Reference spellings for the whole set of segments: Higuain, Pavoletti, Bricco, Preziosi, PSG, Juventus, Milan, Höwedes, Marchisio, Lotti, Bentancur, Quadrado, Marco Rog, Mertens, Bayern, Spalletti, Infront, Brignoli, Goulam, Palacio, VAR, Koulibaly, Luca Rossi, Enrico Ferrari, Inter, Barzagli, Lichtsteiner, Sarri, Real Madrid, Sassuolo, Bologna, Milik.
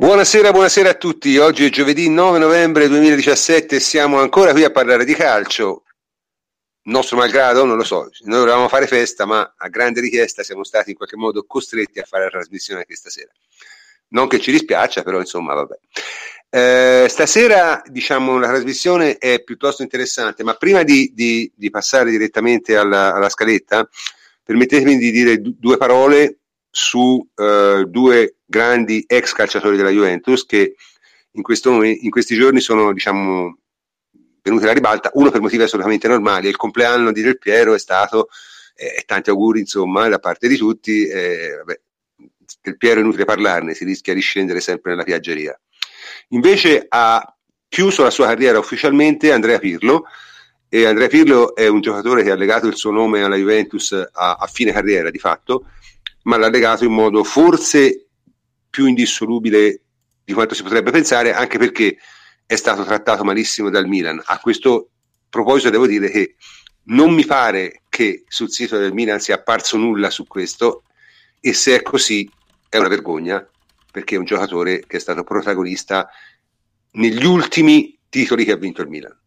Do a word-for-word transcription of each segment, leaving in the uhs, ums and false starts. Buonasera, buonasera a tutti. Oggi è giovedì nove novembre duemiladiciassette e siamo ancora qui a parlare di calcio. Nostro malgrado, non lo so, noi volevamo fare festa, ma a grande richiesta siamo stati in qualche modo costretti a fare la trasmissione anche stasera. Non che ci dispiaccia, però insomma, vabbè. Eh, stasera, diciamo, la trasmissione è piuttosto interessante, ma prima di, di, di passare direttamente alla, alla scaletta, permettetemi di dire due parole su eh, due grandi ex calciatori della Juventus che in, questo, in questi giorni sono, diciamo, venuti alla ribalta, uno per motivi assolutamente normali. Il compleanno di Del Piero è stato, eh, tanti auguri insomma da parte di tutti, eh, vabbè, Del Piero è inutile parlarne, si rischia di scendere sempre nella piaggeria. Invece ha chiuso la sua carriera ufficialmente Andrea Pirlo, e Andrea Pirlo è un giocatore che ha legato il suo nome alla Juventus a, a fine carriera di fatto, ma l'ha legato in modo forse più indissolubile di quanto si potrebbe pensare, anche perché è stato trattato malissimo dal Milan. A questo proposito devo dire che non mi pare che sul sito del Milan sia apparso nulla su questo, e se è così è una vergogna, perché è un giocatore che è stato protagonista negli ultimi titoli che ha vinto il Milan.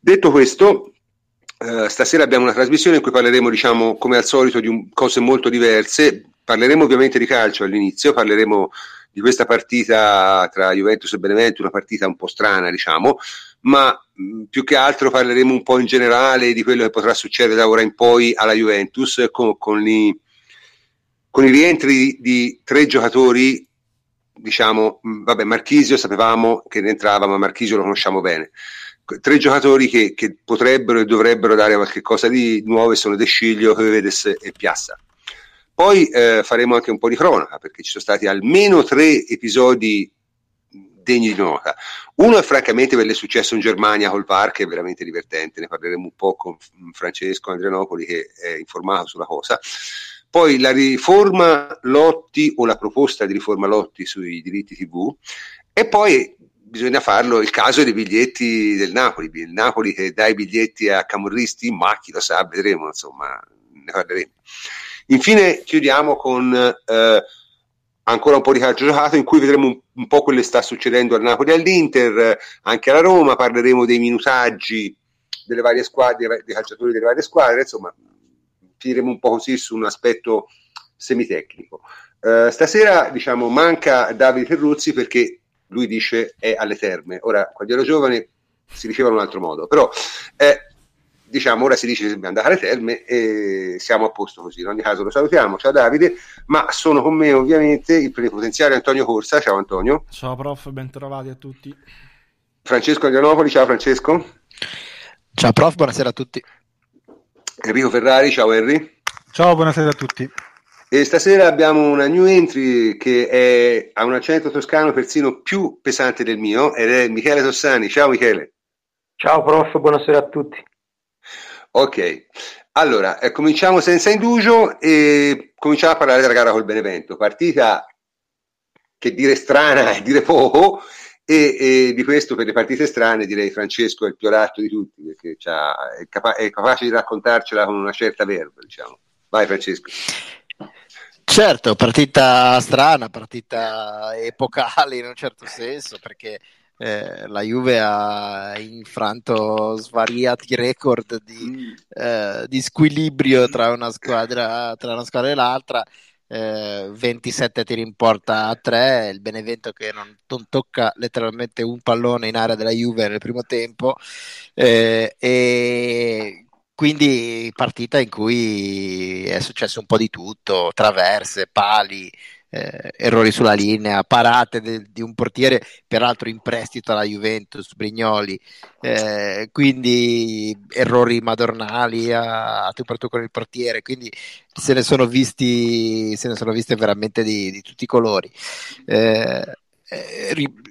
Detto questo, eh, stasera abbiamo una trasmissione in cui parleremo, diciamo, come al solito, di un, cose molto diverse. Parleremo ovviamente di calcio all'inizio, parleremo di questa partita tra Juventus e Benevento, una partita un po' strana, diciamo, ma mh, più che altro parleremo un po' in generale di quello che potrà succedere da ora in poi alla Juventus, con, con i... con i rientri di tre giocatori, diciamo, vabbè, Marchisio sapevamo che ne entrava, ma Marchisio lo conosciamo bene. Tre giocatori che, che potrebbero e dovrebbero dare qualche cosa di nuovo sono De Sciglio, Höwedes e Pjaca. Poi eh, faremo anche un po' di cronaca, perché ci sono stati almeno tre episodi degni di nota. Uno è francamente quello che è successo in Germania col V A R, che è veramente divertente, ne parleremo un po' con Francesco Adrianopoli, che è informato sulla cosa. Poi la riforma Lotti, o la proposta di riforma Lotti sui diritti tivù, e poi bisogna farlo il caso dei biglietti del Napoli, il Napoli che dà i biglietti a camorristi, ma chi lo sa, vedremo, insomma, ne parleremo. Infine chiudiamo con eh, ancora un po' di calcio giocato, in cui vedremo un, un po' quello che sta succedendo al Napoli e all'Inter, anche alla Roma, parleremo dei minutaggi delle varie squadre, dei calciatori delle varie squadre, insomma... Finiremo un po' così su un aspetto semitecnico. Eh, stasera, diciamo, manca Davide Ferruzzi perché lui dice è alle terme. Ora, quando ero giovane si diceva in un altro modo, però eh, diciamo ora si dice che dobbiamo andare alle terme e siamo a posto così. In ogni caso lo salutiamo, ciao Davide, ma sono con me ovviamente il plenipotenziario Antonio Corsa, ciao Antonio. Ciao prof, bentrovati a tutti. Francesco Adrianopoli, ciao Francesco. Ciao prof, buonasera a tutti. Enrico Ferrari, ciao Henry. Ciao, buonasera a tutti. E stasera abbiamo una new entry che è, ha un accento toscano persino più pesante del mio, ed è Michele Tossani. Ciao Michele. Ciao prof, buonasera a tutti. Ok, allora eh, cominciamo senza indugio e cominciamo a parlare della gara col Benevento, partita che dire strana è dire poco, e, e di questo, per le partite strane, direi Francesco è il più adatto di tutti, perché c'ha, è, capa- è capace di raccontarcela con una certa verba, diciamo. Vai Francesco. Certo, partita strana, partita epocale in un certo senso, perché eh, la Juve ha infranto svariati record di, eh, di squilibrio tra una squadra, tra una squadra e l'altra. Eh, ventisette tiri in porta a tre, il Benevento che non, non tocca letteralmente un pallone in area della Juve nel primo tempo, eh, e quindi partita in cui è successo un po' di tutto, traverse, pali, eh, errori sulla linea, parate de, di un portiere peraltro in prestito alla Juventus, Brignoli, eh, quindi errori madornali a, a tu per tu con il portiere, quindi se ne sono visti se ne sono viste veramente di, di tutti i colori. eh,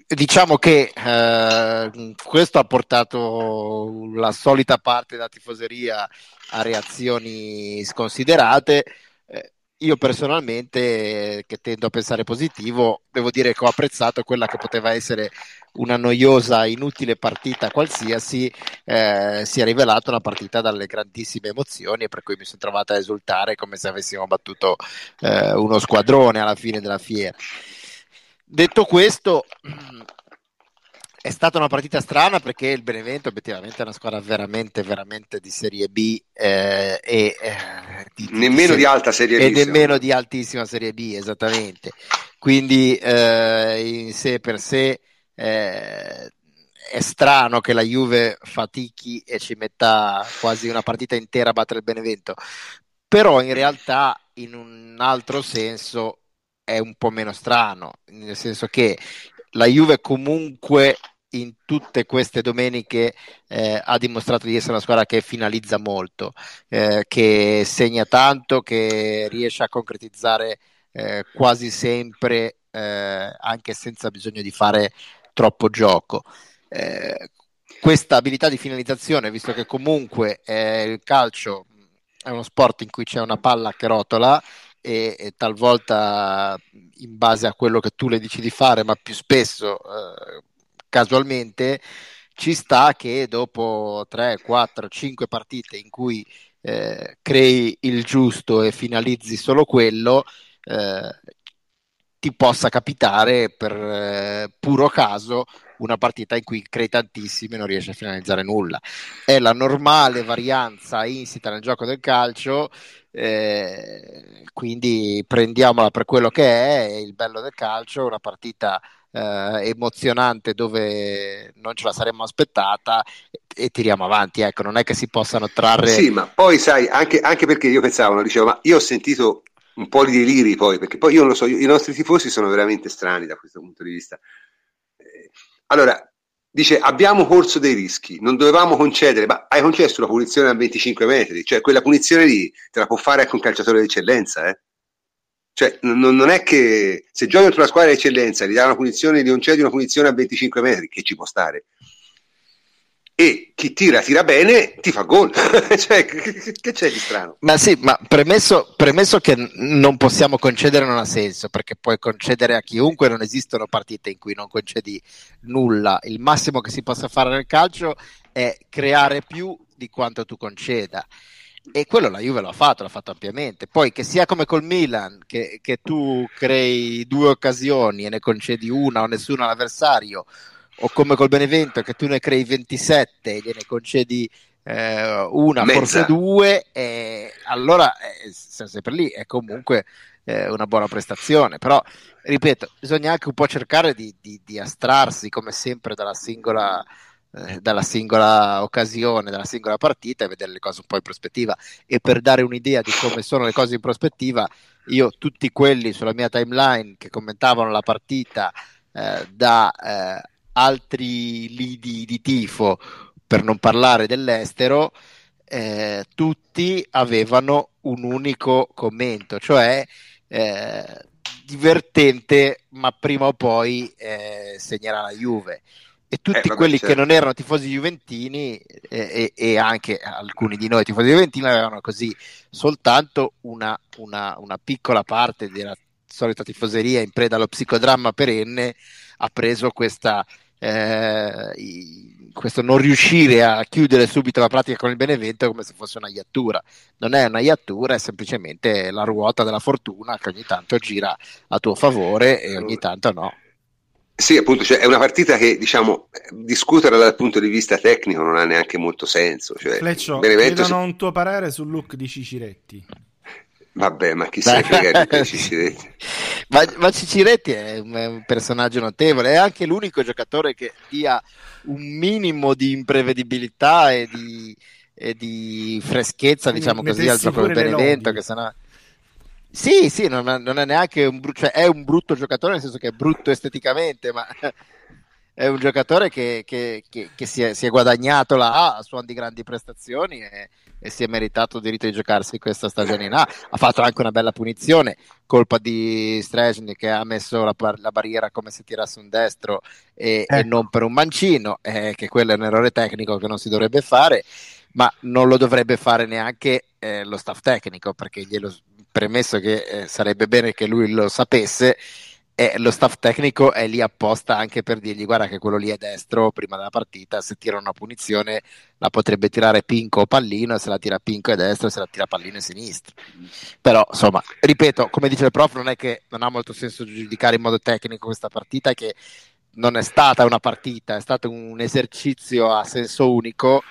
Diciamo che eh, questo ha portato la solita parte della tifoseria a reazioni sconsiderate. eh, Io personalmente, che tendo a pensare positivo, devo dire che ho apprezzato quella che poteva essere una noiosa, inutile partita qualsiasi, eh, si è rivelata una partita dalle grandissime emozioni, per cui mi sono trovata a esultare come se avessimo battuto eh, uno squadrone alla fine della fiera. Detto questo, è stata una partita strana perché il Benevento obiettivamente è una squadra veramente veramente di Serie B eh, e eh, di, nemmeno di, serie, di alta Serie B e nemmeno di altissima Serie B, esattamente. Quindi eh, in sé per sé eh, è strano che la Juve fatichi e ci metta quasi una partita intera a battere il Benevento, però in realtà in un altro senso è un po' meno strano, nel senso che la Juve comunque in tutte queste domeniche eh, ha dimostrato di essere una squadra che finalizza molto, eh, che segna tanto, che riesce a concretizzare eh, quasi sempre eh, anche senza bisogno di fare troppo gioco. Eh, questa abilità di finalizzazione, visto che comunque eh, il calcio è uno sport in cui c'è una palla che rotola e, e talvolta in base a quello che tu le dici di fare, ma più spesso eh, casualmente, ci sta che dopo tre, quattro, cinque partite in cui eh, crei il giusto e finalizzi solo quello eh, ti possa capitare per eh, puro caso una partita in cui crei tantissimi e non riesci a finalizzare nulla. È la normale varianza insita nel gioco del calcio, eh, quindi prendiamola per quello che è, è il bello del calcio, una partita eh, emozionante dove non ce la saremmo aspettata e, e tiriamo avanti, ecco, non è che si possano trarre... Sì, ma poi sai, anche, anche perché io pensavo, no, dicevo, ma io ho sentito un po' di deliri poi, perché poi io non lo so, io, i nostri tifosi sono veramente strani da questo punto di vista. Allora, dice, abbiamo corso dei rischi, non dovevamo concedere, ma hai concesso la punizione a venticinque metri, cioè quella punizione lì te la può fare anche un calciatore d'eccellenza, eh? Cioè non, non è che se giochi contro una squadra d'eccellenza gli dà una punizione, gli concedi una punizione a venticinque metri, che ci può stare, e chi tira, tira bene, ti fa gol. Cioè, che c'è di strano? Ma sì, ma premesso, premesso che non possiamo concedere non ha senso, perché puoi concedere a chiunque, non esistono partite in cui non concedi nulla. Il massimo che si possa fare nel calcio è creare più di quanto tu conceda. E quello la Juve l'ha fatto, l'ha fatto ampiamente. Poi che sia come col Milan, che, che tu crei due occasioni e ne concedi una o nessuna all'avversario, o come col Benevento che tu ne crei ventisette e gliene concedi eh, una, mezza, forse due, e allora eh, siamo sempre lì, è comunque eh, una buona prestazione. Però ripeto, bisogna anche un po' cercare di, di, di astrarsi come sempre dalla singola eh, dalla singola occasione, dalla singola partita, e vedere le cose un po' in prospettiva. E per dare un'idea di come sono le cose in prospettiva, io tutti quelli sulla mia timeline che commentavano la partita eh, da eh, altri lidi di tifo, per non parlare dell'estero, eh, tutti avevano un unico commento, cioè eh, divertente, ma prima o poi eh, segnerà la Juve. E tutti eh, vabbè, quelli certo, che non erano tifosi juventini eh, e, e anche alcuni di noi tifosi juventini avevano così. Soltanto una, una, una piccola parte della solita tifoseria in preda allo psicodramma perenne ha preso questa eh, i, questo non riuscire a chiudere subito la pratica con il Benevento come se fosse una iattura. Non è una iattura, è semplicemente la ruota della fortuna che ogni tanto gira a tuo favore e ogni tanto no. Sì, appunto, cioè, è una partita che, diciamo, discutere dal punto di vista tecnico non ha neanche molto senso. Cioè, Fleccio, Benevento chiedono si... un tuo parere sul look di Ciciretti. Vabbè, ma chi se frega di Ciciretti? Ma, ma Ciciretti è un, è un personaggio notevole, è anche l'unico giocatore che dia un minimo di imprevedibilità e di, e di freschezza, diciamo Mi così, al gioco del Benevento, che sennò... Sì, sì, non, non è neanche un brutto, cioè è un brutto giocatore, nel senso che è brutto esteticamente, ma è un giocatore che, che, che, che si, è, si è guadagnato la A, a suon di grandi prestazioni e, e si è meritato il diritto di giocarsi questa stagione in A. Ha fatto anche una bella punizione, colpa di Strejni che ha messo la, la barriera come se tirasse un destro e, eh. e non per un mancino, eh, che quello è un errore tecnico che non si dovrebbe fare, ma non lo dovrebbe fare neanche eh, lo staff tecnico, perché glielo premesso che eh, sarebbe bene che lui lo sapesse. E lo staff tecnico è lì apposta anche per dirgli: guarda che quello lì è destro, prima della partita se tira una punizione la potrebbe tirare Pinco o Pallino, e se la tira Pinco è destro, se la tira Pallino è sinistro. Però insomma, ripeto, come dice il prof, non è che non ha molto senso giudicare in modo tecnico questa partita, che non è stata una partita, è stato un esercizio a senso unico,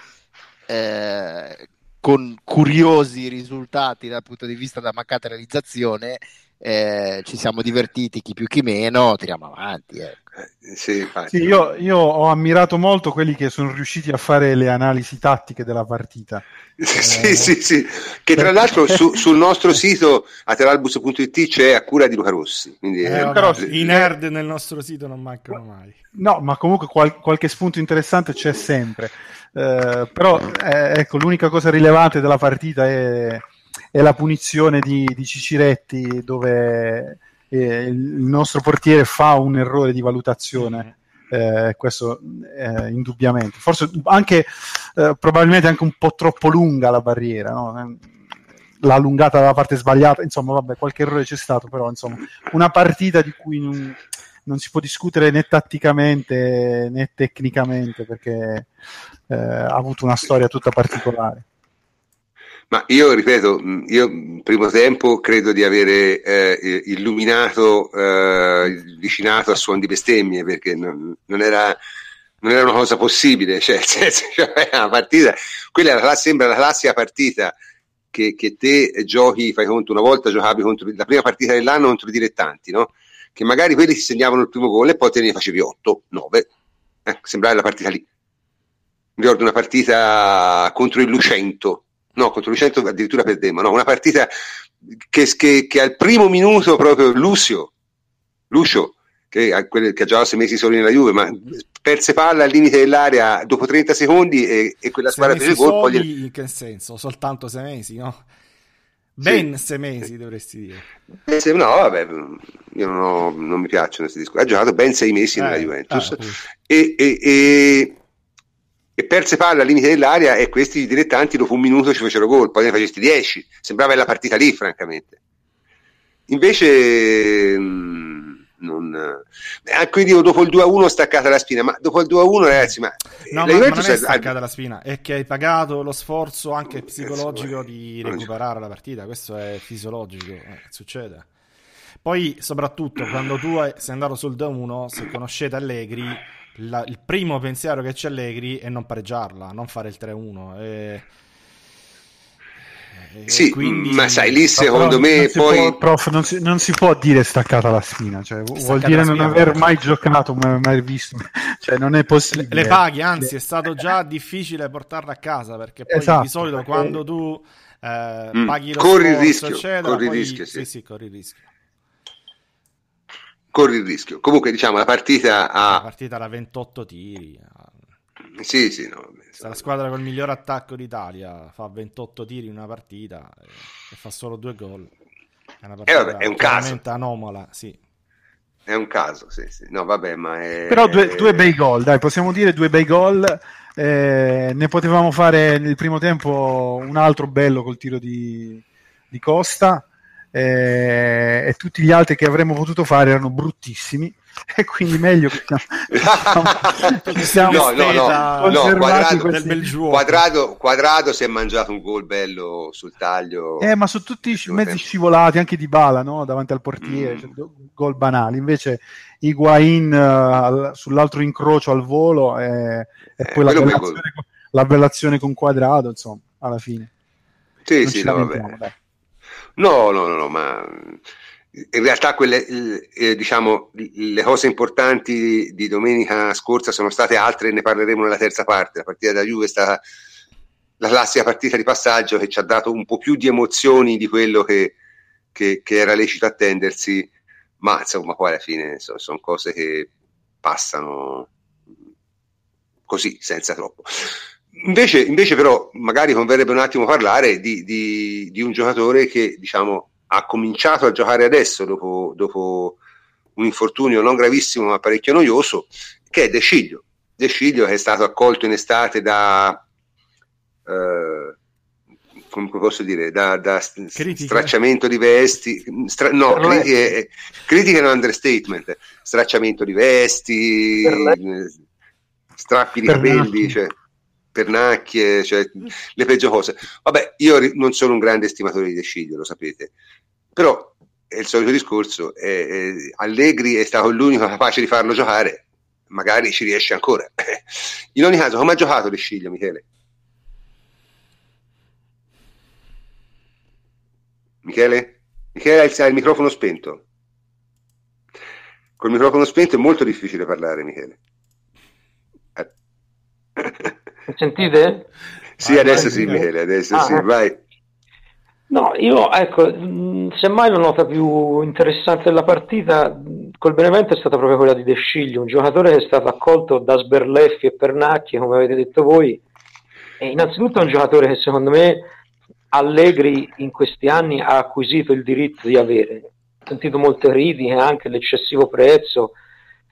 eh, con curiosi risultati dal punto di vista della mancata realizzazione. Eh, ci siamo divertiti chi più chi meno, tiriamo avanti, eh. sì, sì, io, io ho ammirato molto quelli che sono riusciti a fare le analisi tattiche della partita, sì, eh, sì, sì. Che tra l'altro su, sul nostro sito ateralbus punto it c'è a cura di Luca Rossi, quindi, eh, eh, però i nerd nel nostro sito non mancano mai, no, ma comunque qual- qualche spunto interessante c'è sempre, eh, però eh, ecco, l'unica cosa rilevante della partita è è la punizione di, di Ciciretti, dove eh, il nostro portiere fa un errore di valutazione, eh, questo eh, indubbiamente, forse anche eh, probabilmente anche un po' troppo lunga la barriera, no? L'ha allungata dalla parte sbagliata, insomma vabbè, qualche errore c'è stato, però insomma una partita di cui non, non si può discutere né tatticamente né tecnicamente, perché eh, ha avuto una storia tutta particolare. Ma io ripeto, io primo tempo credo di avere eh, illuminato eh, il vicinato a suon di bestemmie, perché non, non, era, non era una cosa possibile, cioè, cioè, cioè una partita, quella era, sembra la classica partita che, che te giochi, fai conto, una volta giocavi contro la prima partita dell'anno contro i dilettanti, no? Che magari quelli ti segnavano il primo gol e poi te ne facevi otto, nove, eh, sembrava la partita lì. Mi ricordo una partita contro il Lucento, no, contro Lucento addirittura perdemmo, no, una partita che, che, che al primo minuto proprio Lucio, Lucio che ha, che ha già sei mesi solo nella Juve, ma perse palla al limite dell'area dopo trenta secondi e, e quella squadra prese gol. Poi gli... In che senso? Soltanto sei mesi, no? Ben sì. sei mesi dovresti dire. Eh, se, no, vabbè, io non, ho, non mi piacciono questi discorsi. Ha giocato ben sei mesi eh, nella Juventus ah, e... e, e... e perse palla al limite dell'area e questi dilettanti dopo un minuto ci fecero gol, poi ne facesti dieci, sembrava la partita lì francamente. Invece non... eh, quindi dopo il due a uno ho staccato la spina, ma dopo il due a uno ragazzi, ma no, la ma, Juventus ma non è staccata ha... la spina, è che hai pagato lo sforzo anche psicologico di recuperare la partita, questo è fisiologico, eh, succede. Poi soprattutto quando tu hai... sei andato sul due a uno, se conoscete Allegri, La, il primo pensiero che c'è Allegri è non pareggiarla, non fare il tre a uno e, e sì, quindi, ma sai lì secondo me non poi può, prof, non, si, non si può dire staccata la spina, cioè, staccata vuol dire non spina, aver mai giocato, mai, mai visto, cioè non è possibile, le, le paghi, anzi è stato già difficile portarla a casa, perché poi esatto, di solito quando tu eh, mm, paghi lo corri il rischio, eccetera, corri poi, il rischio sì. Sì, sì, corri il rischio corri il rischio. Comunque diciamo la partita ha... La partita da ventotto tiri. Sì, sì, no. Se la squadra col miglior attacco d'Italia fa ventotto tiri in una partita e fa solo due gol. È una partita eh vabbè, è un caso anomala, sì. È un caso, sì, sì. No, vabbè, ma è... Però due, due bei gol, dai, possiamo dire due bei gol. Eh, ne potevamo fare nel primo tempo un altro bello col tiro di, di Costa. E tutti gli altri che avremmo potuto fare erano bruttissimi, e quindi meglio che siamo no, no, no, no, Quadrado, quadrado, quadrado si è mangiato un gol bello sul taglio, eh, ma sono tutti mezzi tempo. Scivolati anche di Bala, no? Davanti al portiere, mm. cioè, gol banali. Invece Higuain uh, sull'altro incrocio al volo è, è eh, quella bella azione, la bella azione con Quadrado, insomma alla fine sì, non sì, no, vabbè. Dai. No, no, no, no, ma in realtà quelle, eh, diciamo, le cose importanti di domenica scorsa sono state altre, e ne parleremo nella terza parte. La partita della Juve è stata la classica partita di passaggio che ci ha dato un po' più di emozioni di quello che, che, che era lecito attendersi, ma insomma poi alla fine sono, sono cose che passano così, senza troppo. Invece, invece però magari converrebbe un attimo parlare di, di, di un giocatore che diciamo ha cominciato a giocare adesso dopo, dopo un infortunio non gravissimo ma parecchio noioso, che è De Sciglio. De Sciglio, che è stato accolto in estate da eh, come posso dire, da, da stracciamento di vesti, stra- no, crit- eh, critica è un understatement, stracciamento di vesti, strappi di capelli, cioè, pernacchie, cioè, le peggio cose. Vabbè, io ri- non sono un grande estimatore di De Sciglio, lo sapete, però è il solito discorso, è, è, Allegri è stato l'unico capace di farlo giocare, magari ci riesce ancora. In ogni caso, come ha giocato De Sciglio, Michele? Michele? Michele ha il microfono spento. Col microfono spento è molto difficile parlare, Michele. Mi sentite? Sì, vai, adesso vai, sì, vai. Michele, adesso ah, sì, vai. No, io, ecco, semmai la nota più interessante della partita col Benevento è stata proprio quella di De Sciglio, un giocatore che è stato accolto da sberleffi e pernacchie, come avete detto voi, e innanzitutto è un giocatore che secondo me Allegri in questi anni ha acquisito il diritto di avere. Ho sentito molte critiche, anche l'eccessivo prezzo,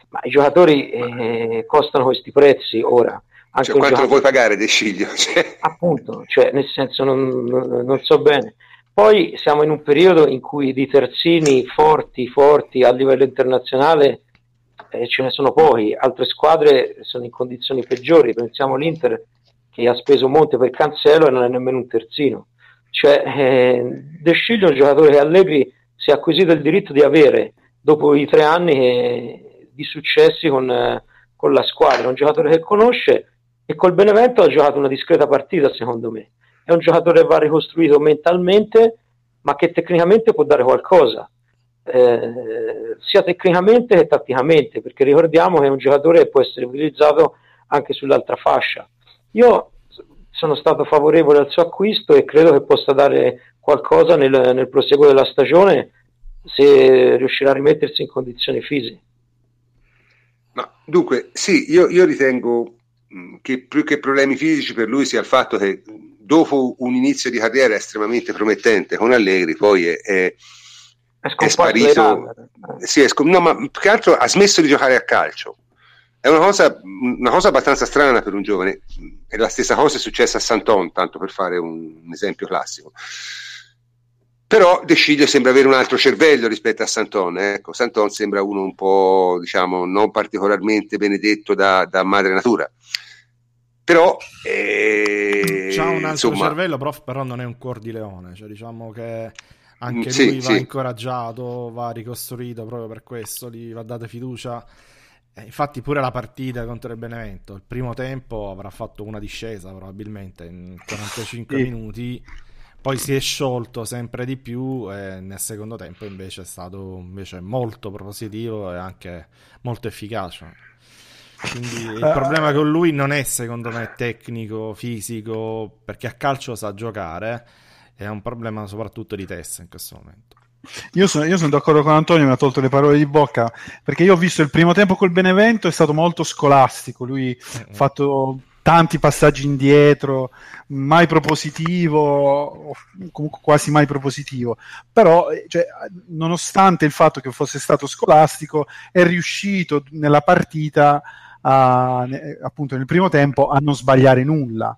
ma i giocatori eh, costano questi prezzi ora. Anche cioè, quanto lo puoi pagare De Sciglio? Cioè. Appunto, cioè, nel senso non, non, non so bene. Poi siamo in un periodo in cui di terzini forti, forti a livello internazionale eh, ce ne sono pochi, altre squadre sono in condizioni peggiori, pensiamo all'Inter che ha speso molto per Cancelo e non è nemmeno un terzino. Cioè, eh, De Sciglio è un giocatore che Allegri si è acquisito il diritto di avere dopo i tre anni eh, di successi con, eh, con la squadra, un giocatore che conosce. E col Benevento ha giocato una discreta partita, secondo me. È un giocatore che va ricostruito mentalmente, ma che tecnicamente può dare qualcosa, eh, sia tecnicamente che tatticamente, perché ricordiamo che è un giocatore che può essere utilizzato anche sull'altra fascia. Io sono stato favorevole al suo acquisto e credo che possa dare qualcosa nel, nel proseguo della stagione, se riuscirà a rimettersi in condizioni fisiche. Ma dunque, sì, io, io ritengo che più che problemi fisici per lui sia il fatto che dopo un inizio di carriera estremamente promettente con Allegri poi è, è, è, è sparito, sì, è scom- no, ma più che altro ha smesso di giocare a calcio. È una cosa, una cosa abbastanza strana per un giovane, e la stessa cosa è successa a Santon, tanto per fare un, un esempio classico. Però De Sciglio sembra avere un altro cervello rispetto a Santon, ecco. Santon sembra uno un po', diciamo, non particolarmente benedetto da, da madre natura. Però eh, c'ha un altro insomma, cervello, prof, però non è un cuor di leone, cioè diciamo che anche sì, lui va sì. incoraggiato, va ricostruito proprio per questo, gli va data fiducia. Eh, infatti pure la partita contro il Benevento, il primo tempo avrà fatto una discesa probabilmente in quarantacinque sì. minuti, poi si è sciolto sempre di più e nel secondo tempo invece è stato invece molto propositivo e anche molto efficace. Quindi il problema con lui non è secondo me tecnico, fisico, perché a calcio sa giocare, è un problema soprattutto di testa in questo momento. Io sono, io sono d'accordo con Antonio, mi ha tolto le parole di bocca, perché io ho visto il primo tempo col Benevento, è stato molto scolastico, lui ha mm-hmm. fatto tanti passaggi indietro, mai propositivo, comunque quasi mai propositivo, però cioè, nonostante il fatto che fosse stato scolastico è riuscito nella partita a, appunto nel primo tempo a non sbagliare nulla,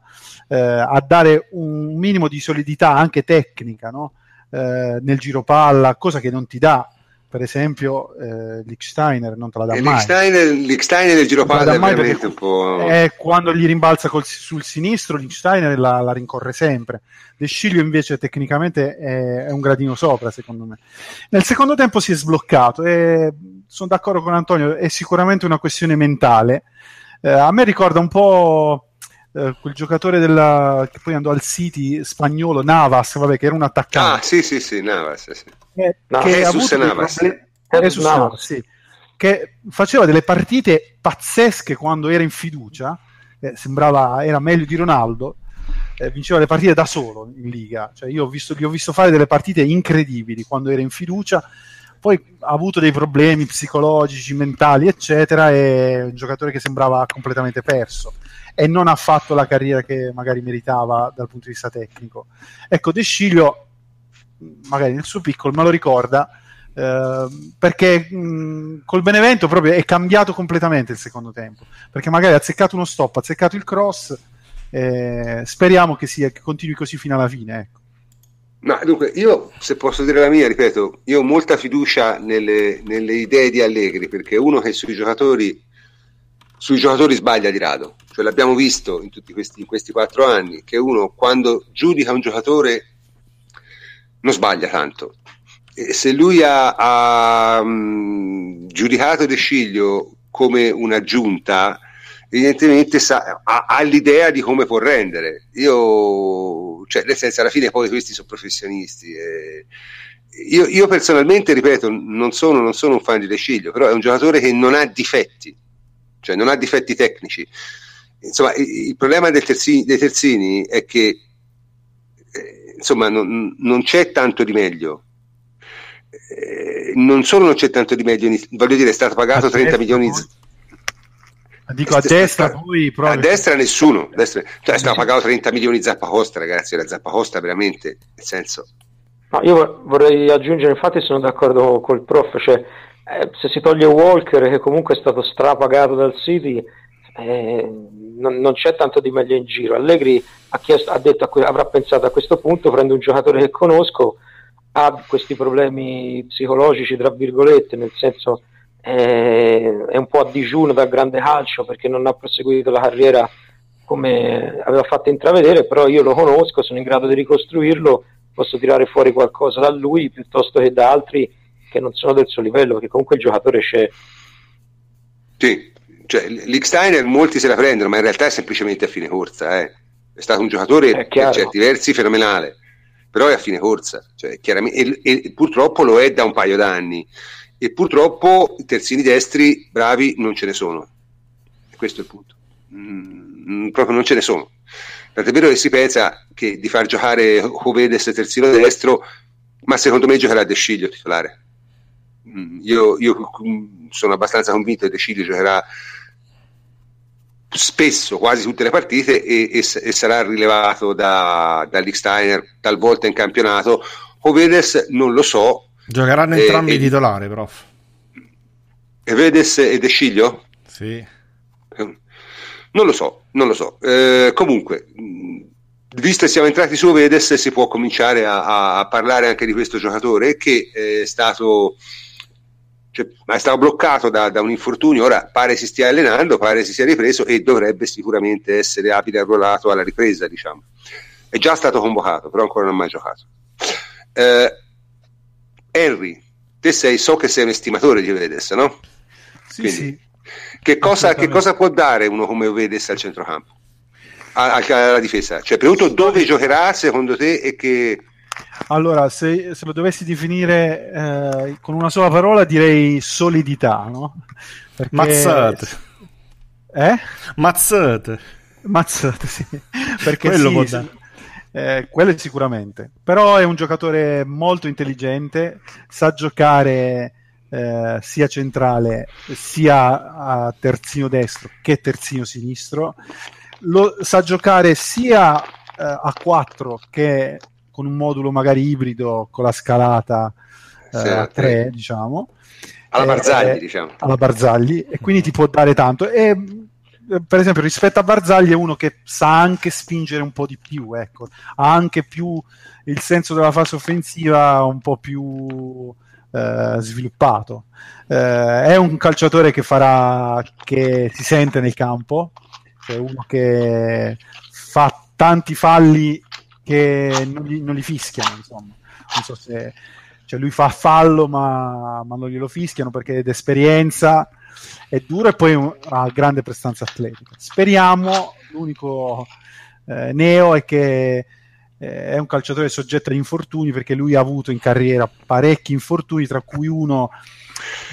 eh, a dare un minimo di solidità anche tecnica, no? eh, nel giro palla, cosa che non ti dà per esempio eh, Lichtsteiner non te la dà e mai. Lichtsteiner, Lichtsteiner il giro palla è veramente un po'... È quando gli rimbalza col, sul sinistro Lichtsteiner la, la rincorre sempre. De Sciglio invece tecnicamente è, è un gradino sopra secondo me. Nel secondo tempo si è sbloccato e sono d'accordo con Antonio, è sicuramente una questione mentale. Eh, a me ricorda un po' eh, quel giocatore della, che poi andò al City spagnolo, Navas, vabbè, che era un attaccante. Ah sì sì sì, Navas sì. Che, no, che, Jesus Navas. Problemi, Jesus Navas, sì, che faceva delle partite pazzesche quando era in fiducia, eh, sembrava era meglio di Ronaldo, eh, vinceva le partite da solo in Liga, cioè io ho visto, gli ho visto fare delle partite incredibili quando era in fiducia, poi ha avuto dei problemi psicologici, mentali eccetera, è un giocatore che sembrava completamente perso e non ha fatto la carriera che magari meritava dal punto di vista tecnico. Ecco, De Sciglio magari nel suo piccolo me lo ricorda, eh, perché mh, col Benevento proprio è cambiato completamente il secondo tempo, perché magari ha azzeccato uno stop, ha azzeccato il cross eh, speriamo che, sia, che continui così fino alla fine, ecco. No, dunque, io se posso dire la mia, ripeto, io ho molta fiducia nelle, nelle idee di Allegri, perché uno che sui giocatori sui giocatori sbaglia di rado, cioè l'abbiamo visto in tutti questi, in questi quattro anni, che uno quando giudica un giocatore non sbaglia tanto. E se lui ha, ha mh, giudicato De Sciglio come un'aggiunta, evidentemente sa, ha, ha l'idea di come può rendere. Io, cioè, nel senso, alla fine poi questi sono professionisti. E io, io personalmente, ripeto, non sono, non sono un fan di De Sciglio, però è un giocatore che non ha difetti, cioè non ha difetti tecnici. Insomma, il problema del terzini, dei terzini è che eh, insomma non, non c'è tanto di meglio. Eh, non solo non c'è tanto di meglio, voglio dire, è stato pagato a trenta milioni. Dico a destra, poi a destra nessuno, a destra, cioè è stato pagato trenta milioni Zappacosta, ragazzi, la Zappacosta veramente, nel senso. No, io vorrei aggiungere, infatti sono d'accordo col prof, cioè Eh, se si toglie Walker, che comunque è stato strapagato dal City, eh, non, non c'è tanto di meglio in giro. Allegri ha, chiesto, ha detto, que- avrà pensato a questo punto: prendo un giocatore che conosco, ha questi problemi psicologici, tra virgolette, nel senso eh, è un po' a digiuno dal grande calcio, perché non ha proseguito la carriera come aveva fatto intravedere, però io lo conosco, sono in grado di ricostruirlo, posso tirare fuori qualcosa da lui piuttosto che da altri che non sono del suo livello, perché comunque il giocatore c'è. Sì, cioè Lichtsteiner molti se la prendono, ma in realtà è semplicemente a fine corsa, eh. È stato un giocatore per certi versi fenomenale, però è a fine corsa, cioè, chiaramente, e, e purtroppo lo è da un paio d'anni, e purtroppo i terzini destri bravi non ce ne sono, e questo è il punto. Mm, proprio non ce ne sono, tant'è vero che si pensa che di far giocare Höwedes terzino destro, ma secondo me giocherà De Sciglio titolare. Io, io sono abbastanza convinto che De Sciglio giocherà spesso, quasi tutte le partite, e, e, e sarà rilevato da, da Lichtsteiner talvolta in campionato. Höwedes non lo so. Giocheranno eh, entrambi i titolari, prof. Höwedes e De Sciglio? Sì. Non lo so, non lo so. Eh, comunque, visto che siamo entrati su Höwedes, si può cominciare a, a parlare anche di questo giocatore che è stato... Cioè, ma è stato bloccato da, da un infortunio, ora pare si stia allenando, pare si sia ripreso e dovrebbe sicuramente essere abile arruolato alla ripresa, diciamo. È già stato convocato, però ancora non ha mai giocato. Eh, Henry, te sei, so che sei un estimatore di Höwedes, no? Sì, quindi, sì. Che cosa, che cosa può dare uno come Höwedes al centrocampo, a, alla difesa? Cioè, per tutto, dove giocherà secondo te e che... Allora, se, se lo dovessi definire eh, con una sola parola, direi solidità, no? Perché... Mazzate. Eh? Mazzate. Mazzate, sì. Perché quello, sì, può dare. Eh, quello sicuramente. Però è un giocatore molto intelligente, sa giocare eh, sia centrale, sia a terzino destro che terzino sinistro. Lo, sa giocare sia eh, a quattro che... con un modulo magari ibrido, con la scalata a sì, eh, tre, diciamo. Alla eh, Barzagli, eh, diciamo. Alla Barzagli, e quindi ti può dare tanto. E, per esempio, rispetto a Barzagli è uno che sa anche spingere un po' di più, ecco. Ha anche più il senso della fase offensiva un po' più eh, sviluppato. Eh, è un calciatore che farà, che si sente nel campo, cioè uno che fa tanti falli che non li, non li fischiano, insomma, non so se, cioè lui fa fallo ma, ma non glielo fischiano, perché d'esperienza è duro, e poi un, ha grande prestanza atletica. Speriamo, l'unico eh, neo è che eh, è un calciatore soggetto agli infortuni, perché lui ha avuto in carriera parecchi infortuni, tra cui uno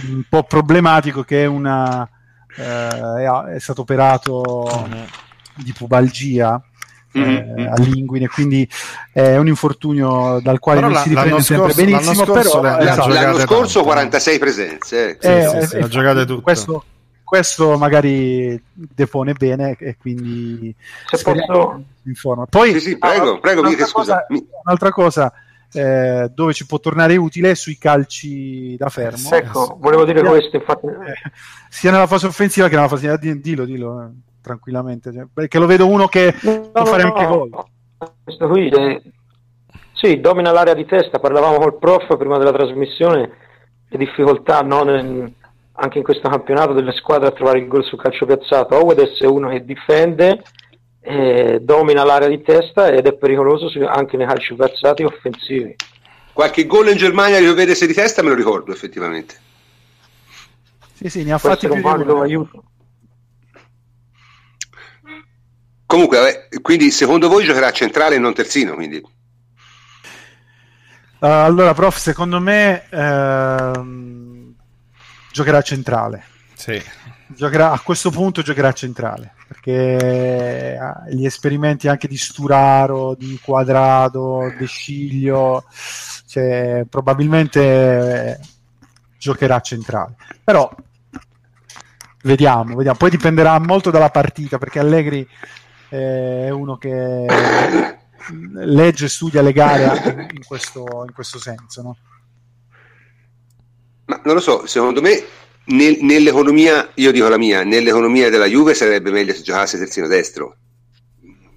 un po' problematico, che è, una, eh, è stato operato di pubalgia Eh, a Linguine, quindi è eh, un infortunio dal quale non si riprende sempre benissimo. L'anno scorso, però, esatto, l'anno scorso tanto, quarantasei presenze, eh. Eh, sì, eh, sì, sì, eh, giocate tutto. Questo, questo magari depone bene, e quindi se posso... in forma. Poi sì, sì, prego, ah, prego, un'altra, scusa. Cosa, un'altra cosa eh, dove ci può tornare utile è sui calci da fermo. Ecco, volevo dire sia, questo, infatti, eh, sia nella fase offensiva che nella fase, dillo, dillo. tranquillamente, cioè, perché lo vedo uno che no, può fare no, anche no. gol. Questo qui eh, sì, domina l'area di testa. Parlavamo col prof prima della trasmissione, le difficoltà no, nel, anche in questo campionato delle squadre a trovare il gol sul calcio piazzato. Höwedes è uno che difende, eh, domina l'area di testa ed è pericoloso anche nei calci piazzati offensivi. Qualche gol in Germania di Höwedes di testa me lo ricordo effettivamente. Sì, sì, ne ha fatti più di uno. Comunque, quindi secondo voi giocherà centrale e non terzino? Quindi. Uh, allora, prof, secondo me ehm, giocherà centrale. Sì. Giocherà, a questo punto giocherà centrale, perché gli esperimenti anche di Sturaro, di Quadrado, De Sciglio, cioè, probabilmente eh, giocherà centrale. Però vediamo, vediamo. Poi dipenderà molto dalla partita, perché Allegri è uno che legge e studia le gare anche in questo, in questo senso, no? Ma non lo so, secondo me nel, nell'economia, io dico la mia, nell'economia della Juve sarebbe meglio se giocasse terzino destro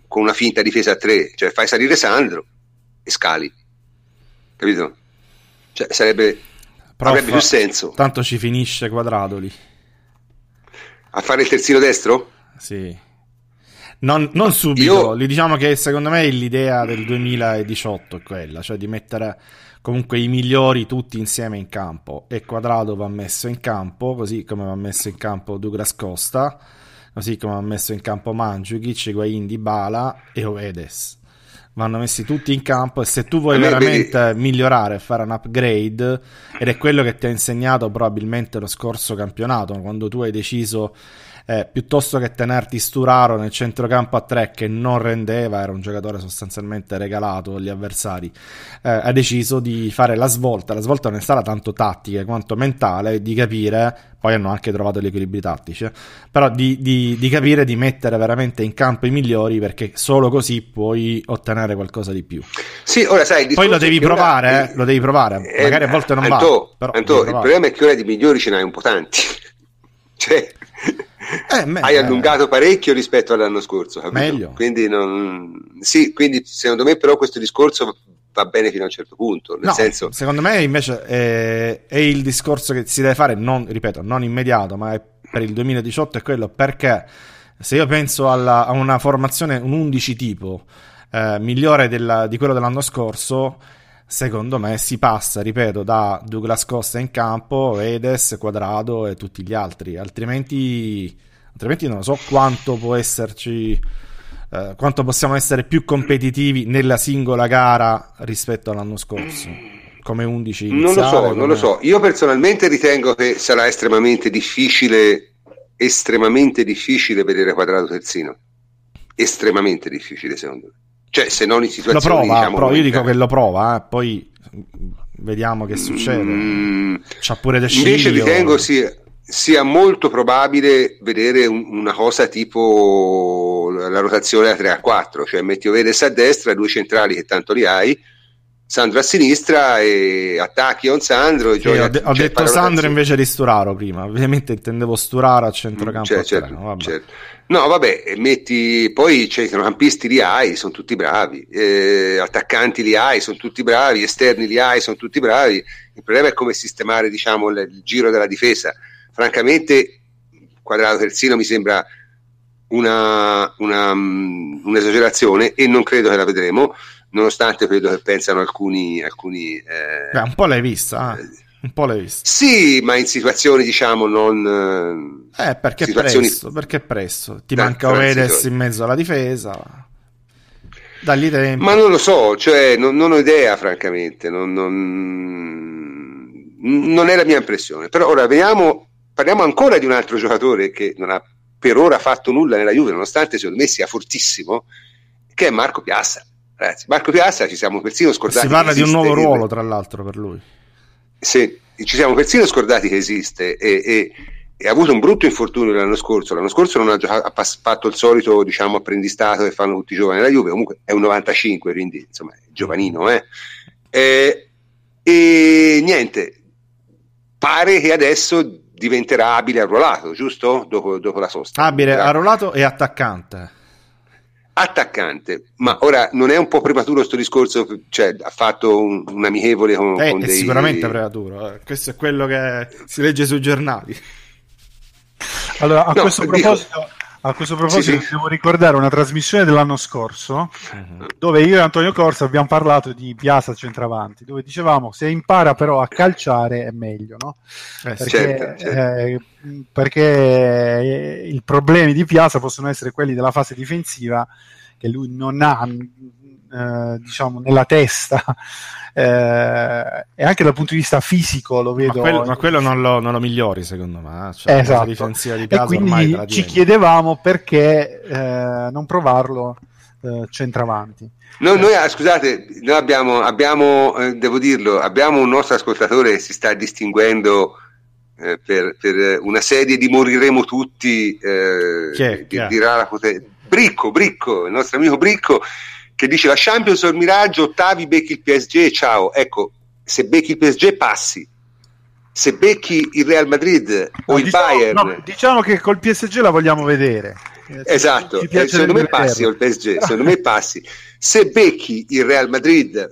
con una finta difesa a tre, cioè fai salire Sandro e scali, capito? Cioè sarebbe, prof, avrebbe più senso. Tanto ci finisce Quadrado lì a fare il terzino destro? Sì. Non, non subito, Io... li diciamo che secondo me l'idea del duemiladiciotto è quella, cioè di mettere comunque i migliori tutti insieme in campo, e Quadrado va messo in campo, così come va messo in campo Douglas Costa, così come va messo in campo Mandzukic, Higuain, Dybala e Höwedes. Vanno messi tutti in campo, e se tu vuoi me, veramente me... migliorare, fare un upgrade, ed è quello che ti ha insegnato probabilmente lo scorso campionato, quando tu hai deciso eh, piuttosto che tenerti Sturaro nel centrocampo a tre, che non rendeva, era un giocatore sostanzialmente regalato agli avversari, eh, ha deciso di fare la svolta. La svolta non è stata tanto tattica quanto mentale, di capire, poi hanno anche trovato gli equilibri tattici, eh, però di, di, di capire di mettere veramente in campo i migliori, perché solo così puoi ottenere qualcosa di più. Sì, ora sai, poi lo devi provare, ora, eh, lo devi provare, eh, magari a volte non Antò, va. Però Antò, il problema è che ora di migliori ce n'hai un po' tanti, cioè eh, me, hai allungato eh, parecchio rispetto all'anno scorso, capito? Meglio. Quindi non, sì, quindi secondo me però questo discorso va bene fino a un certo punto, nel no, senso, secondo me invece è, è il discorso che si deve fare, non ripeto, non immediato, ma è per il duemiladiciotto è quello, perché se io penso alla, a una formazione un undici tipo Eh, migliore della, di quello dell'anno scorso, secondo me si passa, ripeto, da Douglas Costa in campo, Höwedes, Quadrado e tutti gli altri, altrimenti, altrimenti non so quanto può esserci, eh, quanto possiamo essere più competitivi nella singola gara rispetto all'anno scorso come undici iniziale, non lo so, come... non lo so, io personalmente ritengo che sarà estremamente difficile estremamente difficile vedere Quadrado terzino, estremamente difficile secondo me. Cioè, se non in situazioni, lo prova, diciamo, però io dico che lo prova, eh, poi vediamo che succede. Mm, C'ha pure De Sciglio. Invece ritengo sia, sia molto probabile vedere un, una cosa tipo la rotazione da tre a quattro, cioè metti Höwedes a destra, due centrali che tanto li hai, Sandro a sinistra e attacchi on Sandro. E sì, ho, de- ho cioè, detto Sandro invece di Sturaro prima, ovviamente intendevo Sturaro a centrocampo. Cioè, certo, terreno, vabbè. Certo. No, vabbè, metti poi centrocampisti li hai, sono tutti bravi, eh, attaccanti li hai, sono tutti bravi, esterni li hai, sono tutti bravi. Il problema è come sistemare, diciamo, il, il giro della difesa. Francamente, Quadrado terzino mi sembra una, una um, un'esagerazione, e non credo che la vedremo. Nonostante quello che pensano alcuni, alcuni eh, Beh, un po' l'hai vista, eh. un po' l'hai vista. Sì, ma in situazioni diciamo non. Eh, perché situazioni... presto? Perché presto? Ti da, manca Höwedes in mezzo alla difesa. Dagli tempi. Ma non lo so, cioè non, non ho idea, francamente, non, non, non è la mia impressione. Però ora vediamo, parliamo ancora di un altro giocatore che non ha per ora fatto nulla nella Juve, nonostante secondo me sia fortissimo, che è Marco Pjaca. Ragazzi, Marco Pjaca ci siamo persino scordati. Si parla di un nuovo ruolo, tra l'altro, per lui. Sì, ci siamo persino scordati che esiste, e, e, e ha avuto un brutto infortunio l'anno scorso. L'anno scorso non ha, giocato, ha fatto il solito, diciamo, apprendistato che fanno tutti i giovani della Juve. Comunque è un novantacinque, quindi insomma è giovanino, eh? E, e niente, pare che adesso diventerà abile arruolato, giusto? Dopo, dopo la sosta. Abile arruolato e attaccante. Attaccante, ma ora non è un po' prematuro sto discorso? Cioè, ha fatto un, un amichevole con, eh, con è dei... sicuramente prematuro, questo è quello che si legge sui giornali. Allora, a no, questo dico... proposito... A questo proposito sì, sì. devo ricordare una trasmissione dell'anno scorso uh-huh. dove io e Antonio Corsa abbiamo parlato di Pjaca centravanti, dove dicevamo se impara però a calciare è meglio, no? Eh, perché, certo, certo. Eh, perché i problemi di Pjaca possono essere quelli della fase difensiva che lui non ha eh, diciamo nella testa eh, e anche dal punto di vista fisico lo vedo ma quello, ma quello non, lo, non lo migliori secondo me, cioè, esatto. La difensiva di Pjaca e quindi ormai ci chiedevamo perché eh, non provarlo eh, centravanti. No, noi ah, scusate noi abbiamo, abbiamo eh, devo dirlo, abbiamo un nostro ascoltatore che si sta distinguendo eh, per, per una serie di moriremo tutti eh, che, di, di rara potenza. Bricco, Bricco, il nostro amico Bricco che dice la Champions o il miraggio, ottavi becchi il P S G, ciao. Ecco, se becchi il P S G passi, se becchi il Real Madrid o no, il diciamo, Bayern no, diciamo che col P S G la vogliamo vedere, esatto, ci, ci eh, secondo me passi o il P S G, secondo me passi. Se becchi il Real Madrid,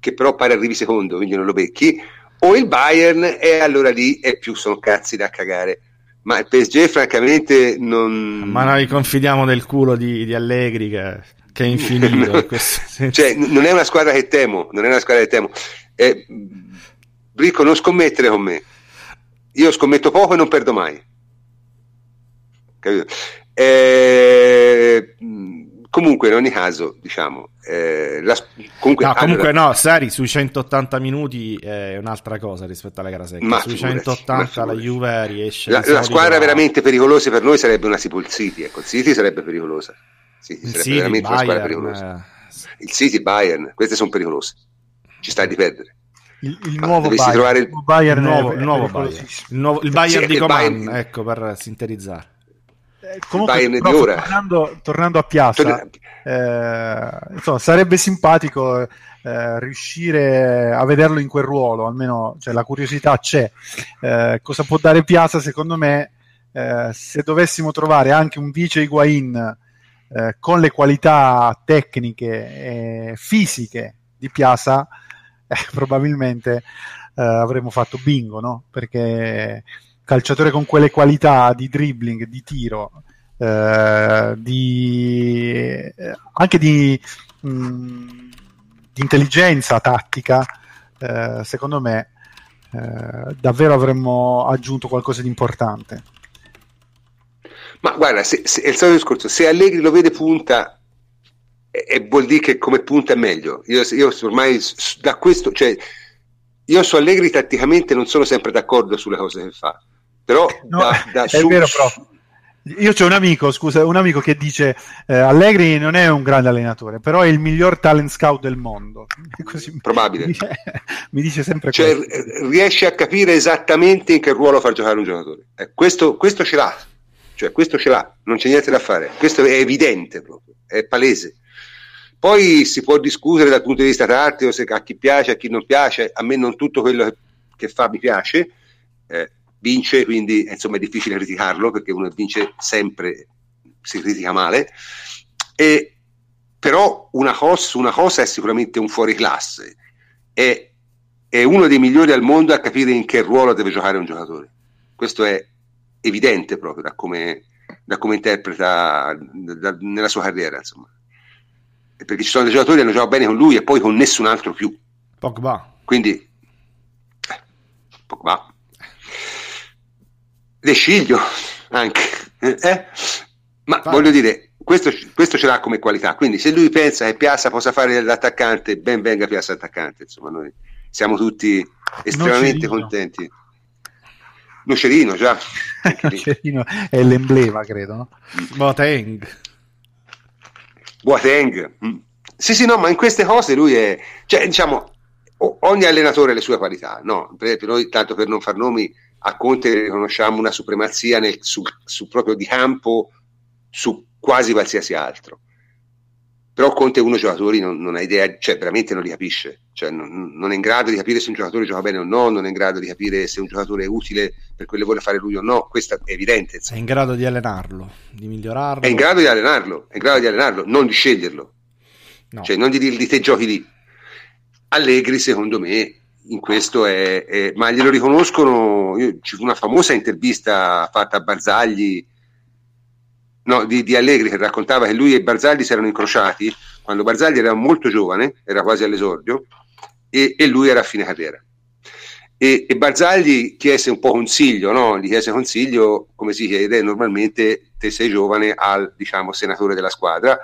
che però pare arrivi secondo quindi non lo becchi, o il Bayern, e allora lì è più sono cazzi da cagare. Ma il P S G francamente non... Ma noi confidiamo nel culo di, di Allegri che, che è infinito. No, in questo senso. Cioè, non è una squadra che temo, non è una squadra che temo. Eh, Ricco, non scommettere con me. Io scommetto poco e non perdo mai. Capito? Eh, comunque, in ogni caso, diciamo... Eh, la, comunque no, comunque allora... no, Sarri sui centottanta minuti è un'altra cosa rispetto alla gara secca. Sui centottanta la Juve riesce la, la squadra la... veramente pericolosa per noi sarebbe una Sipol City, ecco, il City sarebbe pericolosa, City sarebbe City, veramente Bayern, una squadra pericolosa, eh... il City, Bayern, queste sono pericolose, ci stai di perdere il, il nuovo Bayern, il Bayern nuovo, il nuovo Bayern, il, nuovo, il Bayern sì, di Coman, Bayern... ecco, per sintetizzare. Eh, comunque però, tornando, tornando a Pjaca Torn- eh, insomma, sarebbe simpatico eh, riuscire a vederlo in quel ruolo, almeno cioè, la curiosità c'è. Eh, cosa può dare Pjaca secondo me, eh, se dovessimo trovare anche un vice Higuain eh, con le qualità tecniche e fisiche di Pjaca, eh, probabilmente eh, avremmo fatto bingo, no? Perché calciatore con quelle qualità di dribbling, di tiro, eh, di, eh, anche di, mh, di intelligenza tattica, eh, secondo me eh, davvero avremmo aggiunto qualcosa di importante. Ma guarda, se, se, è il solito discorso, se Allegri lo vede punta, e, e vuol dire che come punta è meglio. Io, io ormai da questo... cioè io su Allegri tatticamente non sono sempre d'accordo sulle cose che fa, però no, da, da è su, vero però. Io c'ho un amico, scusa, un amico che dice eh, Allegri non è un grande allenatore, però è il miglior talent scout del mondo. Così probabile. Mi dice, mi dice sempre cioè, questo. Riesce a capire esattamente in che ruolo far giocare un giocatore. Eh, questo, questo ce l'ha, cioè questo ce l'ha, non c'è niente da fare. Questo è evidente proprio, è palese. Poi si può discutere dal punto di vista tattico se a chi piace, a chi non piace. A me non tutto quello che fa mi piace, eh, vince, quindi insomma è difficile criticarlo, perché uno vince sempre, si critica male. E, però una cosa, una cosa è sicuramente un fuoriclasse, è, è uno dei migliori al mondo a capire in che ruolo deve giocare un giocatore. Questo è evidente proprio da come, da come interpreta da, nella sua carriera, insomma. Perché ci sono dei giocatori che hanno giocato bene con lui e poi con nessun altro più. Pogba. Quindi eh, Pogba, De Sciglio anche eh? Ma Fai. voglio dire questo, questo ce l'ha come qualità, quindi se lui pensa che Pjaca possa fare l'attaccante, ben venga Pjaca attaccante, insomma noi siamo tutti estremamente Nocerino. contenti. Nocerino già Nocerino è l'emblema, credo, no? Boateng Boateng, sì sì no, ma in queste cose lui è, cioè diciamo ogni allenatore ha le sue qualità, no? Per esempio noi, tanto per non far nomi, a Conte riconosciamo una supremazia nel, su, su proprio di campo su quasi qualsiasi altro, Però Conte è uno dei giocatori, non, non ha idea, cioè veramente non li capisce, cioè non, non è in grado di capire se un giocatore gioca bene o no, non è in grado di capire se un giocatore è utile per quello che vuole fare lui o no, questa è evidente. Insomma. È in grado di allenarlo, di migliorarlo. È in grado di allenarlo, è in grado di allenarlo, non di sceglierlo, no. Cioè non di dirgli te giochi lì. Allegri secondo me in questo è, è ma glielo riconoscono, io, ci fu una famosa intervista fatta a Barzagli, no, di, di Allegri, che raccontava che lui e Barzagli si erano incrociati quando Barzagli era molto giovane, era quasi all'esordio, e, e lui era a fine carriera, e, e Barzagli chiese un po' consiglio, no? Gli chiese consiglio come si chiede normalmente, te sei giovane, al diciamo senatore della squadra,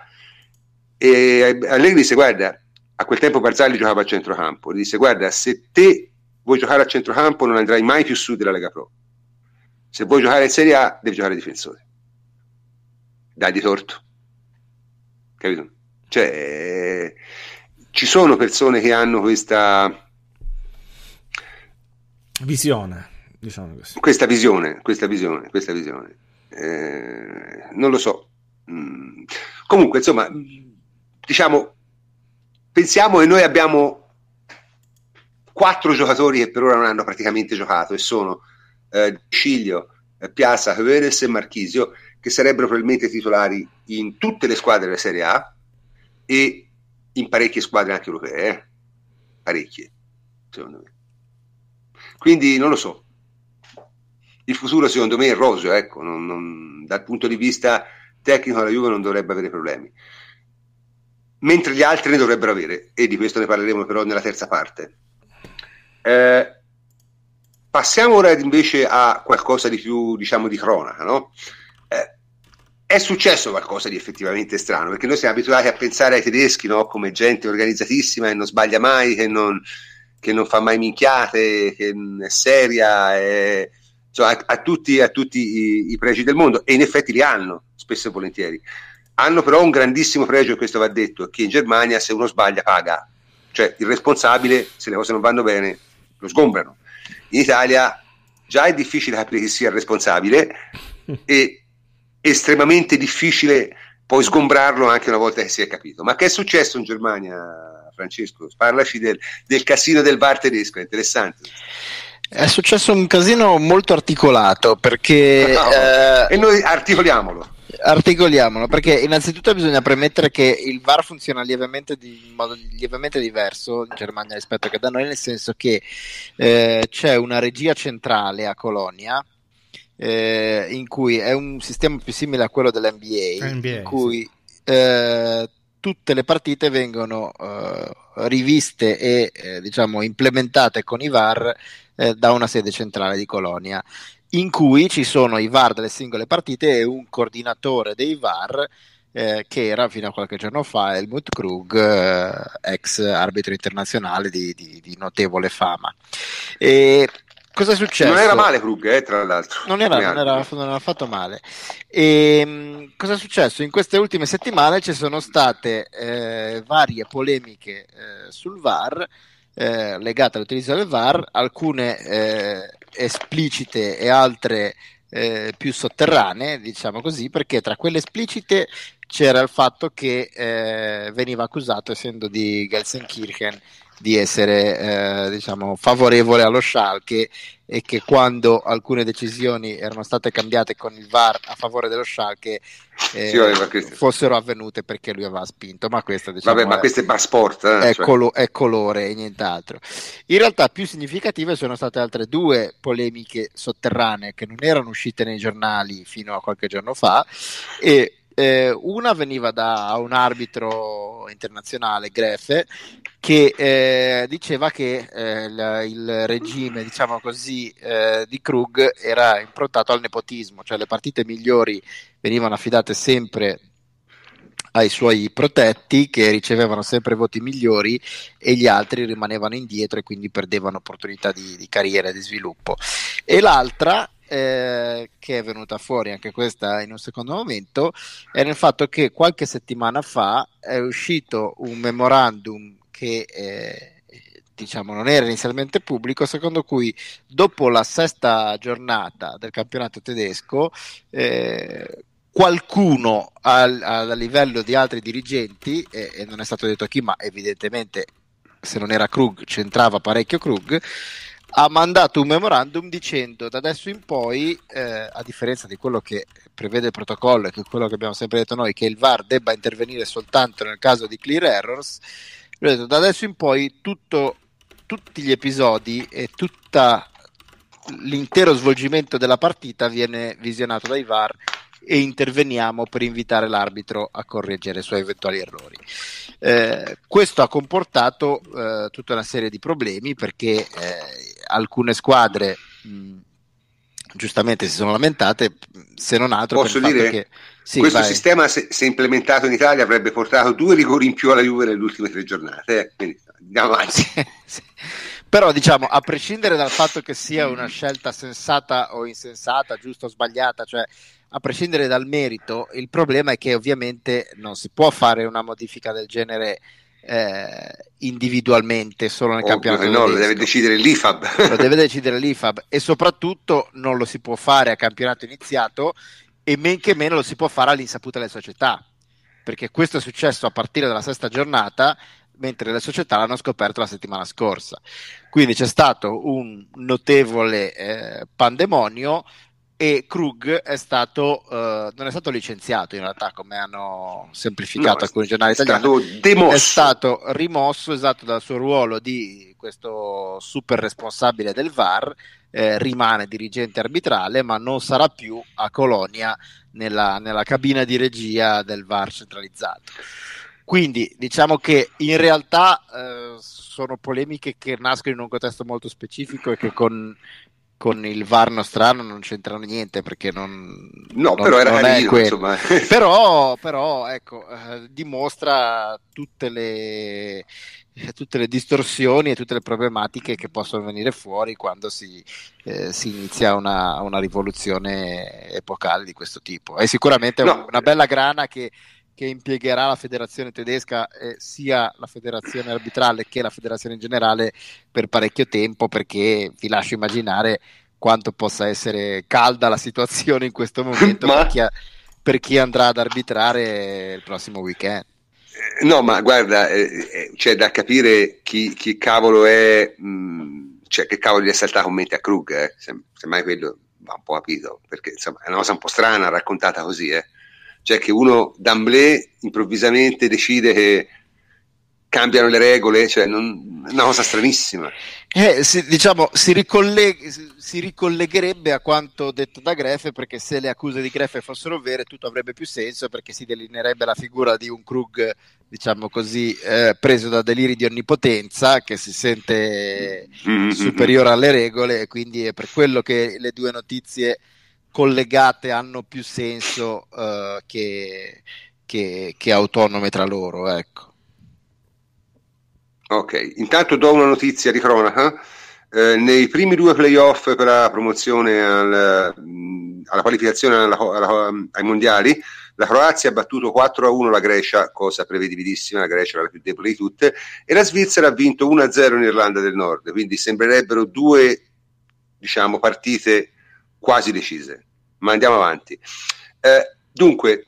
e Allegri disse guarda, a quel tempo Barzagli giocava a centrocampo, gli disse guarda, se te vuoi giocare a centrocampo non andrai mai più su della Lega Pro, se vuoi giocare in Serie A devi giocare difensore. Dagli torto, capito? Cioè, eh, ci sono persone che hanno questa visione, diciamo così. Questa visione, questa visione, questa visione. Eh, non lo so. Mm. Comunque, insomma, diciamo, pensiamo che noi abbiamo quattro giocatori che per ora non hanno praticamente giocato, e sono eh, De Sciglio, eh, Pjaca, Höwedes e Marchisio, che sarebbero probabilmente titolari in tutte le squadre della Serie A e in parecchie squadre anche europee, eh? Parecchie, secondo me. Quindi non lo so, il futuro secondo me è roseo, ecco, non, non, dal punto di vista tecnico la Juve non dovrebbe avere problemi, mentre gli altri ne dovrebbero avere, e di questo ne parleremo però nella terza parte. Eh, passiamo ora invece a qualcosa di più, diciamo, di cronaca, no? È successo qualcosa di effettivamente strano, perché noi siamo abituati a pensare ai tedeschi, no? Come gente organizzatissima che non sbaglia mai, che non, che non fa mai minchiate, che è seria, è, cioè, a, a tutti, a tutti i, i pregi del mondo, e in effetti li hanno spesso e volentieri. Hanno però un grandissimo pregio, e questo va detto, che in Germania se uno sbaglia paga, cioè il responsabile, se le cose non vanno bene lo sgombrano. In Italia già è difficile capire chi sia il responsabile e estremamente difficile poi sgombrarlo anche una volta che si è capito. Ma che è successo in Germania, Francesco? Parlaci del, del casino del V A R tedesco, è interessante. È successo un casino molto articolato, perché no, eh, e noi articoliamolo articoliamolo perché innanzitutto bisogna premettere che il V A R funziona lievemente di, in modo lievemente diverso in Germania rispetto che da noi, nel senso che eh, c'è una regia centrale a Colonia, Eh, in cui è un sistema più simile a quello dell'N B A, N B A, in cui sì. eh, tutte le partite vengono eh, riviste e eh, diciamo implementate con i V A R eh, da una sede centrale di Colonia, in cui ci sono i V A R delle singole partite e un coordinatore dei V A R eh, che era fino a qualche giorno fa Helmut Krug, eh, ex arbitro internazionale di, di, di notevole fama. E cosa è successo? Non era male Krug, eh, tra l'altro. Non era, non era, non era affatto male. E, cosa è successo? In queste ultime settimane ci sono state eh, varie polemiche eh, sul V A R, eh, legate all'utilizzo del V A R, alcune eh, esplicite e altre eh, più sotterranee, diciamo così, perché tra quelle esplicite c'era il fatto che eh, veniva accusato, essendo di Gelsenkirchen, di essere eh, diciamo favorevole allo Schalke, e che quando alcune decisioni erano state cambiate con il V A R a favore dello Schalke eh, sì, fossero avvenute perché lui aveva spinto, ma questa, diciamo, vabbè, ma è, questo è sport, eh, è, cioè. colo- è colore e nient'altro. In realtà più significative sono state altre due polemiche sotterranee che non erano uscite nei giornali fino a qualche giorno fa, e Eh, una veniva da un arbitro internazionale, Greffe, che eh, diceva che eh, il, il regime, diciamo così, eh, di Krug era improntato al nepotismo, cioè le partite migliori venivano affidate sempre ai suoi protetti, che ricevevano sempre voti migliori, e gli altri rimanevano indietro e quindi perdevano opportunità di, di carriera e di sviluppo. E l'altra, Eh, che è venuta fuori anche questa in un secondo momento, è nel fatto che qualche settimana fa è uscito un memorandum che eh, diciamo non era inizialmente pubblico, secondo cui dopo la sesta giornata del campionato tedesco eh, qualcuno al, al, a livello di altri dirigenti, e, e non è stato detto chi, ma evidentemente se non era Krug c'entrava parecchio Krug, ha mandato un memorandum dicendo da adesso in poi, eh, a differenza di quello che prevede il protocollo e che è quello che abbiamo sempre detto noi, che il V A R debba intervenire soltanto nel caso di clear errors, lui ha detto da adesso in poi tutto, tutti gli episodi e tutta l'intero svolgimento della partita viene visionato dai V A R e interveniamo per invitare l'arbitro a correggere i suoi eventuali errori. Eh, questo ha comportato eh, tutta una serie di problemi, perché eh, alcune squadre mh, giustamente si sono lamentate, se non altro posso per dire che sì, questo vai. sistema se, se implementato in Italia avrebbe portato due rigori in più alla Juve nelle ultime tre giornate, eh. Quindi andiamo avanti. Però diciamo, a prescindere dal fatto che sia una scelta sensata o insensata, giusta o sbagliata, cioè a prescindere dal merito, il problema è che ovviamente non si può fare una modifica del genere eh, individualmente solo nel oh, campionato no, tedesco. Lo deve decidere l'I F A B. Lo deve decidere l'I F A B e soprattutto non lo si può fare a campionato iniziato e men che meno lo si può fare all'insaputa delle società, perché questo è successo a partire dalla sesta giornata, mentre le società l'hanno scoperto la settimana scorsa. Quindi c'è stato un notevole eh, pandemonio e Krug è stato eh, non è stato licenziato in realtà, come hanno semplificato no, alcuni giornali italiani, è stato rimosso esatto dal suo ruolo di questo super responsabile del V A R, eh, rimane dirigente arbitrale ma non sarà più a Colonia nella, nella cabina di regia del V A R centralizzato. Quindi diciamo che in realtà eh, sono polemiche che nascono in un contesto molto specifico e che con con il V A R nostrano non c'entrano niente, perché non no non, però era carino, insomma. però però ecco eh, dimostra tutte le tutte le distorsioni e tutte le problematiche che possono venire fuori quando si eh, si inizia una una rivoluzione epocale di questo tipo. È sicuramente no. una bella grana che che impiegherà la federazione tedesca, eh, sia la federazione arbitrale che la federazione in generale, per parecchio tempo, perché vi lascio immaginare quanto possa essere calda la situazione in questo momento ma... per, chi a, per chi andrà ad arbitrare il prossimo weekend. No, ma guarda, eh, c'è da capire chi, chi cavolo è, mh, cioè che cavolo gli è saltato in mente a Krug, eh? Sem- semmai quello va un po' capito, perché insomma è una cosa un po' strana raccontata così, eh. Cioè che uno d'amblè improvvisamente decide che cambiano le regole, cioè non, una cosa stranissima. Eh, si, diciamo, si, ricolleg- si ricollegherebbe a quanto detto da Grefe, perché se le accuse di Grefe fossero vere tutto avrebbe più senso, perché si delineerebbe la figura di un Krug, diciamo così, eh, preso da deliri di onnipotenza, che si sente mm-hmm. superiore alle regole, e quindi è per quello che le due notizie collegate hanno più senso uh, che, che, che autonome tra loro, ecco. Ok, intanto do una notizia di cronaca. Eh, nei primi due playoff per la promozione al, alla qualificazione alla, alla, ai mondiali, la Croazia ha battuto quattro a uno la Grecia, cosa prevedibilissima, la Grecia era la più debole di tutte, e la Svizzera ha vinto uno a zero in Irlanda del Nord, quindi sembrerebbero due, diciamo, partite quasi decise, ma andiamo avanti. Eh, dunque,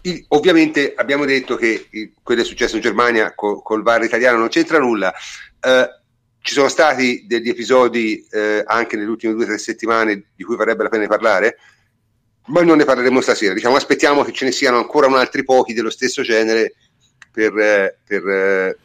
il, ovviamente abbiamo detto che il, quello che è successo in Germania co, col V A R italiano non c'entra nulla. Eh, ci sono stati degli episodi eh, anche nelle ultime due o tre settimane di cui varrebbe la pena parlare, ma non ne parleremo stasera. Diciamo, aspettiamo che ce ne siano ancora un altri pochi dello stesso genere per... Eh, per eh,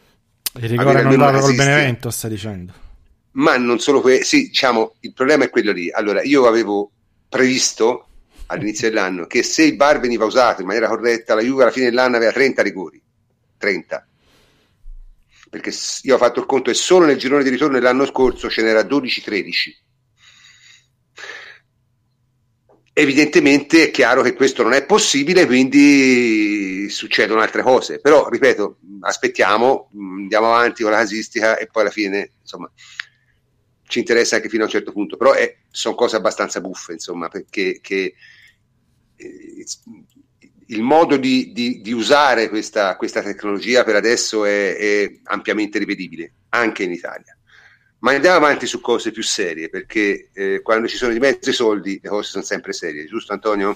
il rigore non dato col Benevento, sta dicendo. Ma non solo que- sì, diciamo, il problema è quello lì. Allora, io avevo previsto all'inizio dell'anno che se il V A R veniva usato in maniera corretta, la Juve alla fine dell'anno aveva trenta rigori, trenta, perché io ho fatto il conto e solo nel girone di ritorno dell'anno scorso ce n'era dodici tredici. Evidentemente è chiaro che questo non è possibile, quindi succedono altre cose, però ripeto, aspettiamo, andiamo avanti con la casistica e poi alla fine, insomma, ci interessa anche fino a un certo punto, però è, sono cose abbastanza buffe, insomma, perché che, eh, il modo di, di, di usare questa, questa tecnologia per adesso è, è ampiamente rivedibile, anche in Italia. Ma andiamo avanti su cose più serie, perché eh, quando ci sono di mezzo i soldi le cose sono sempre serie, giusto Antonio?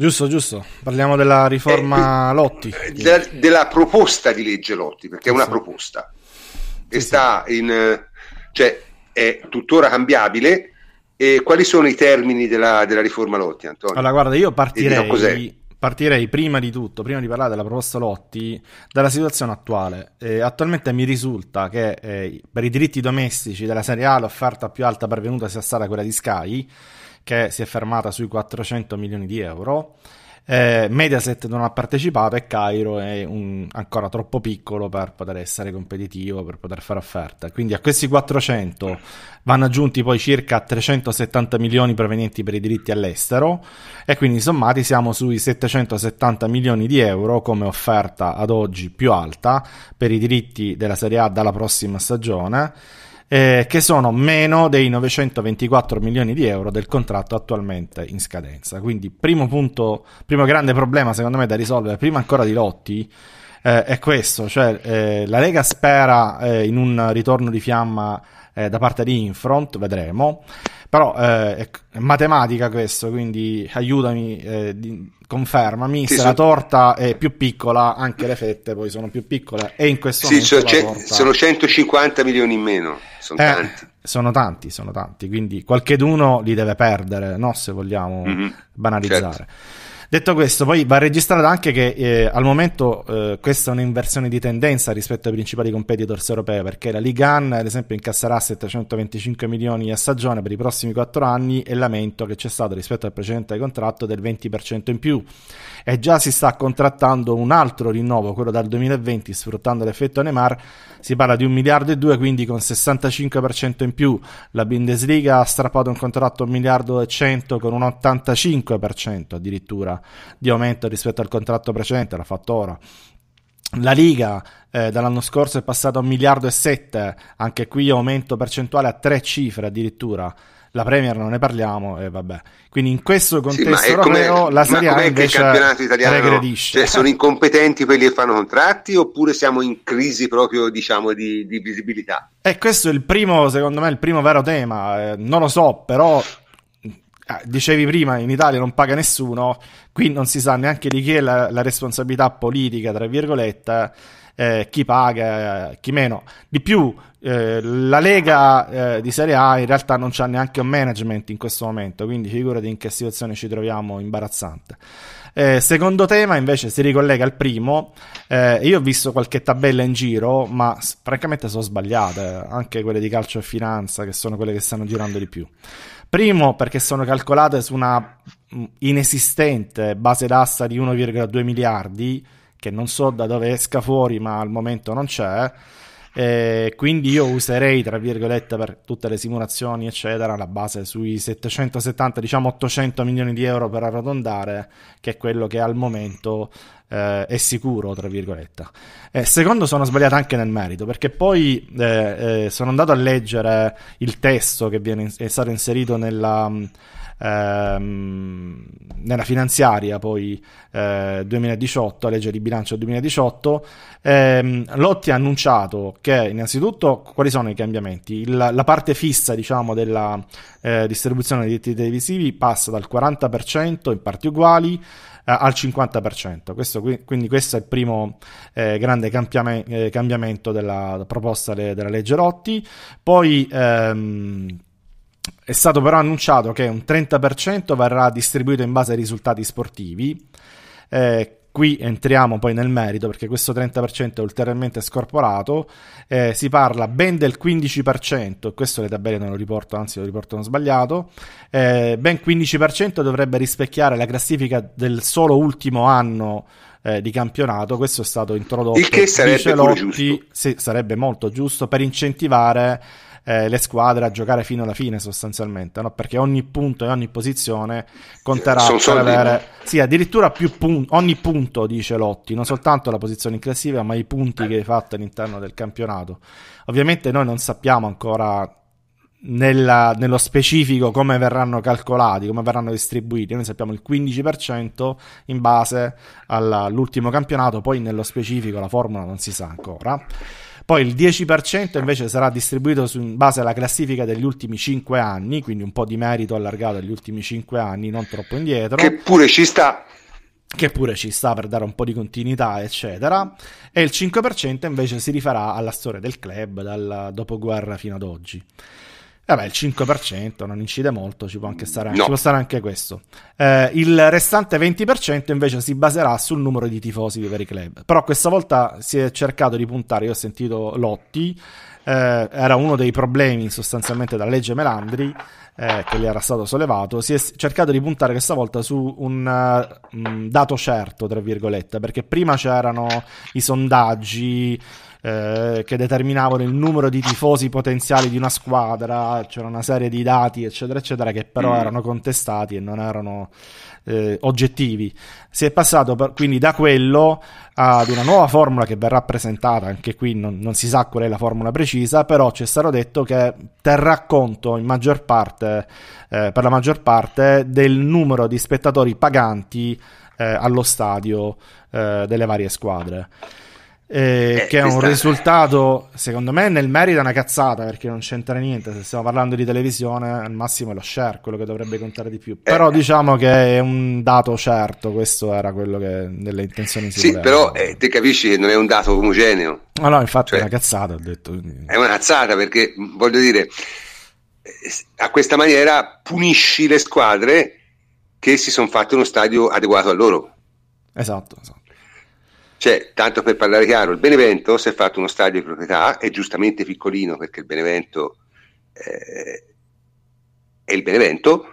Giusto, giusto. Parliamo della riforma eh, Lotti. Della, della proposta di legge Lotti, perché è una sì. proposta. E sì, sta sì. in... cioè è tuttora cambiabile. E quali sono i termini della, della riforma Lotti, Antonio? Allora, guarda, io partirei... Partirei prima di tutto, prima di parlare della proposta Lotti, dalla situazione attuale. Eh, attualmente mi risulta che eh, per i diritti domestici della Serie A l'offerta più alta pervenuta sia stata quella di Sky, che si è fermata sui quattrocento milioni di euro. Eh, Mediaset non ha partecipato e Cairo è un, ancora troppo piccolo per poter essere competitivo, per poter fare offerta. Quindi a questi quattrocento vanno aggiunti poi circa trecentosettanta milioni provenienti per i diritti all'estero, e quindi sommati siamo sui settecentosettanta milioni di euro come offerta ad oggi più alta per i diritti della Serie A dalla prossima stagione, eh, che sono meno dei novecentoventiquattro milioni di euro del contratto attualmente in scadenza. Quindi primo punto, primo grande problema secondo me da risolvere prima ancora di Lotti eh, è questo, cioè eh, la Lega spera eh, in un ritorno di fiamma eh, da parte di Infront, vedremo, però eh, è matematica questo, quindi aiutami, eh, di, confermami sì, se so... la torta è più piccola anche le fette poi sono più piccole, e in questo sì, momento cioè, torta... sono centocinquanta milioni in meno, sono eh, tanti sono tanti sono tanti quindi qualcheduno li deve perdere, no, se vogliamo mm-hmm. banalizzare, certo. Detto questo, poi va registrato anche che eh, al momento eh, questa è un'inversione di tendenza rispetto ai principali competitors europei, perché la Liga ad esempio incasserà settecentoventicinque milioni a stagione per i prossimi quattro anni, e l'aumento che c'è stato rispetto al precedente contratto del venti per cento in più, e già si sta contrattando un altro rinnovo, quello dal duemilaventi, sfruttando l'effetto Neymar, si parla di un miliardo e due, quindi con sessantacinque per cento in più. La Bundesliga ha strappato un contratto un miliardo e cento con un ottantacinque per cento addirittura di aumento rispetto al contratto precedente, l'ha fatto ora. La Liga eh, dall'anno scorso è passata a un miliardo e sette, anche qui aumento percentuale a tre cifre addirittura. La Premier non ne parliamo, e eh, vabbè. Quindi in questo contesto sì, europeo la Serie A invece regredisce. Cioè, sono incompetenti quelli che fanno contratti, oppure siamo in crisi proprio, diciamo, di, di visibilità? E questo è il primo, secondo me, il primo vero tema. Eh, non lo so, però... Dicevi prima, in Italia non paga nessuno, qui non si sa neanche di chi è la, la responsabilità politica, tra virgolette, eh, chi paga, eh, chi meno. Di più, eh, la Lega eh, di Serie A in realtà non c'ha neanche un management in questo momento, quindi figurati in che situazione ci troviamo, imbarazzante. Eh, secondo tema invece si ricollega al primo, eh, io ho visto qualche tabella in giro, ma francamente sono sbagliate, anche quelle di calcio e finanza, che sono quelle che stanno girando di più. Primo, perché sono calcolate su una inesistente base d'asta di uno virgola due miliardi, che non so da dove esca fuori, ma al momento non c'è, e quindi io userei, tra virgolette, per tutte le simulazioni eccetera, la base sui settecentosettanta, diciamo ottocento milioni di euro per arrotondare, che è quello che al momento eh, è sicuro, tra virgolette. Eh, secondo, sono sbagliato anche nel merito, perché poi eh, eh, sono andato a leggere il testo che viene, è stato inserito nella ehm, nella finanziaria poi eh, duemiladiciotto, legge di bilancio duemiladiciotto. ehm, Lotti ha annunciato che innanzitutto quali sono i cambiamenti. Il, la parte fissa, diciamo, della eh, distribuzione dei diritti televisivi passa dal quaranta per cento in parti uguali al cinquanta per cento. Questo, quindi questo è il primo eh, grande cambiame, eh, cambiamento della proposta de, della legge Lotti. Poi ehm, è stato però annunciato che un trenta per cento verrà distribuito in base ai risultati sportivi. Eh, qui entriamo poi nel merito, perché questo trenta per cento è ulteriormente scorporato, eh, si parla ben del quindici per cento, questo le tabelle non lo riportano, anzi lo riportano sbagliato, eh, ben quindici per cento dovrebbe rispecchiare la classifica del solo ultimo anno eh, di campionato. Questo è stato introdotto, il che sarebbe pure giusto. Sì, sarebbe molto giusto per incentivare Eh, le squadre a giocare fino alla fine, sostanzialmente, no? Perché ogni punto e ogni posizione conterà per avere sì, addirittura più punti, ogni punto, dice Lotti, non soltanto la posizione in classifica, ma i punti che hai fatto all'interno del campionato. Ovviamente noi non sappiamo ancora nella, nello specifico come verranno calcolati, come verranno distribuiti. Noi sappiamo il quindici per cento in base alla, all'ultimo campionato, poi nello specifico la formula non si sa ancora. Poi il dieci per cento invece sarà distribuito su, in base alla classifica degli ultimi cinque anni, quindi un po' di merito allargato agli ultimi cinque anni, non troppo indietro. Che pure ci sta. Che pure ci sta per dare un po' di continuità, eccetera. E il cinque per cento invece si rifarà alla storia del club dal dopoguerra fino ad oggi. Vabbè, il cinque per cento non incide molto, ci può anche stare, no. Ci può stare anche questo. Eh, il restante venti per cento invece si baserà sul numero di tifosi dei vari club. Però questa volta si è cercato di puntare, io ho sentito Lotti, eh, era uno dei problemi sostanzialmente della legge Melandri, eh, che gli era stato sollevato, si è cercato di puntare questa volta su un uh, dato certo, tra virgolette, perché prima c'erano i sondaggi Eh, che determinavano il numero di tifosi potenziali di una squadra, c'era una serie di dati eccetera eccetera che però mm. erano contestati e non erano eh, oggettivi. Si è passato per, quindi da quello ad una nuova formula che verrà presentata, anche qui non, non si sa qual è la formula precisa, però ci è stato detto che terrà conto in maggior parte eh, per la maggior parte del numero di spettatori paganti eh, allo stadio eh, delle varie squadre. Eh, eh, che è un risultato, secondo me, nel merito è una cazzata, perché non c'entra niente. Se stiamo parlando di televisione, al massimo è lo share quello che dovrebbe contare di più, eh. Però diciamo che è un dato certo, questo era quello che nelle intenzioni si sì, voleva. Però eh, te capisci che non è un dato omogeneo. No, no, infatti cioè, è una cazzata, ho detto. Quindi... è una cazzata, perché voglio dire, a questa maniera punisci le squadre che si sono fatte uno stadio adeguato a loro. Esatto, esatto. Cioè, tanto per parlare chiaro, il Benevento si è fatto uno stadio di proprietà, è giustamente piccolino perché il Benevento eh, è il Benevento,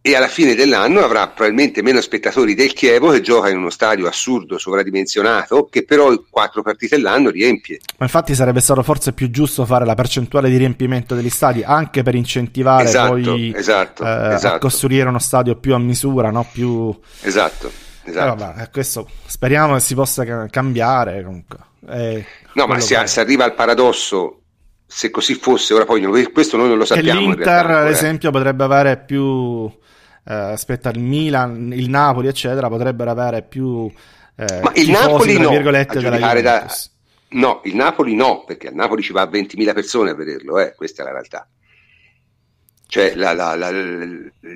e alla fine dell'anno avrà probabilmente meno spettatori del Chievo, che gioca in uno stadio assurdo, sovradimensionato, che però quattro partite l'anno riempie. Ma infatti sarebbe stato forse più giusto fare la percentuale di riempimento degli stadi, anche per incentivare esatto, poi esatto, eh, esatto. a costruire uno stadio più a misura, no? Più... esatto. Esatto. Eh, vabbè, questo speriamo che si possa cambiare comunque. Eh, no, ma se, se arriva al paradosso, se così fosse, ora poi questo noi non lo sappiamo. E l'Inter, ad esempio, potrebbe avere più eh, aspetta, il Milan, il Napoli, eccetera, potrebbero avere più eh, ma il Napoli no, della da... no, il Napoli no, perché al Napoli ci va ventimila persone a vederlo, eh, questa è la realtà. Cioè, la, la, la, la,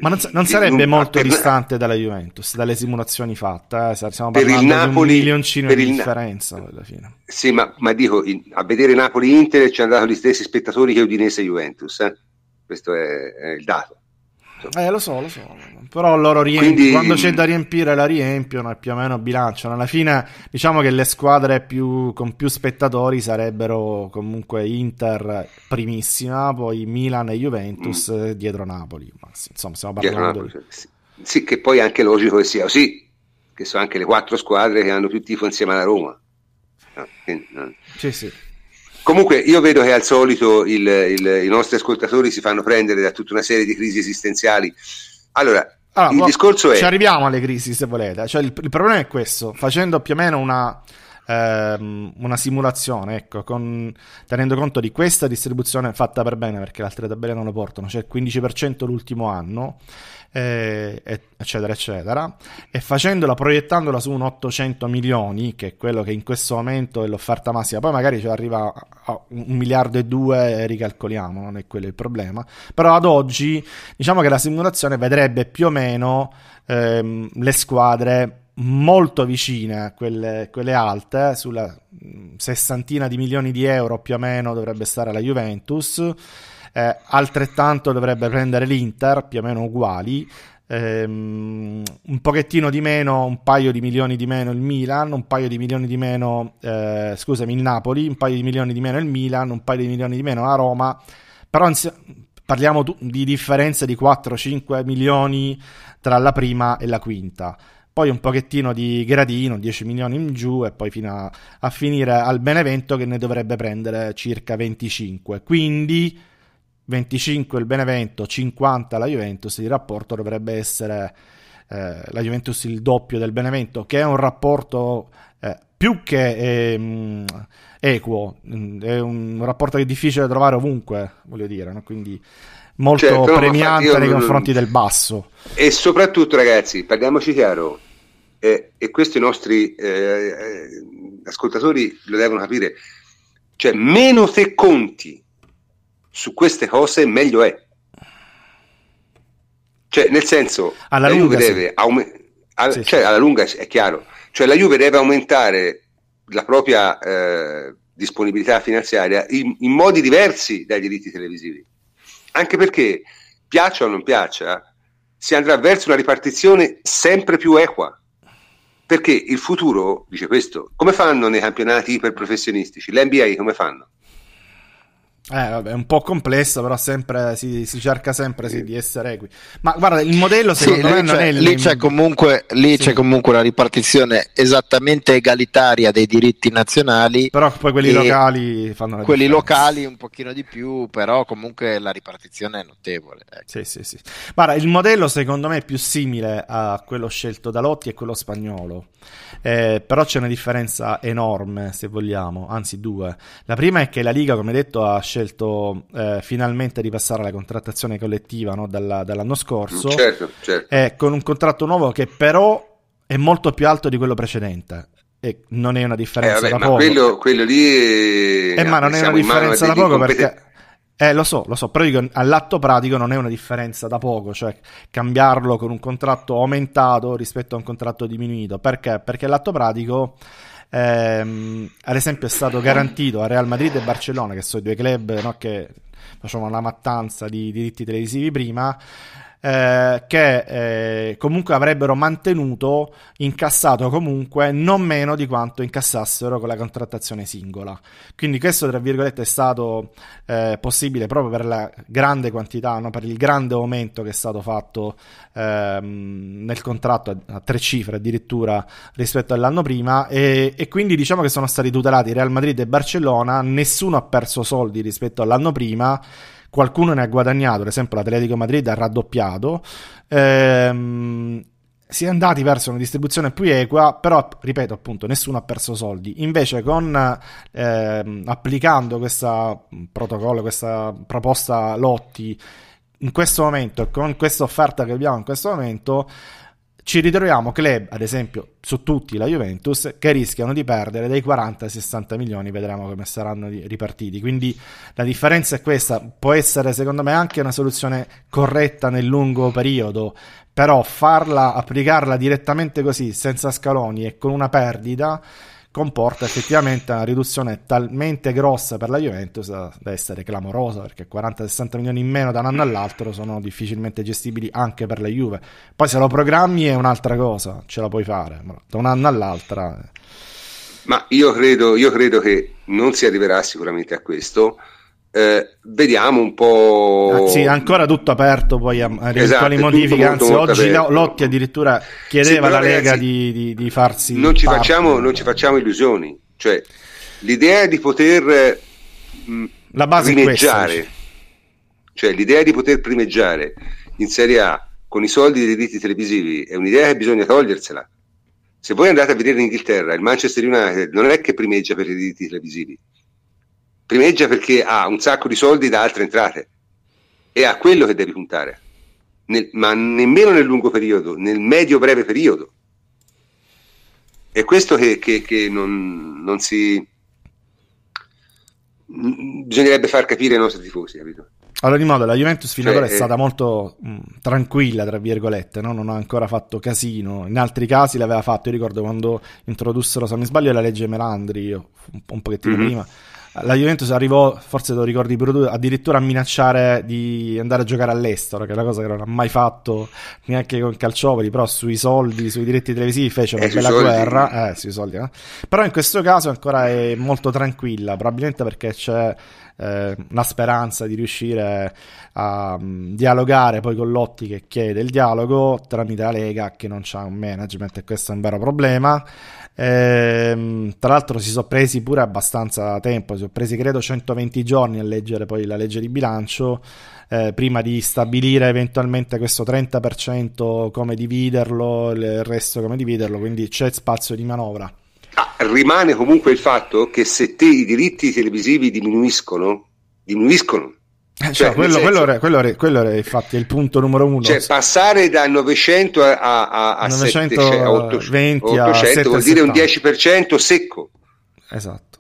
ma non, non sarebbe molto per, distante dalla Juventus, dalle simulazioni fatte, eh? Stiamo parlando per il Napoli, di un milioncino per di il, differenza alla fine. Sì, ma, ma dico, in, a vedere Napoli-Inter ci hanno dato gli stessi spettatori che Udinese-Juventus, eh? Questo è, è il dato. Eh, lo so, lo so, però loro riempiono. Quindi... quando c'è da riempire la riempiono e più o meno bilanciano. Alla fine diciamo che le squadre più, con più spettatori sarebbero comunque Inter primissima, poi Milan e Juventus mm. dietro Napoli. Ma, insomma, stiamo parlando di... sì. Sì, che poi è anche logico che sia così, che sono anche le quattro squadre che hanno più tifo insieme alla Roma. No, quindi, no. Sì, sì. Comunque io vedo che al solito il, il, i nostri ascoltatori si fanno prendere da tutta una serie di crisi esistenziali. Allora, allora il discorso è... ci arriviamo alle crisi se volete, cioè, il, il problema è questo, facendo più o meno una, ehm, una simulazione, ecco, con, tenendo conto di questa distribuzione fatta per bene, perché le altre tabelle non lo portano, c'è cioè il quindici per cento l'ultimo anno, eh, eccetera eccetera, e facendola, proiettandola su un ottocento milioni, che è quello che in questo momento è l'offerta massima, poi magari ci arriva a un miliardo e due e ricalcoliamo, non è quello il problema, però ad oggi diciamo che la simulazione vedrebbe più o meno ehm, le squadre molto vicine a quelle, quelle alte, sulla sessantina di milioni di euro più o meno dovrebbe stare la Juventus. Eh, altrettanto dovrebbe prendere l'Inter, più o meno uguali, ehm, un pochettino di meno, un paio di milioni di meno il Milan, un paio di milioni di meno eh, scusami il Napoli, un paio di milioni di meno il Milan, un paio di milioni di meno la Roma, però ins- parliamo tu- di differenze di quattro cinque milioni tra la prima e la quinta, poi un pochettino di gradino, dieci milioni in giù, e poi fino a, a finire al Benevento che ne dovrebbe prendere circa venticinque, quindi venticinque il Benevento, cinquanta la Juventus, il rapporto dovrebbe essere eh, la Juventus il doppio del Benevento, che è un rapporto eh, più che eh, equo, è un rapporto che è difficile da trovare ovunque, voglio dire, no? Quindi molto certo, premiante no, io, nei io, confronti del basso. E soprattutto ragazzi, parliamoci chiaro, eh, e questi i nostri eh, ascoltatori lo devono capire, Cioè, meno te conti su queste cose, meglio è. Cioè, nel senso, alla la lunga, Juve deve sì. aumentare, all- sì, cioè sì. alla lunga è chiaro, cioè la Juve deve aumentare la propria eh, disponibilità finanziaria in, in modi diversi dai diritti televisivi, anche perché, piaccia o non piaccia, si andrà verso una ripartizione sempre più equa, perché il futuro dice questo. Come fanno nei campionati iperprofessionistici? L'N B A come fanno? Eh, vabbè, è un po' complesso, però sempre si, si cerca sempre sì, di essere equi. Ma guarda, il modello secondo sì, me non è lì, c'è comunque, lì sì. c'è comunque una ripartizione esattamente egalitaria dei diritti nazionali, però poi quelli locali fanno la quelli differenza. Locali un pochino di più, però comunque la ripartizione è notevole, ecco. Sì, sì, sì. Guarda, il modello secondo me è più simile a quello scelto da Lotti e quello spagnolo, eh, però c'è una differenza enorme, se vogliamo, anzi due. La prima è che la Liga, come detto, ha scelto scelto eh, finalmente di passare alla contrattazione collettiva, no? Dalla, dall'anno scorso, certo, certo. Eh, con un contratto nuovo che però è molto più alto di quello precedente, e non è una differenza eh, vabbè, da ma poco quello, quello lì eh, ma non è una differenza da poco perché eh, lo so, lo so, però dico, all'atto pratico non è una differenza da poco, cioè cambiarlo con un contratto aumentato rispetto a un contratto diminuito, perché? Perché all'atto pratico Eh, ad esempio è stato garantito a Real Madrid e Barcellona, che sono i due club, no, che facevano una mattanza di diritti televisivi prima, eh, che eh, comunque avrebbero mantenuto, incassato comunque non meno di quanto incassassero con la contrattazione singola. Quindi questo, tra virgolette, è stato eh, possibile proprio per la grande quantità, no, per il grande aumento che è stato fatto ehm, nel contratto, a tre cifre addirittura rispetto all'anno prima, e, e quindi diciamo che sono stati tutelati Real Madrid e Barcellona. Nessuno ha perso soldi rispetto all'anno prima, qualcuno ne ha guadagnato, ad esempio l'Atletico Madrid ha raddoppiato, ehm, si è andati verso una distribuzione più equa, però ripeto, appunto, nessuno ha perso soldi. Invece con ehm, applicando questo protocollo, questa proposta Lotti in questo momento, con questa offerta che abbiamo in questo momento, ci ritroviamo club, ad esempio su tutti la Juventus, che rischiano di perdere dai quaranta ai sessanta milioni, vedremo come saranno ripartiti. Quindi la differenza è questa, può essere secondo me anche una soluzione corretta nel lungo periodo, però farla, applicarla direttamente così, senza scaloni e con una perdita, comporta effettivamente una riduzione talmente grossa per la Juventus da essere clamorosa, perché quaranta sessanta milioni in meno da un anno all'altro sono difficilmente gestibili anche per la Juve. Poi se lo programmi è un'altra cosa, ce la puoi fare, ma da un anno all'altra. Ma io credo, io credo che non si arriverà sicuramente a questo. Eh, vediamo un po', anzi ancora tutto aperto poi a, a eventuali esatto, modifiche, anzi molto oggi aperto. Lotti addirittura chiedeva alla sì, Lega di, di, di farsi non ci, facciamo, non ci facciamo illusioni, cioè l'idea di poter mh, la base primeggiare questa, cioè l'idea di poter primeggiare in Serie A con i soldi dei diritti televisivi è un'idea che bisogna togliersela. Se voi andate a vedere in Inghilterra, il Manchester United non è che primeggia per i diritti televisivi, primeggia perché ha un sacco di soldi da altre entrate, e a quello che devi puntare, nel, ma nemmeno nel lungo periodo, nel medio-breve periodo. È questo che, che, che non, non si... bisognerebbe far capire ai nostri tifosi, capito? Allora, in modo, la Juventus fino ad ora è stata molto mh, tranquilla, tra virgolette, no? Non ha ancora fatto casino. In altri casi l'aveva fatto, io ricordo quando introdussero, se non mi sbaglio, la legge Melandri, un, un pochettino mm-hmm. prima, la Juventus arrivò, forse lo ricordi pure, addirittura a minacciare di andare a giocare all'estero, che è una cosa che non ha mai fatto neanche con Calciopoli, però sui soldi, sui diritti televisivi fece una eh, bella sui guerra eh, sui soldi, eh. Però in questo caso ancora è molto tranquilla, probabilmente perché c'è eh, la speranza di riuscire a um, dialogare poi con Lotti, che chiede il dialogo tramite la Lega, che non c'ha un management, e questo è un vero problema. Ehm, tra l'altro si sono presi pure abbastanza tempo, si sono presi credo centoventi giorni a leggere poi la legge di bilancio eh, prima di stabilire eventualmente questo trenta per cento come dividerlo, il resto come dividerlo, quindi c'è spazio di manovra. Ah, rimane comunque il fatto che se te i diritti televisivi diminuiscono diminuiscono cioè, cioè, quello, quello, era, quello, era, quello era infatti il punto numero uno, cioè passare da novecento a, a, a novecentoventi a ottocento, a ottocento, a ottocento vuol dire un dieci per cento secco, esatto.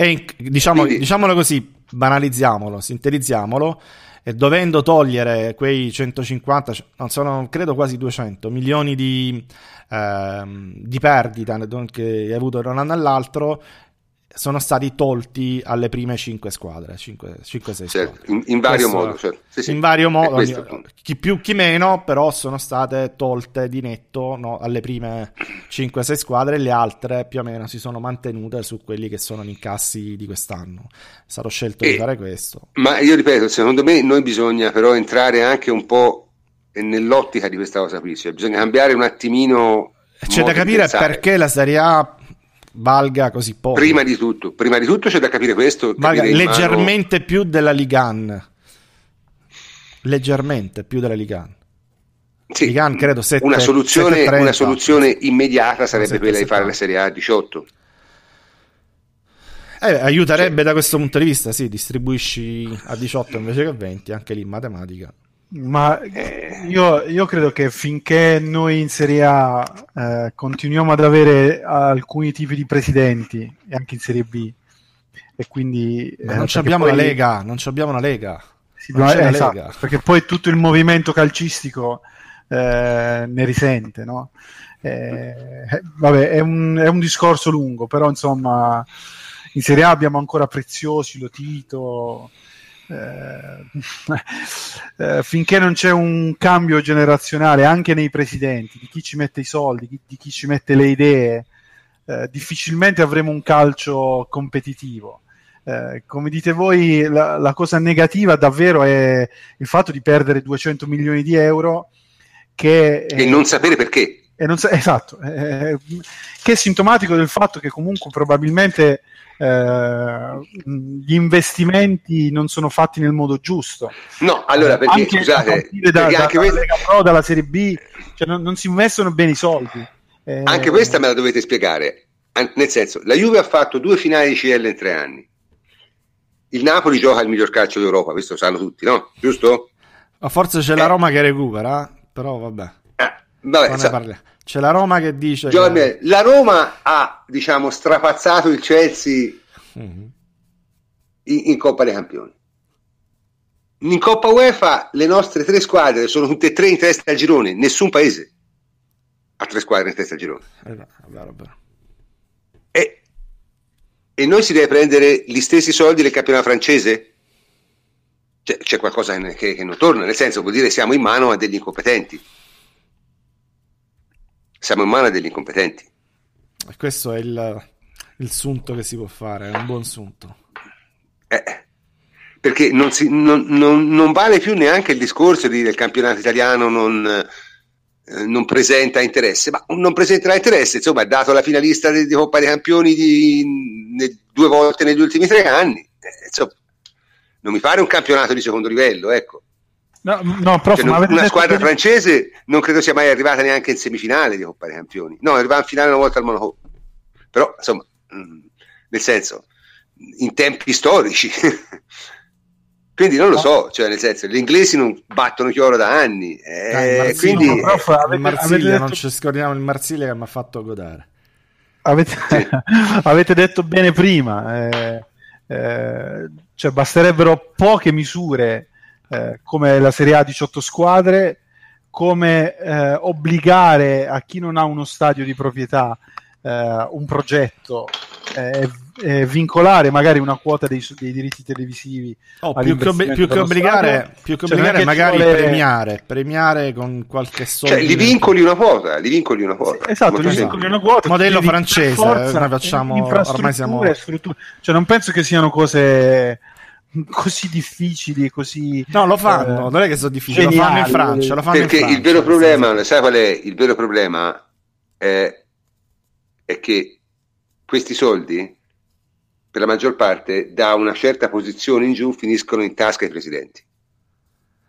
E diciamo, quindi... diciamolo così, banalizziamolo, sintetizziamolo, e dovendo togliere quei centocinquanta, non sono, credo quasi duecento milioni di, eh, di perdita che hai avuto da un anno all'altro, sono stati tolti alle prime cinque squadre, cinque sei certo, in, in vario questo, modo, certo. Sì, sì. In vario modo, ogni, chi più chi meno, però sono state tolte di netto, no, alle prime cinque sei squadre, le altre più o meno si sono mantenute su quelli che sono gli incassi di quest'anno. È stato scelto e, di fare questo. Ma io ripeto, secondo me noi bisogna però entrare anche un po' nell'ottica di questa cosa qui, cioè bisogna cambiare un attimino. C'è da capire perché la Serie A valga così poco. Prima di tutto, prima di tutto c'è da capire questo. Valga capire leggermente mano... più della Ligan. Leggermente più della Ligan. Sì, Ligan credo sette, una soluzione, una soluzione immediata sarebbe sette, quella di fare la Serie A diciotto. Eh, aiuterebbe, cioè, da questo punto di vista, sì, distribuisci a diciotto invece che a venti, anche lì in matematica. Ma io, io credo che finché noi in Serie A eh, continuiamo ad avere alcuni tipi di presidenti, e anche in Serie B, e quindi eh, non abbiamo poi... la Lega, non abbiamo una Lega, sì, non ma, eh, la esatto, Lega, perché poi tutto il movimento calcistico eh, ne risente, no? Eh, vabbè, è un, è un discorso lungo, però insomma in Serie A abbiamo ancora Preziosi, Lotito. Eh, eh, finché non c'è un cambio generazionale anche nei presidenti, di chi ci mette i soldi, di, di chi ci mette le idee, eh, difficilmente avremo un calcio competitivo. Eh, come dite voi, la, la cosa negativa davvero è il fatto di perdere duecento milioni di euro che e è, non sapere perché e non sa- esatto eh, che è sintomatico del fatto che comunque probabilmente Eh, gli investimenti non sono fatti nel modo giusto, no? Allora, perché anche, scusate, da, perché da, anche da, questa... Lega Pro, dalla Serie B, cioè non, non si investono bene i soldi. Eh... Anche questa me la dovete spiegare, An- nel senso, la Juve ha fatto due finali di C L in tre anni. Il Napoli gioca il miglior calcio d'Europa, questo lo sanno tutti, no? Giusto? Ma forse c'è eh. la Roma che recupera, però vabbè, eh, vabbè ne parliamo. C'è la Roma che dice che... La Roma ha, diciamo, strapazzato il Chelsea mm-hmm. in, in Coppa dei Campioni. In Coppa UEFA le nostre tre squadre sono tutte e tre in testa al girone. Nessun paese ha tre squadre in testa al girone. Eh, vabbè, vabbè. E, e noi si deve prendere gli stessi soldi del campionato francese? C'è, c'è qualcosa che, che, che non torna, nel senso, vuol dire siamo in mano a degli incompetenti. Siamo in mano degli incompetenti. E questo è il, il sunto che si può fare, è un buon sunto. Eh, perché non, si, non, non, non vale più neanche il discorso di, del campionato italiano non, eh, non presenta interesse, ma non presenterà interesse, insomma, è dato la finalista di, di Coppa dei Campioni di, ne, due volte negli ultimi tre anni. Eh, insomma, non mi pare un campionato di secondo livello, ecco. No, no, prof, cioè, non, una squadra che... francese non credo sia mai arrivata neanche in semifinale di Coppa dei Campioni. No, arrivava in finale una volta al Monaco, però insomma, mh, nel senso, in tempi storici quindi non lo no. so, cioè nel senso, gli inglesi non battono Chioro da anni, eh, Dai, Marsiglia, quindi prof, avete, il Marsiglia, detto... non ci scordiamo il Marsiglia che mi ha fatto godare. Avete, sì. avete detto bene prima, eh, eh, cioè basterebbero poche misure Eh, come la Serie A diciotto squadre, come eh, obbligare a chi non ha uno stadio di proprietà eh, un progetto, eh, eh, vincolare magari una quota dei, dei diritti televisivi, oh, più, che ob- più che obbligare, più che obbligare cioè, magari vuole... premiare premiare con qualche soldo, cioè li vincoli una quota, li vincoli una quota, sì, esatto, li vincoli una quota, modello francese, forza, noi facciamo ormai siamo strutture. Cioè non penso che siano cose così difficili, così no, lo fanno, eh, non è che sono difficili, geniali, lo fanno in Francia, lo fanno perché in Francia, il vero problema, senso. Sai qual è? Il vero problema è, è che questi soldi per la maggior parte da una certa posizione in giù finiscono in tasca ai presidenti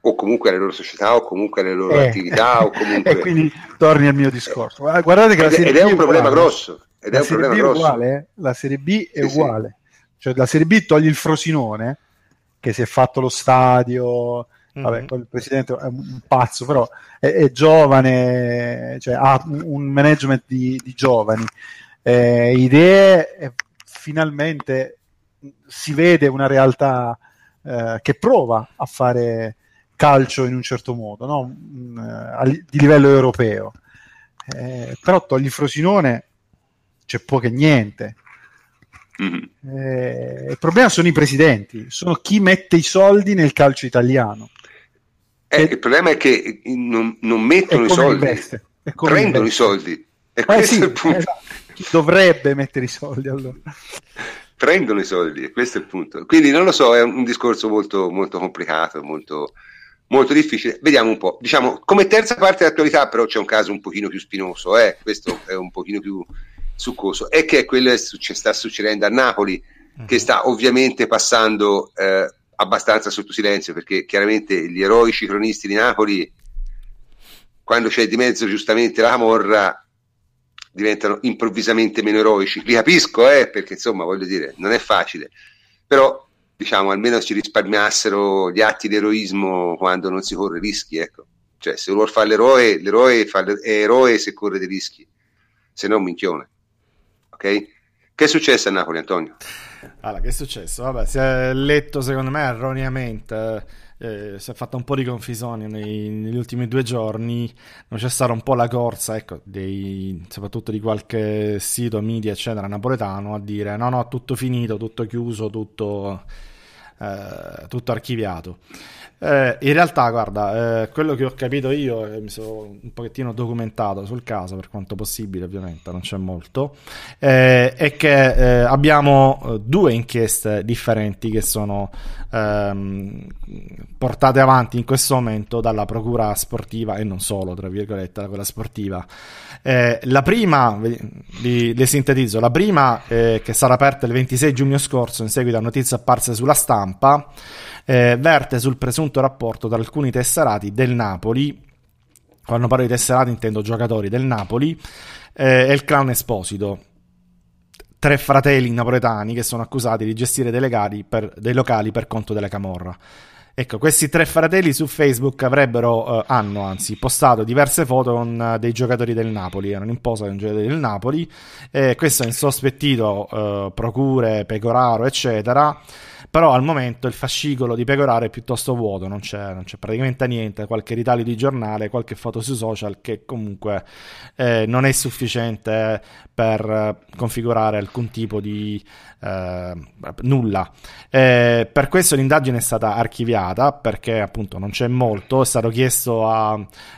o comunque alle loro società o comunque alle loro eh. attività o comunque... e quindi torni al mio discorso, guardate che ed, la Serie ed è un problema uguale. grosso ed la è un problema grosso uguale, eh? La Serie B è sì, uguale sì. Cioè la Serie B toglie il Frosinone che si è fatto lo stadio, vabbè, mm-hmm. il presidente è un pazzo, però è, è giovane, cioè ha un management di, di giovani, eh, idee, e finalmente si vede una realtà eh, che prova a fare calcio in un certo modo, no? Mh, di livello europeo, eh, però togli Frosinone c'è poco e niente. Mm-hmm. Eh, il problema sono i presidenti, sono chi mette i soldi nel calcio italiano. Eh, il problema è che non, non mettono i soldi, prendono investe. i soldi. E eh questo sì, è il punto. Esatto. Chi dovrebbe mettere i soldi allora? Prendono i soldi, e questo è il punto. Quindi non lo so, è un discorso molto, molto complicato, molto, molto difficile. Vediamo un po'. Diciamo, come terza parte dell'attualità, però, c'è un caso un pochino più spinoso, eh? Questo è un pochino più succoso, e che è quello che succe- sta succedendo a Napoli, mm-hmm. che sta ovviamente passando eh, abbastanza sotto silenzio, perché chiaramente gli eroici cronisti di Napoli, quando c'è di mezzo giustamente la camorra, diventano improvvisamente meno eroici. Li capisco, eh, perché insomma, voglio dire, non è facile, però diciamo almeno ci risparmiassero gli atti di eroismo quando non si corre rischi, ecco. Cioè, se vuol fare l'eroe, l'eroe fa l'eroe, è eroe se corre dei rischi, se no minchione. Ok? Che è successo a Napoli, Antonio? Allora, che è successo? Vabbè, si è letto, secondo me, erroneamente, eh, si è fatta un po' di confisoni nei, negli ultimi due giorni, non c'è stata un po' la corsa, ecco, dei, soprattutto di qualche sito, media, eccetera, napoletano, a dire no, no, tutto finito, tutto chiuso, tutto, eh, tutto archiviato. Eh, in realtà, guarda, eh, quello che ho capito io, eh, mi sono un pochettino documentato sul caso per quanto possibile, ovviamente non c'è molto, eh, è che eh, abbiamo due inchieste differenti che sono ehm, portate avanti in questo momento dalla procura sportiva, e non solo, tra virgolette, da quella sportiva. Eh, la prima, li, li sintetizzo, la prima eh, che sarà aperta il ventisei giugno scorso in seguito a notizie apparse sulla stampa, eh, verte sul presunto rapporto tra alcuni tesserati del Napoli, quando parlo di tesserati intendo giocatori del Napoli, eh, e il clan Esposito, tre fratelli napoletani che sono accusati di gestire dei, legali per, dei locali per conto della camorra. Ecco, questi tre fratelli su Facebook avrebbero, eh, hanno anzi postato diverse foto con eh, dei giocatori del Napoli, erano in posa con giocatori del Napoli, eh, questo ha insospettito eh, procure, Pecoraro, eccetera. Però al momento il fascicolo di Pecoraro è piuttosto vuoto, non c'è, non c'è praticamente niente, qualche ritaglio di giornale, qualche foto su social, che comunque eh, non è sufficiente per configurare alcun tipo di eh, nulla. Eh, per questo l'indagine è stata archiviata, perché appunto non c'è molto. È stato chiesto a,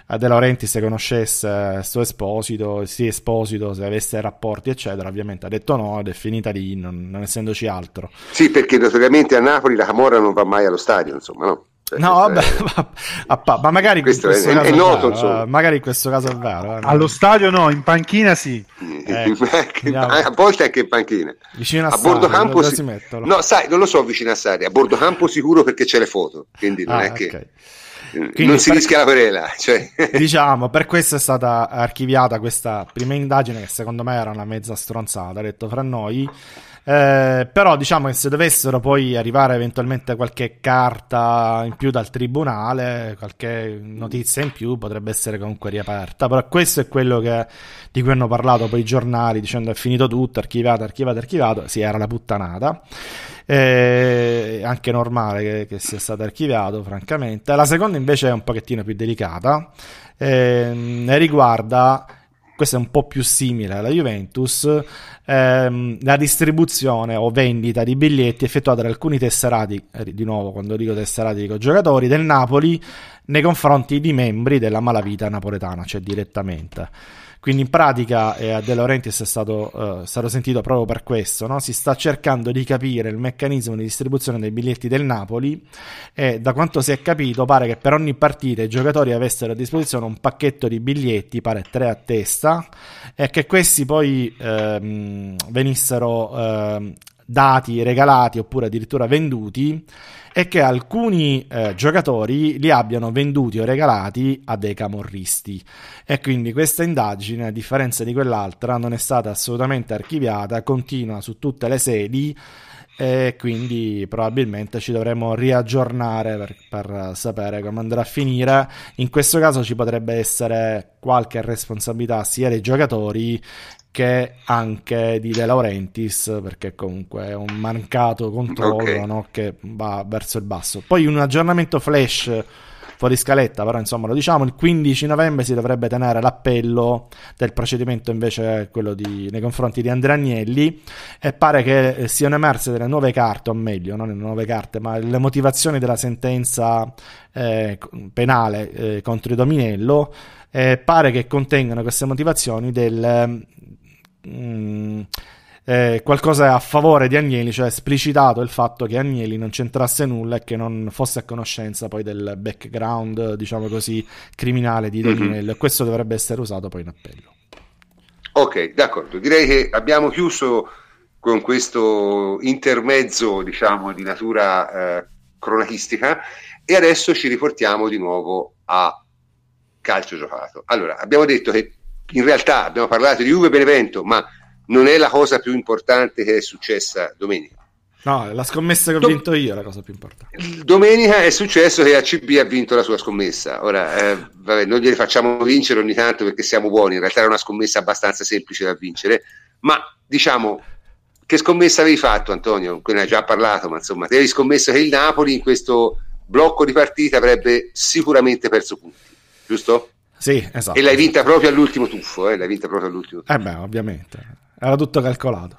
a De Laurenti se conoscesse sto Esposito, sì Esposito, se avesse rapporti, eccetera. Ovviamente ha detto no, ed è finita lì, non, non essendoci altro. Sì, perché naturalmente a Napoli la camorra non va mai allo stadio, insomma, no? Cioè, no, vabbè, è... ma, ma magari in questo, questo è, caso è noto, è vero, magari in questo caso è vero. No? Allo stadio no, in panchina sì. Eh, a volte anche in panchina. Vicino a, a Sarri, bordo campo si... si mettono. No, sai, non lo so vicino a Sarri, a bordo campo sicuro perché c'è le foto, quindi non ah, è che... Okay. Quindi non si per... rischia la querela, cioè. Diciamo, per questo è stata archiviata questa prima indagine, che secondo me era una mezza stronzata, detto fra noi, eh, però diciamo che se dovessero poi arrivare eventualmente qualche carta in più dal tribunale, qualche notizia in più, potrebbe essere comunque riaperta. Però questo è quello che, di cui hanno parlato poi i giornali, dicendo è finito tutto, archiviato, archivato, archivato. Sì, era la puttanata. Eh, anche normale che, che sia stato archiviato, francamente. La seconda invece è un pochettino più delicata, ehm, e riguarda, questa è un po' più simile alla Juventus, ehm, la distribuzione o vendita di biglietti effettuata da alcuni tesserati, eh, di nuovo quando dico tesserati dico giocatori del Napoli, nei confronti di membri della malavita napoletana, cioè direttamente. Quindi in pratica eh, De Laurentiis è stato, eh, stato sentito proprio per questo, no? Si sta cercando di capire il meccanismo di distribuzione dei biglietti del Napoli, e da quanto si è capito pare che per ogni partita i giocatori avessero a disposizione un pacchetto di biglietti, pare tre a testa, e che questi poi ehm, venissero ehm, dati, regalati oppure addirittura venduti, e che alcuni eh, giocatori li abbiano venduti o regalati a dei camorristi. E quindi questa indagine, a differenza di quell'altra, non è stata assolutamente archiviata, continua su tutte le sedi, e quindi probabilmente ci dovremo riaggiornare per, per sapere come andrà a finire. In questo caso ci potrebbe essere qualche responsabilità sia dei giocatori che anche di De Laurentiis, perché comunque è un mancato controllo, okay, no? Che va verso il basso. Poi un aggiornamento flash fuori scaletta, però insomma lo diciamo, il quindici novembre si dovrebbe tenere l'appello del procedimento, invece quello di, nei confronti di Andrea Agnelli, e pare che siano emerse delle nuove carte, o meglio non le nuove carte ma le motivazioni della sentenza eh, penale eh, contro Dominello, eh, pare che contengano queste motivazioni del Mm, eh, qualcosa a favore di Agnelli, cioè esplicitato il fatto che Agnelli non c'entrasse nulla e che non fosse a conoscenza poi del background, diciamo così, criminale di Dominello, mm-hmm. e questo dovrebbe essere usato poi in appello. Ok, d'accordo, direi che abbiamo chiuso con questo intermezzo, diciamo, di natura eh, cronachistica, e adesso ci riportiamo di nuovo a calcio giocato. Allora, abbiamo detto che in realtà abbiamo parlato di Juve Benevento, ma non è la cosa più importante che è successa domenica. No, la scommessa che Do- ho vinto io è la cosa più importante. Domenica è successo che A C B ha vinto la sua scommessa. Ora, eh, vabbè, noi gliele facciamo vincere ogni tanto perché siamo buoni. In realtà era una scommessa abbastanza semplice da vincere. Ma diciamo, che scommessa avevi fatto, Antonio? Ne hai già parlato, ma insomma, ti avevi scommesso che il Napoli in questo blocco di partita avrebbe sicuramente perso punti, giusto? Sì, esatto. E l'hai vinta proprio all'ultimo tuffo, eh? L'hai vinta proprio all'ultimo tuffo. Eh beh, ovviamente. Era tutto calcolato.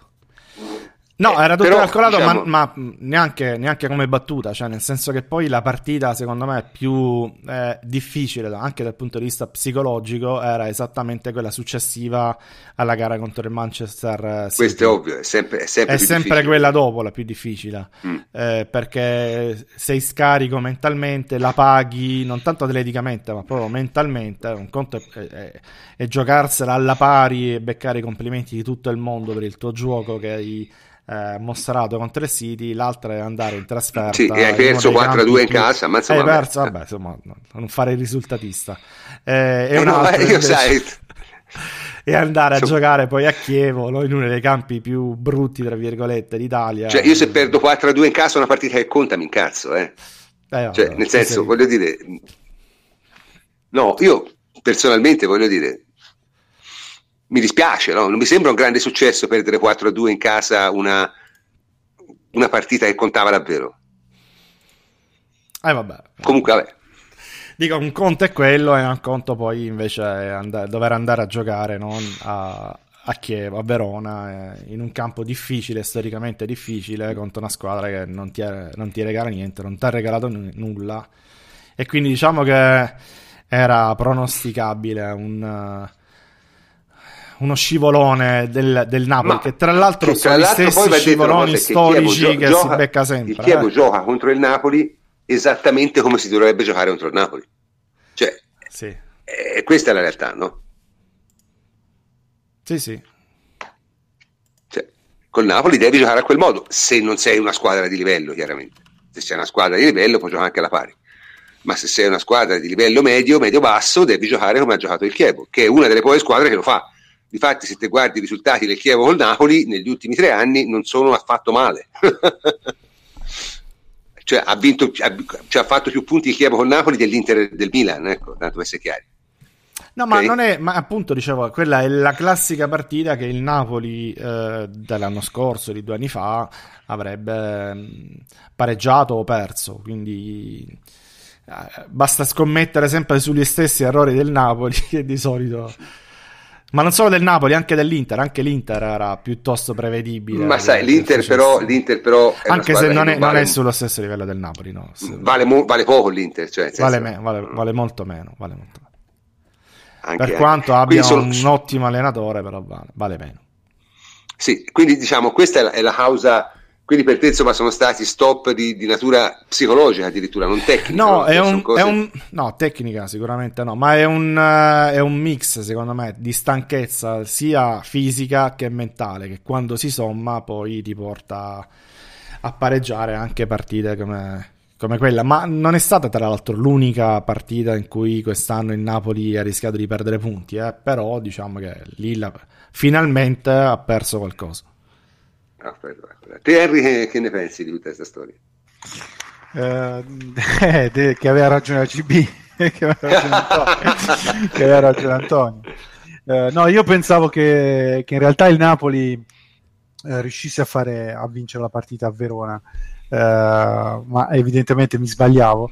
No, eh, era tutto però, calcolato, diciamo... ma, ma neanche, neanche come battuta, cioè nel senso che poi la partita, secondo me, è più eh, difficile, anche dal punto di vista psicologico, era esattamente quella successiva alla gara contro il Manchester City. Questo è ovvio, è sempre, è sempre, è più sempre quella dopo la più difficile, mm. eh, perché sei scarico mentalmente, la paghi, non tanto atleticamente, ma proprio mentalmente. Un conto è, è, è giocarsela alla pari e beccare i complimenti di tutto il mondo per il tuo gioco che hai... Eh, mostrato contro il City, l'altra è andare in trasferta, sì, e hai perso quattro a due in casa, ma insomma hai perso, vabbè, insomma, non fare il risultatista, eh, e eh no, io invece... sai e andare a so... giocare poi a Chievo, no? In uno dei campi più brutti tra virgolette d'Italia, cioè io se perdo quattro a due in casa una partita che conta mi incazzo, eh. Eh, cioè, nel senso sei... voglio dire, no, io personalmente voglio dire mi dispiace, no? Non mi sembra un grande successo perdere quattro a due in casa una, una partita che contava davvero. Eh vabbè. Comunque vabbè. Dico, un conto è quello e un conto poi invece è and- dover andare a giocare, no? a, a Chievo, a Verona, eh, in un campo difficile, storicamente difficile, contro una squadra che non ti, è, non ti regala niente, non ti ha regalato n- nulla. E quindi diciamo che era pronosticabile un... Uh, uno scivolone del, del Napoli, ma che tra l'altro che tra sono l'altro gli stessi scivoloni storici che, Chievo, che gioca, si becca sempre. Il Chievo eh. gioca contro il Napoli esattamente come si dovrebbe giocare contro il Napoli, cioè sì. Eh, questa è la realtà, no? Sì, sì. Cioè, col Napoli devi giocare a quel modo, se non sei una squadra di livello, chiaramente. Se sei una squadra di livello puoi giocare anche alla pari. Ma se sei una squadra di livello medio, medio-basso, devi giocare come ha giocato il Chievo, che è una delle poche squadre che lo fa. Difatti, se te guardi i risultati del Chievo col Napoli negli ultimi tre anni non sono affatto male. Cioè ha vinto, ha, cioè, ha fatto più punti il Chievo col Napoli dell'Inter e del Milan, ecco, tanto per essere chiari. No, ma okay? Non è, ma appunto dicevo, quella è la classica partita che il Napoli eh, dall'anno scorso, di due anni fa, avrebbe pareggiato o perso, quindi eh, basta scommettere sempre sugli stessi errori del Napoli che di solito... Ma non solo del Napoli, anche dell'Inter, anche l'Inter era piuttosto prevedibile. Ma sai, l'Inter però, l'Inter però è anche se non è, non vale, è sullo stesso livello del Napoli, no? Se... Vale, mo- vale poco l'Inter, cioè senso... vale, me- vale, vale molto meno, vale molto meno. Anche, per quanto anche. abbia sono... un ottimo allenatore, però vale, vale meno. Sì, quindi diciamo questa è la, è la causa. Quindi per te insomma sono stati stop di, di natura psicologica addirittura, non tecnica. No, no? È un, cose... è un, no tecnica sicuramente no, ma è un, uh, è un mix secondo me di stanchezza sia fisica che mentale, che quando si somma poi ti porta a pareggiare anche partite come, come quella. Ma non è stata tra l'altro l'unica partita in cui quest'anno il Napoli ha rischiato di perdere punti, eh? Però diciamo che lì la, finalmente ha perso qualcosa. aspetta, aspetta. Te Henry, che ne pensi di tutta questa storia? Eh, de, che aveva ragione la C B, che aveva ragione Antonio, che aveva ragione Antonio. Eh, no, io pensavo che, che in realtà il Napoli eh, riuscisse a fare a vincere la partita a Verona, eh, ma evidentemente mi sbagliavo.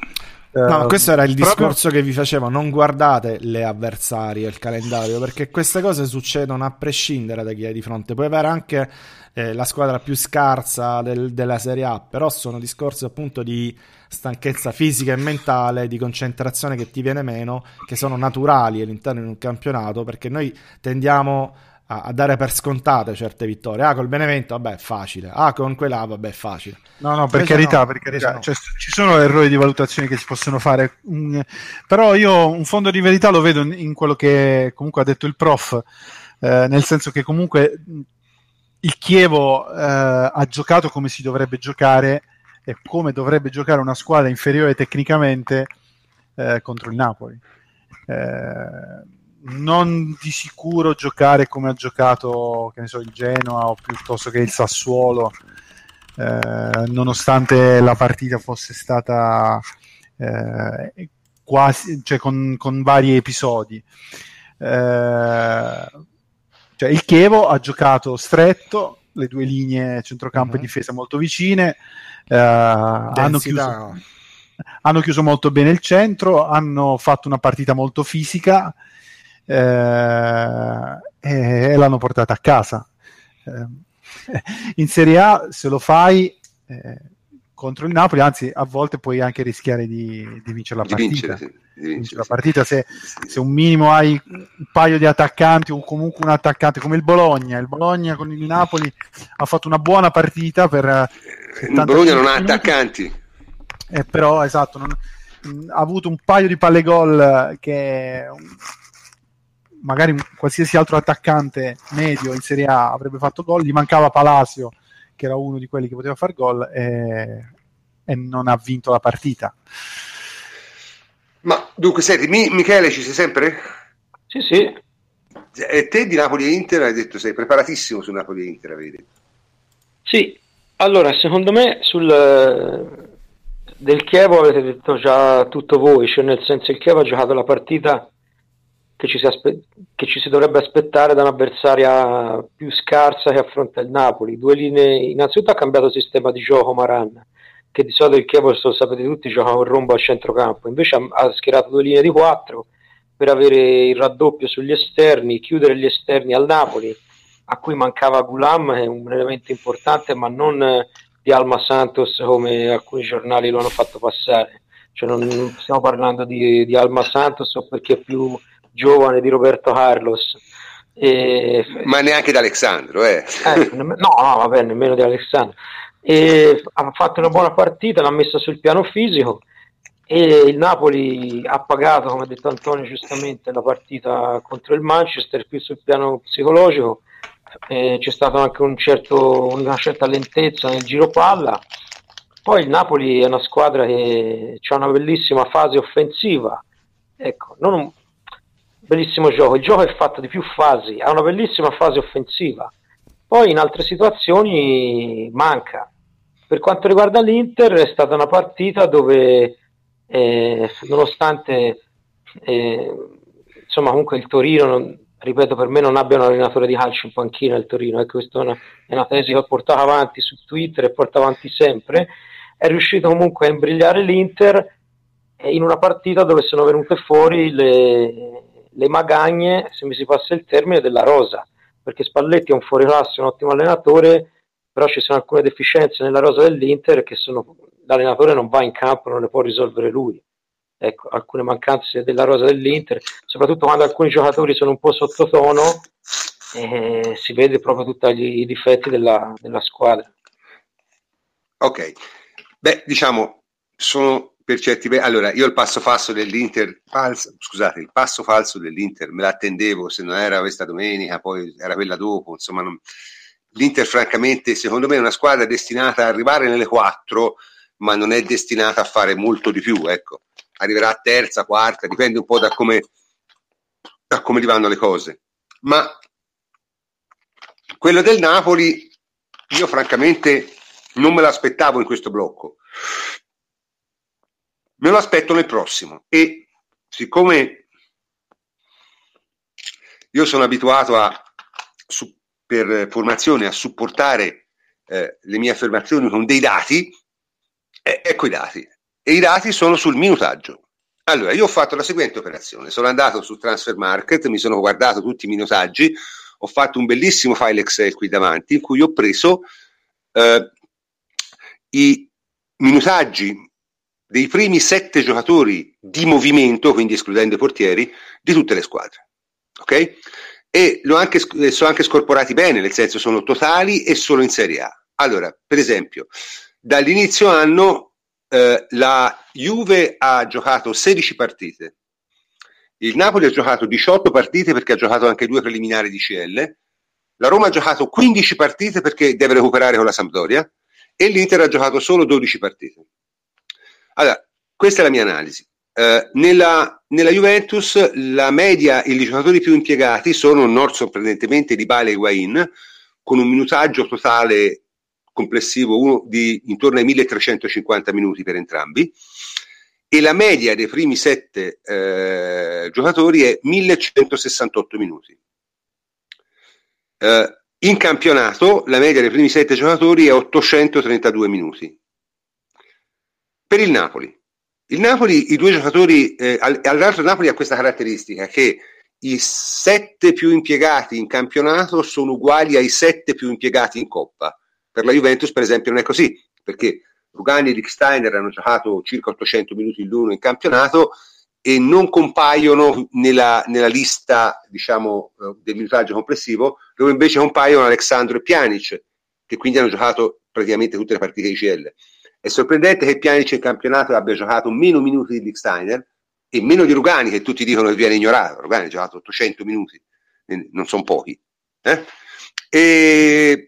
No, questo era il discorso proprio... che vi facevo, non guardate le avversarie, il calendario, perché queste cose succedono a prescindere da chi è di fronte. Puoi avere anche eh, la squadra più scarsa del, della Serie A, però sono discorsi appunto di stanchezza fisica e mentale, di concentrazione che ti viene meno, che sono naturali all'interno di un campionato, perché noi tendiamo a, a dare per scontate certe vittorie. Ah, col Benevento vabbè è facile, ah con quella vabbè è facile. No, no, per carità, no, per carità, no. Cioè, ci sono errori di valutazione che si possono fare, mm, però io un fondo di verità lo vedo in, in quello che comunque ha detto il prof, eh, nel senso che comunque il Chievo eh, ha giocato come si dovrebbe giocare e come dovrebbe giocare una squadra inferiore tecnicamente eh, contro il Napoli. Eh, non di sicuro giocare come ha giocato, che ne so, il Genoa o piuttosto che il Sassuolo, eh, nonostante la partita fosse stata eh, quasi, cioè con, con vari episodi. Eh, cioè il Chievo ha giocato stretto, le due linee centrocampo mm-hmm. e difesa molto vicine, eh, hanno chiuso, hanno chiuso molto bene il centro, hanno fatto una partita molto fisica. Eh, e, e l'hanno portata a casa. Eh, in Serie A se lo fai eh, contro il Napoli, anzi a volte puoi anche rischiare di, di vincere la partita, di vincere, sì. di vincere, sì. la partita se, sì. se un minimo hai un paio di attaccanti o comunque un attaccante come il Bologna. Il Bologna con il Napoli ha fatto una buona partita per il Bologna non ha attaccanti, eh, però esatto non, mh, ha avuto un paio di palle gol che un, magari qualsiasi altro attaccante medio in Serie A avrebbe fatto gol. Gli mancava Palacio, che era uno di quelli che poteva far gol, e, e non ha vinto la partita. Ma dunque senti, mi, Michele, ci sei sempre? Sì, sì. E te di Napoli e Inter hai detto sei preparatissimo su Napoli e Inter, vedi? Sì, allora secondo me sul del Chievo avete detto già tutto voi, cioè nel senso il Chievo ha giocato la partita Che ci, si aspe- che ci si dovrebbe aspettare da un'avversaria più scarsa che affronta il Napoli. Due linee, innanzitutto ha cambiato sistema di gioco Maran, che di solito il Chievo, lo sapete tutti, giocava un rombo al centrocampo, invece ha, ha schierato due linee di quattro per avere il raddoppio sugli esterni, chiudere gli esterni al Napoli, a cui mancava Goulam, che è un elemento importante, ma non di Alma Santos come alcuni giornali lo hanno fatto passare. Cioè non, non stiamo parlando di, di Alma Santos o perché è più giovane di Roberto Carlos, e... ma neanche di Alexandro, eh. eh, no, no, vabbè, nemmeno di Alexandro. E ha fatto una buona partita, l'ha messa sul piano fisico e il Napoli ha pagato, come ha detto Antonio giustamente, la partita contro il Manchester più sul piano psicologico. Eh, c'è stata anche un certo, una certa lentezza nel giro palla. Poi il Napoli è una squadra che ha una bellissima fase offensiva, ecco, non un bellissimo gioco, il gioco è fatto di più fasi, ha una bellissima fase offensiva, poi in altre situazioni manca. Per quanto riguarda l'Inter è stata una partita dove eh, nonostante eh, insomma comunque il Torino, non, ripeto per me non abbia un allenatore di calcio in panchina il Torino, e questa è una, è una tesi che ho portato avanti su Twitter e porto avanti sempre, è riuscito comunque a imbrigliare l'Inter in una partita dove sono venute fuori le... le magagne, se mi si passa il termine, della rosa, perché Spalletti è un fuoriclasse, un ottimo allenatore, però ci sono alcune deficienze nella rosa dell'Inter che sono, l'allenatore non va in campo, non le può risolvere lui, ecco, alcune mancanze della rosa dell'Inter, soprattutto quando alcuni giocatori sono un po' sottotono, eh, si vede proprio tutti i difetti della, della squadra. Ok, beh, diciamo, sono per certi... Allora, io il passo falso dell'Inter, falso, scusate, il passo falso dell'Inter me l'attendevo, se non era questa domenica, poi era quella dopo, insomma, non... l'Inter francamente, secondo me, è una squadra destinata a arrivare nelle quattro, ma non è destinata a fare molto di più, ecco, arriverà a terza, quarta, dipende un po' da come da come gli vanno le cose, ma quello del Napoli io francamente non me l'aspettavo in questo blocco, me lo aspetto nel prossimo, e siccome io sono abituato a, su, per formazione, a supportare eh, le mie affermazioni con dei dati, eh, ecco i dati, e i dati sono sul minutaggio. Allora, io ho fatto la seguente operazione, sono andato su Transfer Market, mi sono guardato tutti i minutaggi, ho fatto un bellissimo file Excel qui davanti in cui ho preso eh, i minutaggi dei primi sette giocatori di movimento, quindi escludendo i portieri, di tutte le squadre, ok? E l'ho anche, sono anche scorporati bene, nel senso sono totali e solo in Serie A. Allora, per esempio, dall'inizio anno eh, la Juve ha giocato sedici partite, il Napoli ha giocato diciotto partite perché ha giocato anche due preliminari di C L, la Roma ha giocato quindici partite perché deve recuperare con la Sampdoria, e l'Inter ha giocato solo dodici partite. Allora, questa è la mia analisi. Eh, nella, nella Juventus la media e i giocatori più impiegati sono, non sorprendentemente, Dybala e Higuain, con un minutaggio totale complessivo uno, di intorno ai milletrecentocinquanta minuti per entrambi, e la media dei primi sette eh, giocatori è millecentosessantotto minuti. Eh, in campionato la media dei primi sette giocatori è ottocentotrentadue minuti. Per il Napoli, il Napoli, i due giocatori, eh, all'altro Napoli ha questa caratteristica che i sette più impiegati in campionato sono uguali ai sette più impiegati in Coppa. Per la Juventus, per esempio, non è così, perché Rugani e Lichtsteiner hanno giocato circa ottocento minuti l'uno in campionato e non compaiono nella, nella lista, diciamo, del minutaggio complessivo, dove invece compaiono Alexandro e Pjanic, che quindi hanno giocato praticamente tutte le partite di C L. È sorprendente che Pjanic in campionato abbia giocato meno minuti di Lichtsteiner e meno di Rugani, che tutti dicono che viene ignorato. Rugani ha giocato ottocento minuti, non sono pochi, eh? E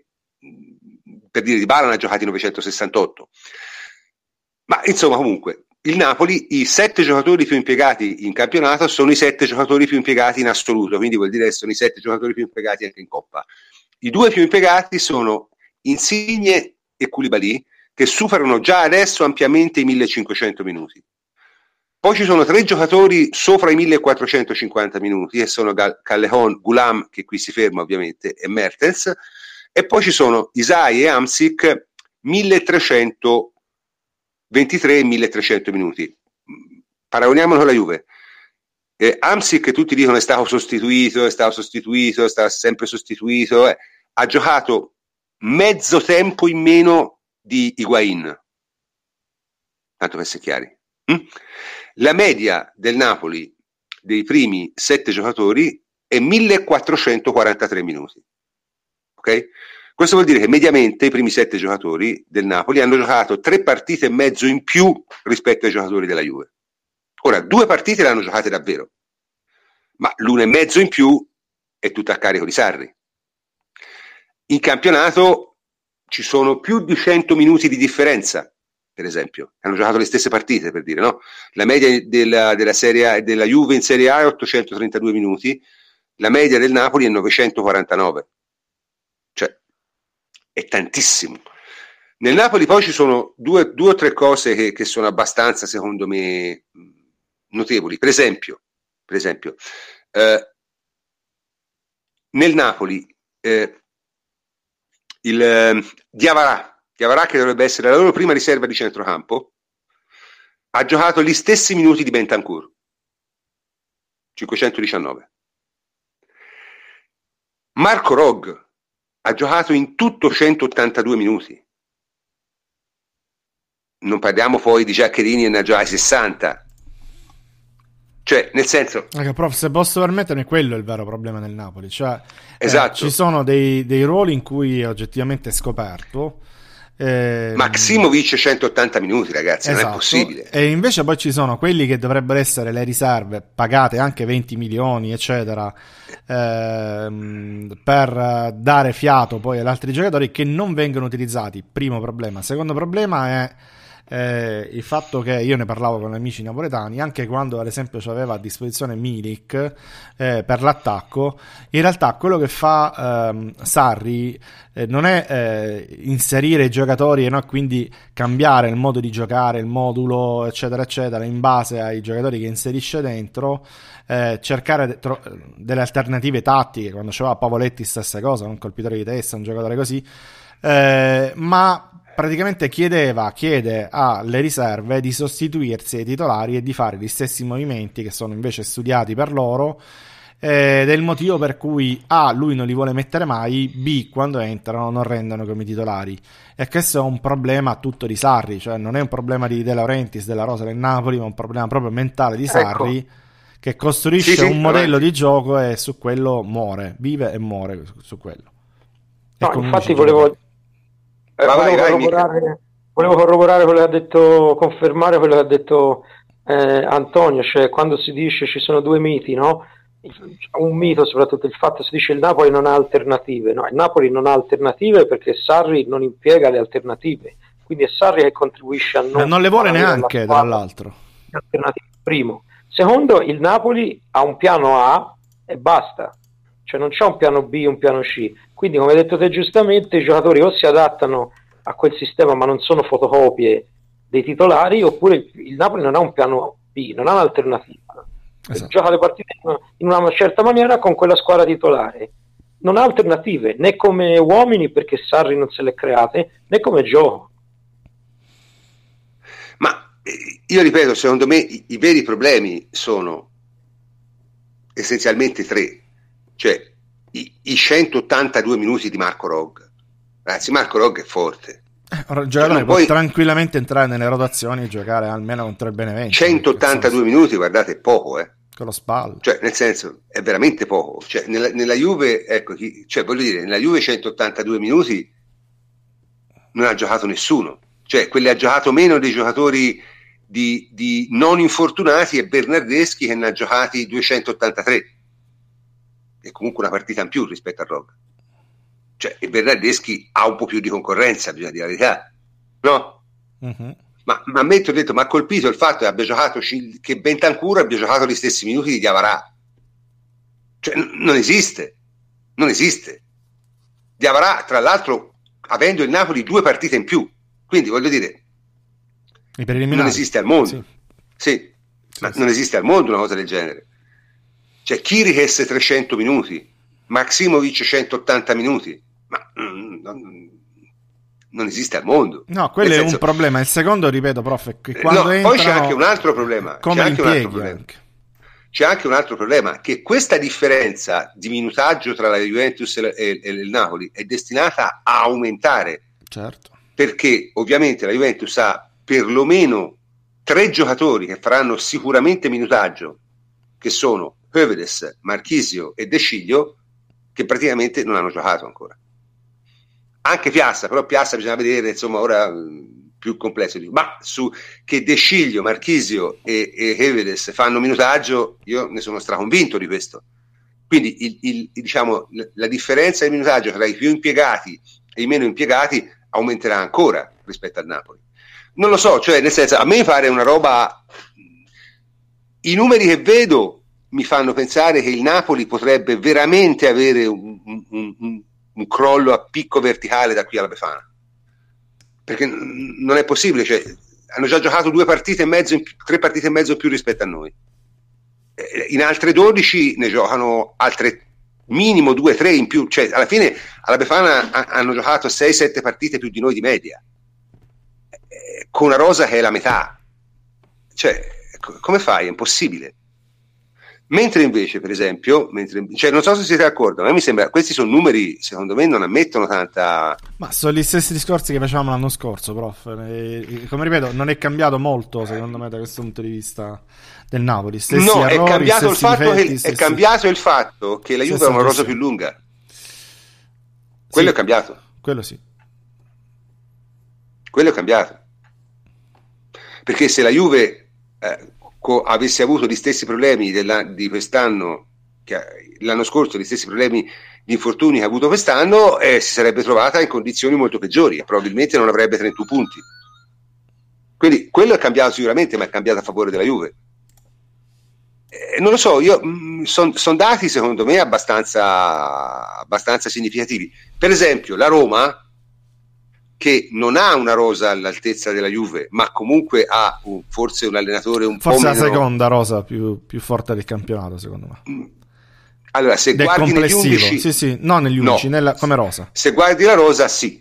per dire, Dybala ne ha giocati novecentosessantotto. Ma insomma, comunque, il Napoli, i sette giocatori più impiegati in campionato sono i sette giocatori più impiegati in assoluto, quindi vuol dire che sono i sette giocatori più impiegati anche in Coppa. I due più impiegati sono Insigne e Koulibaly, che superano già adesso ampiamente i millecinquecento minuti. Poi ci sono tre giocatori sopra i millequattrocentocinquanta minuti, che sono Callejon, Goulam, che qui si ferma ovviamente, e Mertens, e poi ci sono Isai e Hamsik, milletrecentoventitré e milletrecento minuti. Paragoniamolo alla Juve. Eh, Hamsik, che tutti dicono è stato sostituito, è stato sostituito, è stato sempre sostituito, eh, ha giocato mezzo tempo in meno di Higuain, tanto per essere chiari. mm? La media del Napoli dei primi sette giocatori è millequattrocentoquarantatré minuti, ok? Questo vuol dire che mediamente i primi sette giocatori del Napoli hanno giocato tre partite e mezzo in più rispetto ai giocatori della Juve. Ora, due partite le hanno giocate davvero, ma l'una e mezzo in più è tutta a carico di Sarri. In campionato ci sono più di cento minuti di differenza, per esempio. Hanno giocato le stesse partite, per dire, no? La media della, della, serie A, della Juve in Serie A è ottocentotrentadue minuti, la media del Napoli è novecentoquarantanove. Cioè, è tantissimo. Nel Napoli poi ci sono due, due o tre cose che, che sono abbastanza, secondo me, notevoli. Per esempio, per esempio eh, nel Napoli... Eh, il eh, Diavara, Diavara, che dovrebbe essere la loro prima riserva di centrocampo, ha giocato gli stessi minuti di Bentancur, cinquecentodiciannove. Marco Rog ha giocato in tutto centottantadue minuti, non parliamo poi di Giaccherini, e ne ha giocati sessanta. Cioè, nel senso, okay, prof, se posso permettermi, quello è il vero problema del Napoli. Cioè, esatto. eh, ci sono dei, dei ruoli in cui è oggettivamente scoperto. Eh, Maximovic centottanta minuti, ragazzi, esatto, non è possibile. E invece poi ci sono quelli che dovrebbero essere le riserve, pagate anche venti milioni, eccetera, ehm, per dare fiato poi ad altri giocatori, che non vengono utilizzati. Primo problema. Secondo problema è eh, il fatto che io ne parlavo con amici napoletani, anche quando ad esempio aveva a disposizione Milik eh, per l'attacco, in realtà quello che fa ehm, Sarri eh, non è eh, inserire i giocatori, no? Quindi cambiare il modo di giocare, il modulo eccetera eccetera in base ai giocatori che inserisce dentro, eh, cercare de- tro- delle alternative tattiche. Quando c'era Pavoletti stessa cosa, un colpitore di testa, un giocatore così, eh, ma praticamente chiedeva, chiede alle riserve di sostituirsi ai titolari e di fare gli stessi movimenti che sono invece studiati per loro, ed è il motivo per cui A, lui non li vuole mettere mai, B, quando entrano non rendono come titolari. E questo è un problema tutto di Sarri, cioè non è un problema di De Laurentiis, della Rosa del Napoli, ma un problema proprio mentale di Sarri, ecco, che costruisce sì, sì, un modello di gioco e su quello muore, vive e muore su quello. No, infatti volevo... Ma volevo, vai, corroborare, vai, volevo corroborare quello che ha detto, confermare quello che ha detto eh, Antonio, cioè quando si dice ci sono due miti, no? Un mito soprattutto il fatto si dice il Napoli non ha alternative, no? Il Napoli non ha alternative perché Sarri non impiega le alternative, quindi è Sarri che contribuisce a non, ma non le vuole neanche tra l'altro. Primo, secondo, il Napoli ha un piano A e basta, cioè non c'è un piano B, un piano C. Quindi, come hai detto te giustamente, i giocatori o si adattano a quel sistema ma non sono fotocopie dei titolari, oppure il, il Napoli non ha un piano B, non ha un'alternativa. Esatto. Gioca le partite in una certa maniera con quella squadra titolare. Non ha alternative, né come uomini perché Sarri non se le ha create, né come gioco. Ma io ripeto, secondo me i, i veri problemi sono essenzialmente tre. Cioè, I, I centottantadue minuti di Marco Rog, ragazzi, Marco Rog è forte, eh, giocatore, può poi tranquillamente entrare nelle rotazioni e giocare almeno contro il Benevento. centottantadue minuti, guardate, è poco, eh. Con lo spalle, cioè, nel senso, è veramente poco. Cioè, nella, nella Juve, ecco, chi, cioè, voglio dire, nella Juve centottantadue minuti non ha giocato nessuno, cioè, quelli ha giocato meno dei giocatori di, di non infortunati e Bernardeschi che ne ha giocati duecentottantatré. È comunque una partita in più rispetto a Rog, cioè il Bernardeschi ha un po' più di concorrenza, bisogna dire la verità, no? Uh-huh. Ma, ma a me ti ho detto, mi ha colpito il fatto che abbia giocato, che Bentancur abbia giocato gli stessi minuti di Diavarà, cioè n- non esiste, non esiste. Diavarà, tra l'altro, avendo il Napoli due partite in più, quindi voglio dire, non esiste al mondo, sì, sì, sì, ma sì, non esiste al mondo una cosa del genere. Cioè Kirikes trecento minuti, Maximovic centottanta minuti, ma mm, non, non esiste al mondo. No, quello nel è senso... un problema. Il secondo, ripeto, prof, è che quando no, entrano... Poi c'è anche un altro problema, c'è anche un altro problema. Anche. C'è anche un altro problema, che questa differenza di minutaggio tra la Juventus e, e, e il Napoli è destinata a aumentare. Certo. Perché ovviamente la Juventus ha perlomeno tre giocatori che faranno sicuramente minutaggio, che sono Höwedes, Marchisio e De Sciglio, che praticamente non hanno giocato ancora. Anche Pjaca, però Pjaca bisogna vedere, insomma, ora più complesso. Ma su che De Sciglio, Marchisio e, e Höwedes fanno minutaggio, io ne sono straconvinto di questo. Quindi il, il, diciamo, la differenza di minutaggio tra i più impiegati e i meno impiegati aumenterà ancora rispetto al Napoli. Non lo so, cioè nel senso, a me pare una roba... I numeri che vedo mi fanno pensare che il Napoli potrebbe veramente avere un, un, un, un crollo a picco verticale da qui alla Befana, perché n- non è possibile, cioè, hanno già giocato due partite e mezzo in più, tre partite e mezzo in più rispetto a noi, eh, in altre dodici ne giocano altre minimo due, tre in più, cioè alla fine alla Befana ha, hanno giocato sei sette partite più di noi di media, eh, con una rosa che è la metà, cioè co- come fai? È impossibile. Mentre invece, per esempio, mentre, cioè non so se siete d'accordo, ma mi sembra questi sono numeri, secondo me, non ammettono tanta... Ma sono gli stessi discorsi che facevamo l'anno scorso, prof. E, come ripeto, non è cambiato molto, secondo me, da questo punto di vista del Napoli. Stessi no, errori, è cambiato, il fatto, difetti, che, stessi... è cambiato il fatto che la Juve ha una rosa più lunga. Quello sì, è cambiato. Quello sì. Quello è cambiato. Perché se la Juve... Eh, avesse avuto gli stessi problemi della, di quest'anno, che, l'anno scorso, gli stessi problemi di infortuni che ha avuto quest'anno, eh, si sarebbe trovata in condizioni molto peggiori e probabilmente non avrebbe trentuno punti. Quindi quello è cambiato sicuramente, ma è cambiato a favore della Juve. Eh, non lo so, io sono son dati secondo me abbastanza, abbastanza significativi. Per esempio la Roma, che non ha una rosa all'altezza della Juve, ma comunque ha un, forse un allenatore un forse po' forse la meno... seconda rosa più, più forte del campionato, secondo me. Allora, se del guardi negli undici... Sì, sì, no, negli undici, no. Nella, come rosa. Se guardi la rosa, sì.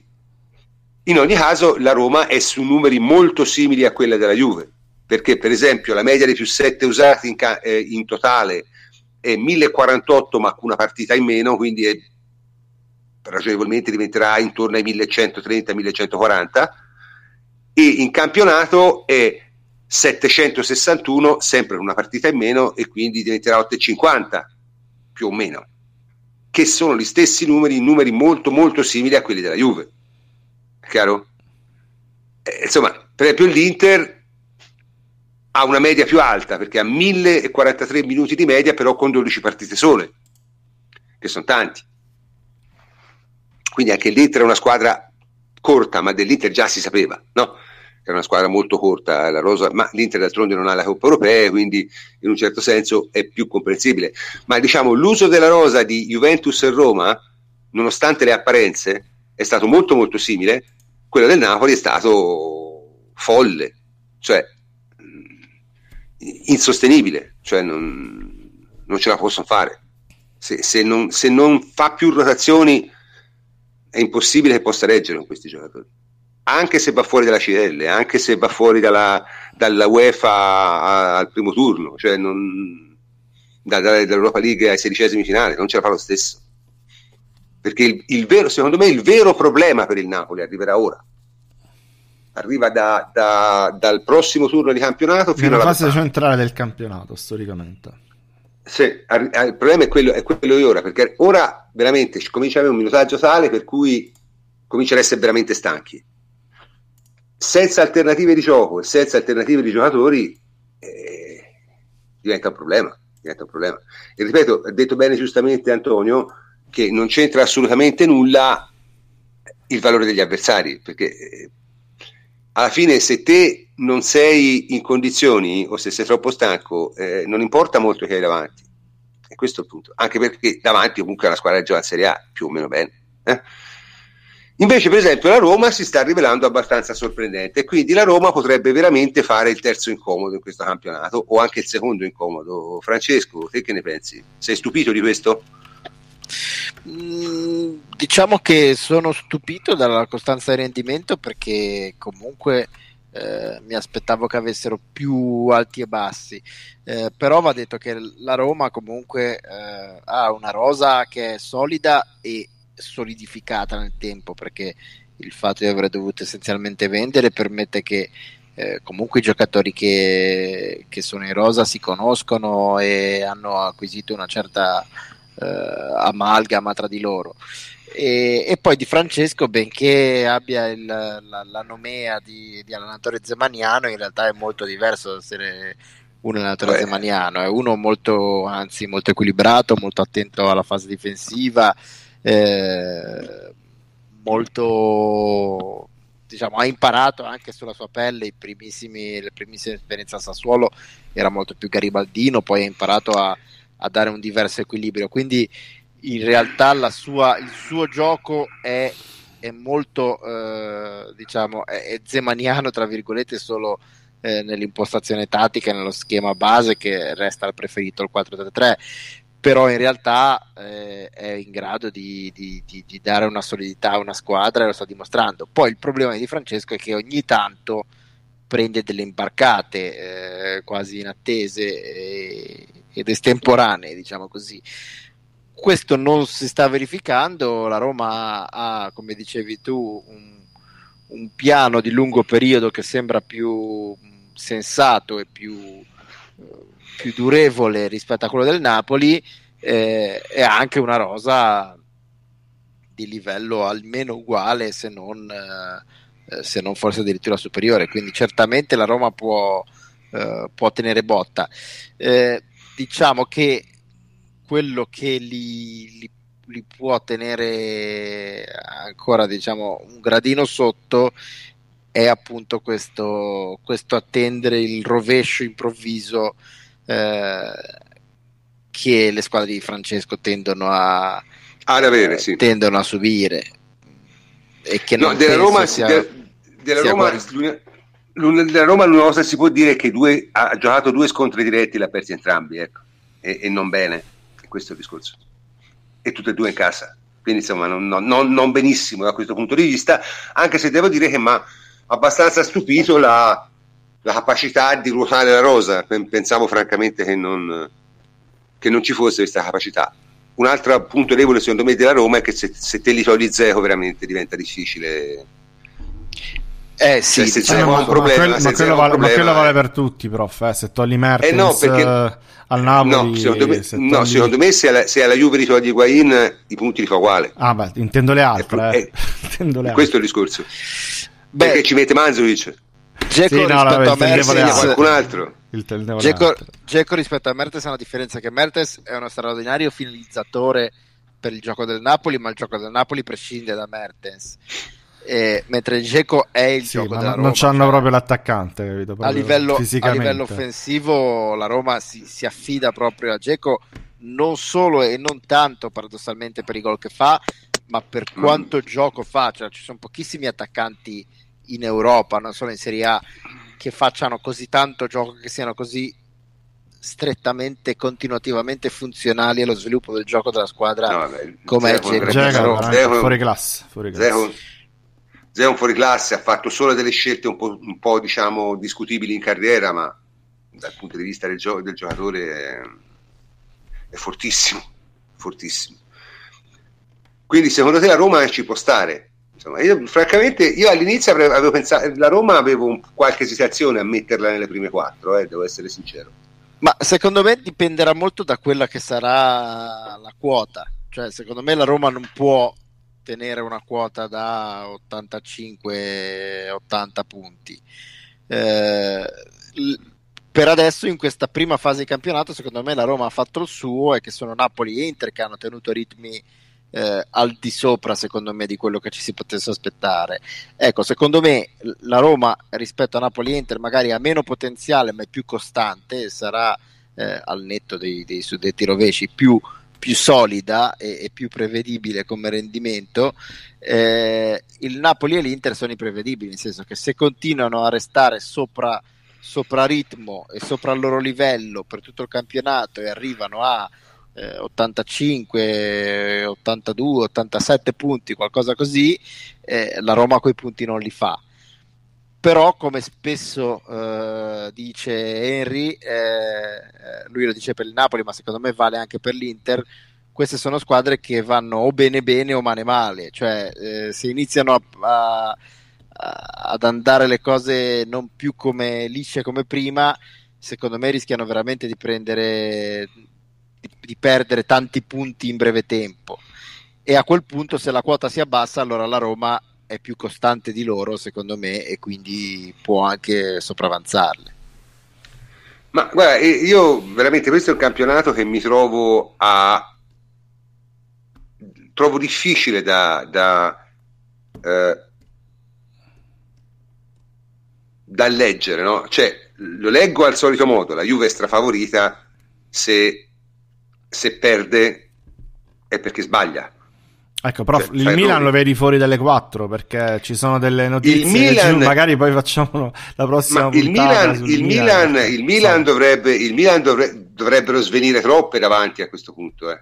In ogni caso, la Roma è su numeri molto simili a quella della Juve, perché per esempio la media dei più sette usati in, ca- eh, in totale è mille e quarantotto, ma con una partita in meno, quindi è ragionevolmente diventerà intorno ai millecentotrenta millecentoquaranta, e in campionato è settecentosessantuno, sempre una partita in meno, e quindi diventerà ottocentocinquanta più o meno, che sono gli stessi numeri, numeri molto molto simili a quelli della Juve, chiaro? Eh, insomma, per esempio l'Inter ha una media più alta, perché ha mille e quarantatré minuti di media, però con dodici partite sole, che sono tanti. Quindi anche l'Inter è una squadra corta, ma dell'Inter già si sapeva, no? Era una squadra molto corta la rosa, ma l'Inter d'altronde non ha la Coppa Europea, quindi in un certo senso è più comprensibile. Ma diciamo l'uso della rosa di Juventus e Roma, nonostante le apparenze, è stato molto molto simile. Quello del Napoli è stato folle, cioè insostenibile, cioè non, non ce la possono fare. Se, se, non, se non fa più rotazioni è impossibile che possa reggere con questi giocatori, anche se va fuori dalla Cirelle, anche se va fuori dalla, dalla UEFA al primo turno, cioè non, da, da, dall'Europa League ai sedicesimi finale, non ce la fa lo stesso, perché il, il vero, secondo me il vero problema per il Napoli arriverà ora, arriva da, da, dal prossimo turno di campionato fino alla fase centrale del campionato storicamente. Se, a, a, il problema è quello, è quello di ora, perché ora veramente comincia ad avere un minutaggio tale per cui comincia ad essere veramente stanchi, senza alternative di gioco e senza alternative di giocatori, eh, diventa un problema, diventa un problema. E ripeto, ha detto bene giustamente Antonio che non c'entra assolutamente nulla il valore degli avversari, perché eh, alla fine se te non sei in condizioni o se sei troppo stanco, eh, non importa molto che hai davanti, e questo è il punto, anche perché davanti comunque è una squadra che gioca in Serie A più o meno bene, eh? Invece per esempio la Roma si sta rivelando abbastanza sorprendente, quindi la Roma potrebbe veramente fare il terzo incomodo in questo campionato, o anche il secondo incomodo. Francesco, te che ne pensi? Sei stupito di questo? Mm, diciamo che sono stupito dalla costanza di rendimento, perché comunque Eh, mi aspettavo che avessero più alti e bassi, eh, però va detto che la Roma comunque eh, ha una rosa che è solida e solidificata nel tempo, perché il fatto di aver dovuto essenzialmente vendere permette che eh, comunque i giocatori che, che sono in rosa si conoscono e hanno acquisito una certa eh, amalgama tra di loro. E, e poi Di Francesco, benché abbia il, la, la nomea di, di allenatore zemaniano, in realtà è molto diverso da essere un allenatore Beh. zemaniano, è uno molto, anzi molto equilibrato, molto attento alla fase difensiva, eh, molto, diciamo, ha imparato anche sulla sua pelle i primissimi, le primissime esperienze a Sassuolo, era molto più garibaldino, poi ha imparato a, a dare un diverso equilibrio, quindi in realtà la sua, il suo gioco è, è molto eh, diciamo è, è zemaniano tra virgolette, solo eh, nell'impostazione tattica, nello schema base che resta il preferito, il quattro tre tre, però in realtà eh, è in grado di, di, di, di dare una solidità a una squadra e lo sta dimostrando. Poi il problema di Francesco è che ogni tanto prende delle imbarcate eh, quasi inattese e, ed estemporanee, diciamo così. Questo non si sta verificando, la Roma ha, come dicevi tu, un, un piano di lungo periodo che sembra più sensato e più, più durevole rispetto a quello del Napoli, eh, e ha anche una rosa di livello almeno uguale, se non, eh, se non forse addirittura superiore, quindi certamente la Roma può, eh, può tenere botta. Eh, diciamo che quello che li, li, li può tenere ancora, diciamo, un gradino sotto è appunto questo, questo attendere il rovescio improvviso eh, che le squadre di Francesco tendono a, ad avere, eh, sì. tendono a subire. E che no, non della Roma sia, della, della sia Roma guarda... La Roma l'unica cosa si può dire è che due, ha giocato due scontri diretti e l'ha persi entrambi, ecco, e, e non bene, questo è il discorso, e tutte e due in casa, quindi insomma non, non, non benissimo da questo punto di vista, anche se devo dire che mi ha abbastanza stupito la, la capacità di ruotare la rosa. Pensavo francamente che non, che non ci fosse questa capacità. Un altro punto debole secondo me della Roma è che se, se te li togli Zeco veramente diventa difficile. Eh sì, cioè, se eh, ma, un problema, ma, quel, ma, quello vale, un problema, ma quello vale per tutti, prof. Eh, se togli Mertens eh no, perché, eh, al Napoli, no, secondo me, se, no, togli... secondo me se, alla, se alla Juve li togli Higuain i punti li fa uguale. Ah, beh, intendo le altre. È, eh. intendo le altre. Questo è il discorso. Beh, perché ci mette Manzulic? Dzeko sì, no, rispetto a Mertens, qualcun altro. Dzeko rispetto a Mertens ha una differenza, che Mertens è uno straordinario finalizzatore per il gioco del Napoli, ma il gioco del Napoli prescinde da Mertens. Eh, mentre Dzeko è il sì, gioco della Roma, non c'hanno cioè, proprio l'attaccante, capito? Proprio a, livello, a livello offensivo la Roma si, si affida proprio a Dzeko, non solo e non tanto paradossalmente per i gol che fa, ma per quanto mm. gioco fa. Cioè, ci sono pochissimi attaccanti in Europa, non solo in Serie A, che facciano così tanto gioco, che siano così strettamente, continuativamente funzionali allo sviluppo del gioco della squadra, no, vabbè, come Dzeko. Fuori classe, fuori classe. Zé è un fuoriclasse, ha fatto solo delle scelte un po', un po' diciamo discutibili in carriera, ma dal punto di vista del, gio- del giocatore è, è fortissimo, fortissimo. Quindi secondo te la Roma ci può stare? Insomma, io, francamente io all'inizio avevo pensato, la Roma avevo un, qualche esitazione a metterla nelle prime quattro, eh, devo essere sincero. Ma secondo me dipenderà molto da quella che sarà la quota, cioè secondo me la Roma non può tenere una quota da ottantacinque ottanta punti. Eh, per adesso in questa prima fase di campionato secondo me la Roma ha fatto il suo, e che sono Napoli e Inter che hanno tenuto ritmi eh, al di sopra secondo me di quello che ci si potesse aspettare. Ecco, secondo me la Roma rispetto a Napoli e Inter magari ha meno potenziale, ma è più costante, sarà eh, al netto dei, dei suddetti rovesci più più solida e, e più prevedibile come rendimento. Eh, il Napoli e l'Inter sono imprevedibili, nel senso che se continuano a restare sopra, sopra ritmo e sopra il loro livello per tutto il campionato e arrivano a eh, ottantacinque, ottantadue, ottantasette punti, qualcosa così, eh, la Roma quei punti non li fa. Però come spesso eh, dice Henry, eh, lui lo dice per il Napoli ma secondo me vale anche per l'Inter, queste sono squadre che vanno o bene bene o male male, cioè eh, se iniziano a, a, ad andare le cose non più come lisce come prima, secondo me rischiano veramente di prendere di, di perdere tanti punti in breve tempo, e a quel punto se la quota si abbassa allora la Roma è più costante di loro secondo me e quindi può anche sopravanzarle. Ma guarda, io veramente questo è un campionato che mi trovo a trovo difficile da da, eh, da leggere, no? Cioè lo leggo al solito modo, la Juve è strafavorita, se se perde è perché sbaglia. Ecco, prof, cioè, il Milan errori. Lo vedi fuori dalle quattro perché ci sono delle notizie. Il Milan, giù, magari poi facciamo la prossima puntata. Il Milan, il Milan, Milan, il Milan sì. dovrebbe, il Milan dovre, dovrebbero svenire troppe davanti a questo punto, eh.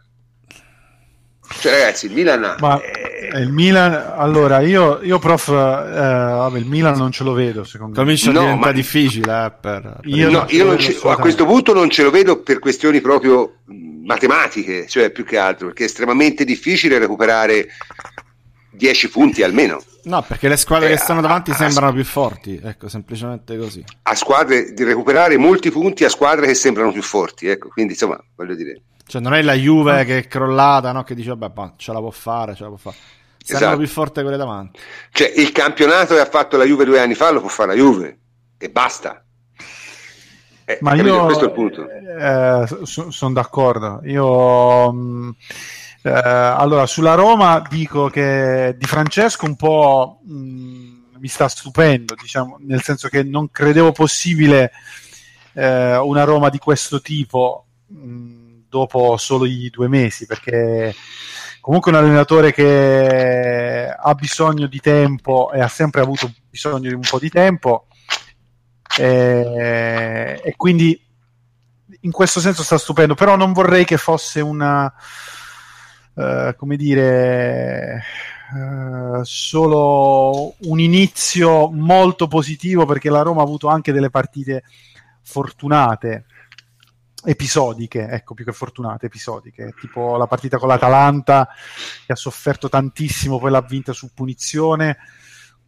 Cioè, ragazzi, il Milan. Ma eh, il Milan, allora io, io prof, eh, vabbè, il Milan non ce lo vedo. Secondo me no, diventa ma, difficile. Eh, per, per io no, io non ce, a questo punto non ce lo vedo per questioni proprio matematiche, cioè più che altro perché è estremamente difficile recuperare dieci punti almeno. No, perché le squadre eh, che stanno davanti a, sembrano a, più forti, ecco, semplicemente così. A squadre di recuperare molti punti a squadre che sembrano più forti, ecco, quindi insomma, voglio dire. Cioè non è la Juve che è crollata, no? Che dice vabbè, ce la può fare, ce la può fare. Saranno esatto. Più forte quelle davanti. Cioè il campionato che ha fatto la Juve due anni fa lo può fare la Juve e basta. Eh, Ma io questo è il punto. Eh, so, sono d'accordo. Io mh, eh, allora sulla Roma dico che Di Francesco un po' mh, mi sta stupendo, diciamo, nel senso che non credevo possibile eh, una Roma di questo tipo mh, dopo solo i due mesi, perché comunque un allenatore che ha bisogno di tempo e ha sempre avuto bisogno di un po' di tempo, eh, e quindi in questo senso sta stupendo, però non vorrei che fosse una eh, come dire eh, solo un inizio molto positivo, perché la Roma ha avuto anche delle partite fortunate, episodiche, ecco, più che fortunate, episodiche, tipo la partita con l'Atalanta che ha sofferto tantissimo, poi l'ha vinta su punizione,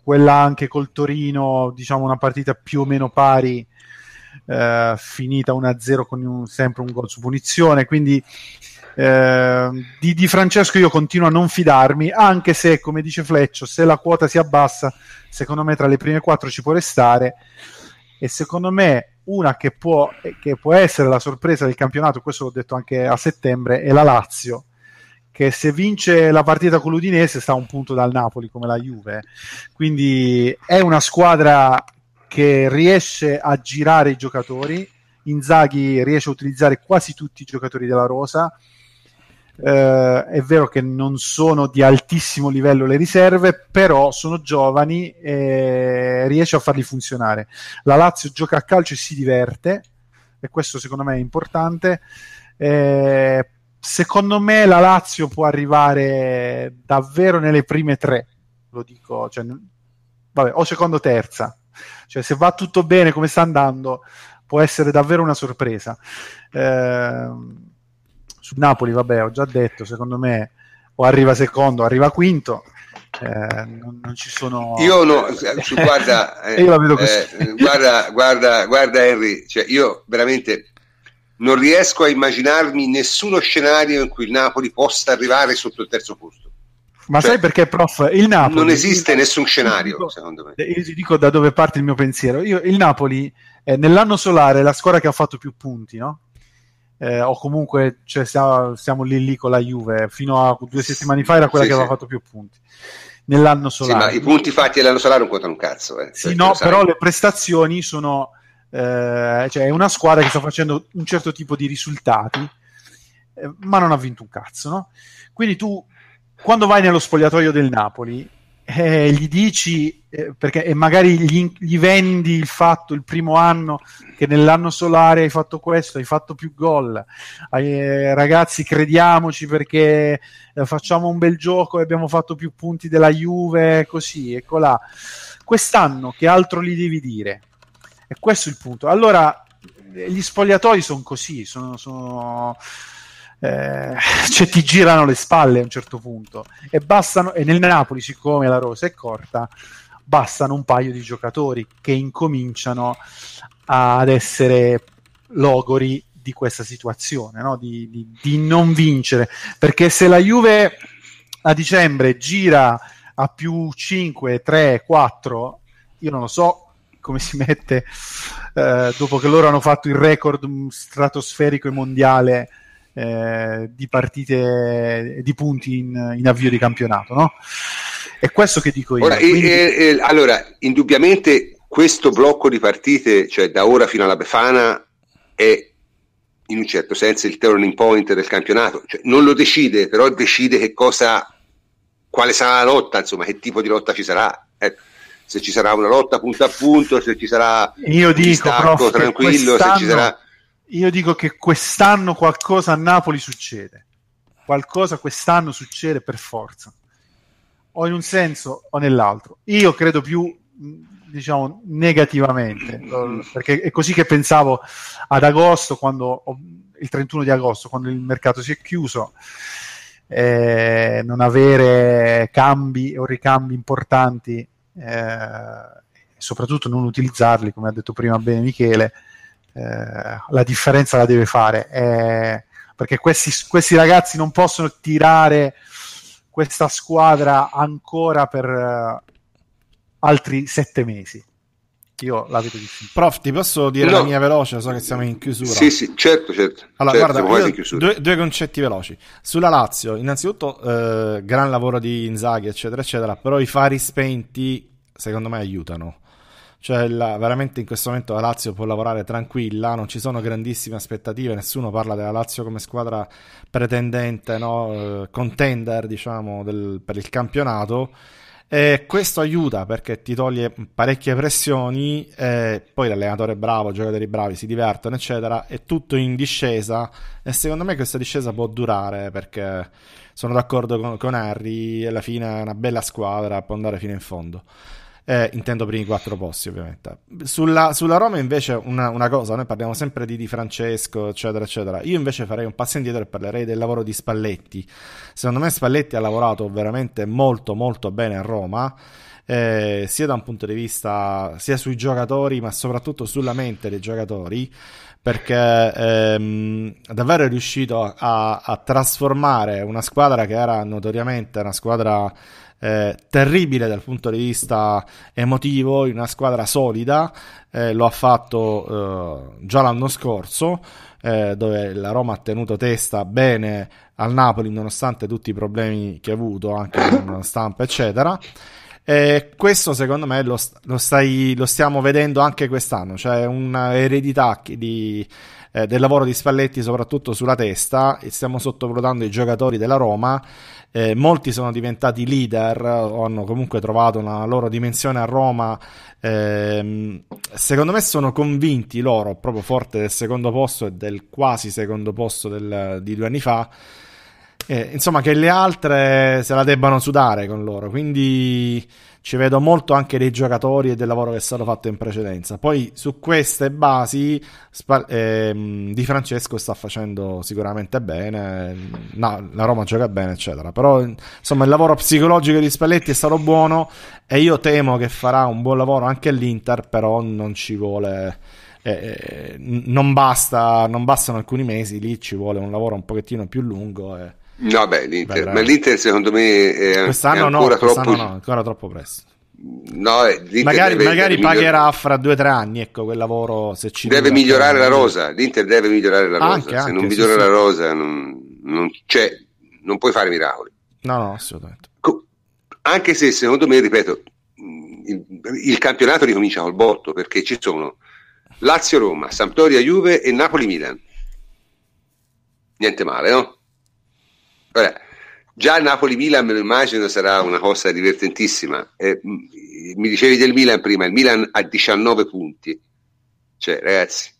quella anche col Torino, diciamo una partita più o meno pari, eh, finita uno a zero con un, sempre un gol su punizione, quindi eh, di, di Francesco io continuo a non fidarmi, anche se, come dice Fleccio, se la quota si abbassa, secondo me tra le prime quattro ci può restare, e secondo me una che può, che può essere la sorpresa del campionato, questo l'ho detto anche a settembre, è la Lazio, che se vince la partita con l'Udinese sta a un punto dal Napoli come la Juve, quindi è una squadra che riesce a girare i giocatori. Inzaghi riesce a utilizzare quasi tutti i giocatori della rosa, eh, è vero che non sono di altissimo livello le riserve, però sono giovani e riesce a farli funzionare. La Lazio gioca a calcio e si diverte, e questo secondo me è importante. eh, secondo me la Lazio può arrivare davvero nelle prime tre, lo dico, cioè, vabbè, o secondo o terza, cioè se va tutto bene come sta andando può essere davvero una sorpresa. eh, su Napoli, vabbè, ho già detto, secondo me o arriva secondo o arriva quinto, eh, non, non ci sono io no, su, guarda, eh, io la vedo così. Eh, guarda, guarda, guarda Henry, cioè, io veramente non riesco a immaginarmi nessuno scenario in cui il Napoli possa arrivare sotto il terzo posto. Ma cioè, sai perché, prof? Il Napoli non esiste, nessun scenario, dico, secondo me. Io ti dico da dove parte il mio pensiero. Io, il Napoli eh, nell'anno solare è la squadra che ha fatto più punti, no? Eh, o comunque, cioè, siamo, siamo lì lì con la Juve, fino a due settimane fa era quella sì, che sì. aveva fatto più punti nell'anno solare. Sì, ma i punti fatti nell'anno solare non contano un cazzo. Eh, sì, no, però le prestazioni sono, eh, cioè è una squadra che sta facendo un certo tipo di risultati, eh, ma non ha vinto un cazzo, no? Quindi tu, quando vai nello spogliatoio del Napoli, eh, gli dici, eh, perché, e magari gli, gli vendi il fatto, il primo anno, che nell'anno solare hai fatto questo, hai fatto più gol, eh, ragazzi crediamoci perché eh, facciamo un bel gioco e abbiamo fatto più punti della Juve, così, ecco là. Quest'anno che altro gli devi dire? E questo è il punto. Allora, gli spogliatoi sono così, sono... sono Eh, cioè ti girano le spalle a un certo punto, e bastano, e nel Napoli, siccome la rosa è corta, bastano un paio di giocatori che incominciano ad essere logori di questa situazione, no? di, di, di non vincere, perché se la Juve a dicembre gira a più cinque, tre, quattro, io non lo so come si mette, eh, dopo che loro hanno fatto il record stratosferico e mondiale Eh, di partite, di punti in, in avvio di campionato, no? È questo che dico io. Ora, quindi... eh, eh, allora, indubbiamente questo blocco di partite, cioè da ora fino alla Befana, è in un certo senso il turning point del campionato, cioè, non lo decide, però decide che cosa, quale sarà la lotta, insomma, che tipo di lotta ci sarà, eh, se ci sarà una lotta punto a punto, se ci sarà io dico, distacco, prof, tranquillo, quest'anno... se ci sarà. Io dico che quest'anno qualcosa a Napoli succede, qualcosa quest'anno succede per forza, o in un senso o nell'altro. Io credo più, diciamo, negativamente, perché è così che pensavo ad agosto, quando il trentuno di agosto, quando il mercato si è chiuso, eh, non avere cambi o ricambi importanti, eh, soprattutto non utilizzarli, come ha detto prima bene Michele. Eh, la differenza la deve fare, eh, perché questi, questi ragazzi non possono tirare questa squadra ancora per eh, altri sette mesi. Io la vedo difficile. Prof, ti posso dire no. la mia veloce? So che siamo in chiusura. Sì, sì, certo, certo. Allora, certo, guarda, io, due, due concetti veloci. Sulla Lazio, innanzitutto, eh, gran lavoro di Inzaghi, eccetera, eccetera, però i fari spenti secondo me aiutano. Cioè la, veramente in questo momento la Lazio può lavorare tranquilla, non ci sono grandissime aspettative, nessuno parla della Lazio come squadra pretendente, no? Contender, diciamo, del, per il campionato, e questo aiuta perché ti toglie parecchie pressioni, e poi l'allenatore è bravo, giocatori bravi, si divertono eccetera, è tutto in discesa e secondo me questa discesa può durare, perché sono d'accordo con, con Harry, alla fine è una bella squadra, può andare fino in fondo. Eh, intendo primi quattro posti ovviamente. Sulla, sulla Roma invece una, una cosa, noi parliamo sempre di Di Francesco eccetera eccetera, io invece farei un passo indietro e parlerei del lavoro di Spalletti. Secondo me Spalletti ha lavorato veramente molto molto bene a Roma, eh, sia da un punto di vista sia sui giocatori ma soprattutto sulla mente dei giocatori, perché ehm, davvero è riuscito a, a trasformare una squadra che era notoriamente una squadra Eh, terribile dal punto di vista emotivo in una squadra solida, eh, lo ha fatto eh, già l'anno scorso, eh, dove la Roma ha tenuto testa bene al Napoli nonostante tutti i problemi che ha avuto anche con stampa eccetera, e questo secondo me lo, lo, stai, lo stiamo vedendo anche quest'anno, cioè un'eredità di, eh, del lavoro di Spalletti soprattutto sulla testa, e stiamo sottovalutando i giocatori della Roma. Eh, molti sono diventati leader o hanno comunque trovato una loro dimensione a Roma, eh, secondo me sono convinti loro proprio forte del secondo posto e del quasi secondo posto del, di due anni fa, eh, insomma che le altre se la debbano sudare con loro, quindi ci vedo molto anche dei giocatori e del lavoro che è stato fatto in precedenza. Poi su queste basi Sp- ehm, Di Francesco sta facendo sicuramente bene, no, la Roma gioca bene eccetera, però insomma il lavoro psicologico di Spalletti è stato buono e io temo che farà un buon lavoro anche all'Inter, però non ci vuole, eh, non basta, non bastano alcuni mesi, lì ci vuole un lavoro un pochettino più lungo e... No, beh, l'Inter, beh, ma l'Inter secondo me è, quest'anno è ancora, no, troppo... quest'anno no, ancora troppo presto. No, magari, magari pagherà miglior... fra due o tre anni, ecco, quel lavoro se ci deve migliorare la rosa. L'Inter deve migliorare la rosa. Anche, se anche, non migliora sì, la rosa, non, non, cioè, non puoi fare miracoli. No, no, assolutamente. Anche se secondo me, ripeto, il, il campionato ricomincia col botto, perché ci sono Lazio-Roma, Sampdoria-Juve e Napoli-Milan. Niente male, no? Ora, già Napoli-Milan me lo immagino sarà una cosa divertentissima, eh, mi dicevi del Milan prima, il Milan ha diciannove punti, cioè ragazzi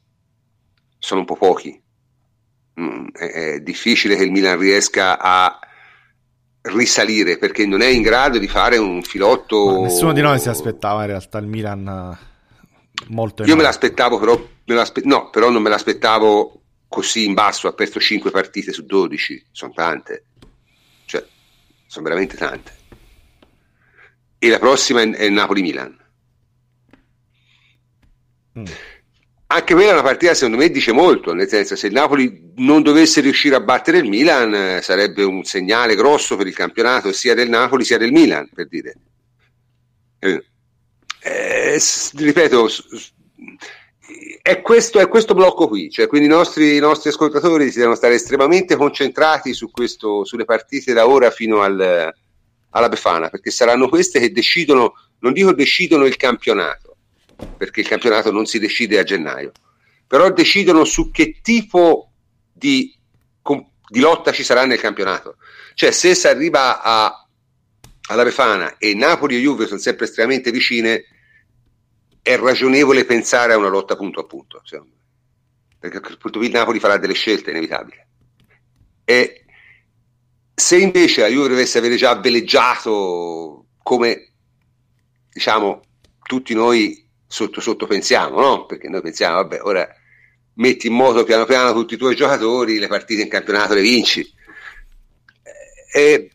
sono un po' pochi, mm, è, è difficile che il Milan riesca a risalire perché non è in grado di fare un filotto. Ma nessuno di noi si aspettava in realtà il Milan molto, io me l'aspettavo, però, me l'aspe- no, però non me l'aspettavo così in basso, ha perso cinque partite su dodici, sono tante, cioè sono veramente tante, e la prossima è, è Napoli-Milan, mm. Anche quella è una partita secondo me dice molto, nel senso, se il Napoli non dovesse riuscire a battere il Milan sarebbe un segnale grosso per il campionato sia del Napoli sia del Milan, per dire, eh, eh, ripeto, È questo, è questo blocco qui, cioè, quindi i nostri, i nostri ascoltatori si devono stare estremamente concentrati su questo, sulle partite da ora fino al, alla Befana, perché saranno queste che decidono, non dico decidono il campionato, perché il campionato non si decide a gennaio, però decidono su che tipo di, di lotta ci sarà nel campionato, cioè se si arriva a, alla Befana e Napoli e Juve sono sempre estremamente vicine, è ragionevole pensare a una lotta punto a punto, cioè, perché appunto il Napoli farà delle scelte inevitabili, e se invece la Juve dovesse avere già veleggiato, come diciamo tutti noi sotto sotto pensiamo, no? Perché noi pensiamo vabbè, ora metti in moto piano piano tutti i tuoi giocatori, le partite in campionato le vinci, e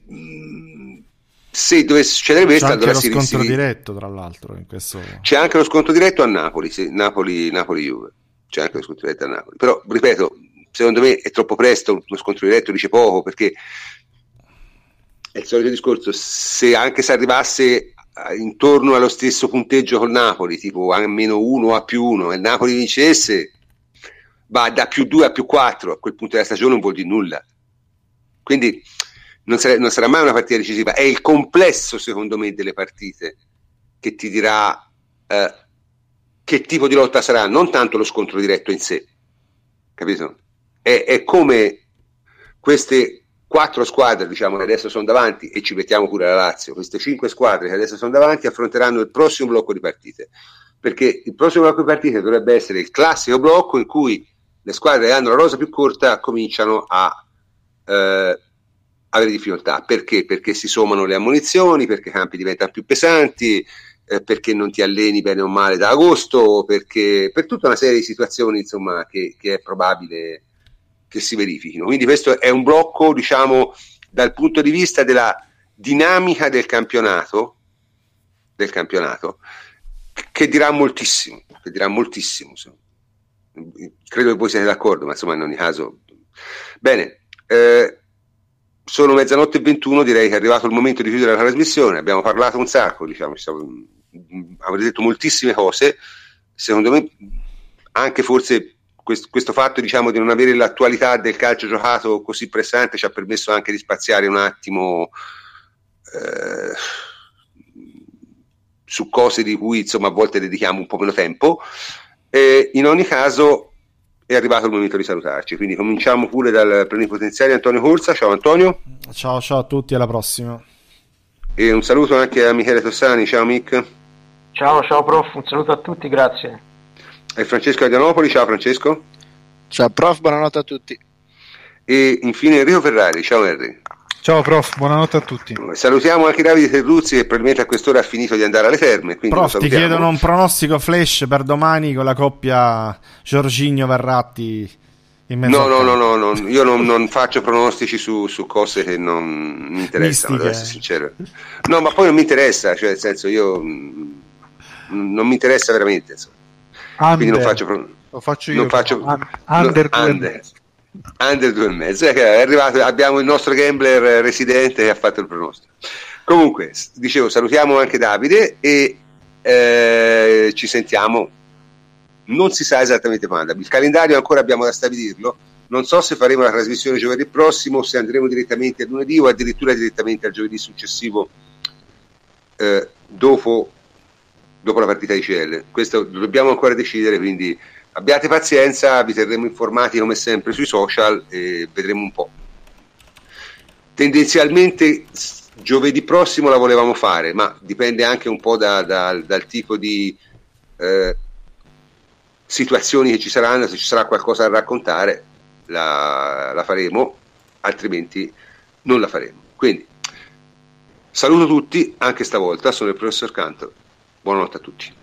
se dovesse succedere questa, c'è anche allora lo si scontro si... diretto, tra l'altro in questo... c'è anche lo scontro diretto a Napoli, sì. Napoli, Napoli-Juve, c'è anche lo scontro diretto a Napoli, però ripeto secondo me è troppo presto, lo scontro diretto dice poco, perché è il solito discorso, se anche se arrivasse intorno allo stesso punteggio col Napoli, tipo a meno uno a più uno, e il Napoli vincesse va da più due a più quattro, a quel punto della stagione non vuol dire nulla, quindi Non sarà, non sarà mai una partita decisiva, è il complesso secondo me delle partite che ti dirà eh, che tipo di lotta sarà, non tanto lo scontro diretto in sé, capito? È, è come queste quattro squadre, diciamo, che adesso sono davanti, e ci mettiamo pure la Lazio, queste cinque squadre che adesso sono davanti affronteranno il prossimo blocco di partite, perché il prossimo blocco di partite dovrebbe essere il classico blocco in cui le squadre che hanno la rosa più corta cominciano a eh, avere difficoltà. Perché? Perché si sommano le ammonizioni, perché i campi diventano più pesanti, eh, perché non ti alleni bene o male da agosto, perché per tutta una serie di situazioni, insomma, che, che è probabile che si verifichino. Quindi questo è un blocco, diciamo, dal punto di vista della dinamica del campionato, del campionato che dirà moltissimo, che dirà moltissimo. Credo che voi siete d'accordo, ma insomma in ogni caso. Bene, eh, sono mezzanotte e ventuno, direi che è arrivato il momento di chiudere la trasmissione. Abbiamo parlato un sacco, diciamo, avrei detto moltissime cose, secondo me anche forse Questo, questo fatto, diciamo, di non avere l'attualità del calcio giocato così pressante ci ha permesso anche di spaziare un attimo eh, su cose di cui, insomma, a volte dedichiamo un po' meno tempo, e in ogni caso è arrivato il momento di salutarci, quindi cominciamo pure dal plenipotenziario Antonio Corsa. Ciao Antonio. Ciao, ciao a tutti, alla prossima. E un saluto anche a Michele Tossani. Ciao Mick. Ciao, ciao prof, un saluto a tutti, grazie. E Francesco Adrianopoli, ciao Francesco. Ciao prof, buonanotte a tutti. E infine Enrico Ferrari, ciao Henry. Ciao prof, buonanotte a tutti. Salutiamo anche Davide Ferruzzi, che probabilmente a quest'ora ha finito di andare alle terme. Prof, ti chiedono un pronostico flash per domani con la coppia Giorginio-Verratti in mezzo. No, no, no, no, no, io non, non faccio pronostici su, su cose che non mi interessano, devo essere sincero. No, ma poi non mi interessa, cioè nel senso io non mi interessa veramente, insomma. Under, quindi non faccio, lo faccio io, non faccio, under, no, under, under due e mezzo. È arrivato, abbiamo il nostro gambler residente che ha fatto il pronostico. Comunque, dicevo, salutiamo anche Davide e eh, ci sentiamo, non si sa esattamente quando. Il calendario ancora abbiamo da stabilirlo, non so se faremo la trasmissione giovedì prossimo, se andremo direttamente a lunedì o addirittura direttamente al giovedì successivo, eh, dopo dopo la partita di C L. Questo dobbiamo ancora decidere, quindi abbiate pazienza, vi terremo informati come sempre sui social e vedremo un po'. Tendenzialmente giovedì prossimo la volevamo fare, ma dipende anche un po' da, da, dal tipo di eh, situazioni che ci saranno, se ci sarà qualcosa da raccontare la, la faremo, altrimenti non la faremo. Quindi saluto tutti, anche stavolta sono il professor Canto. Buonanotte a tutti.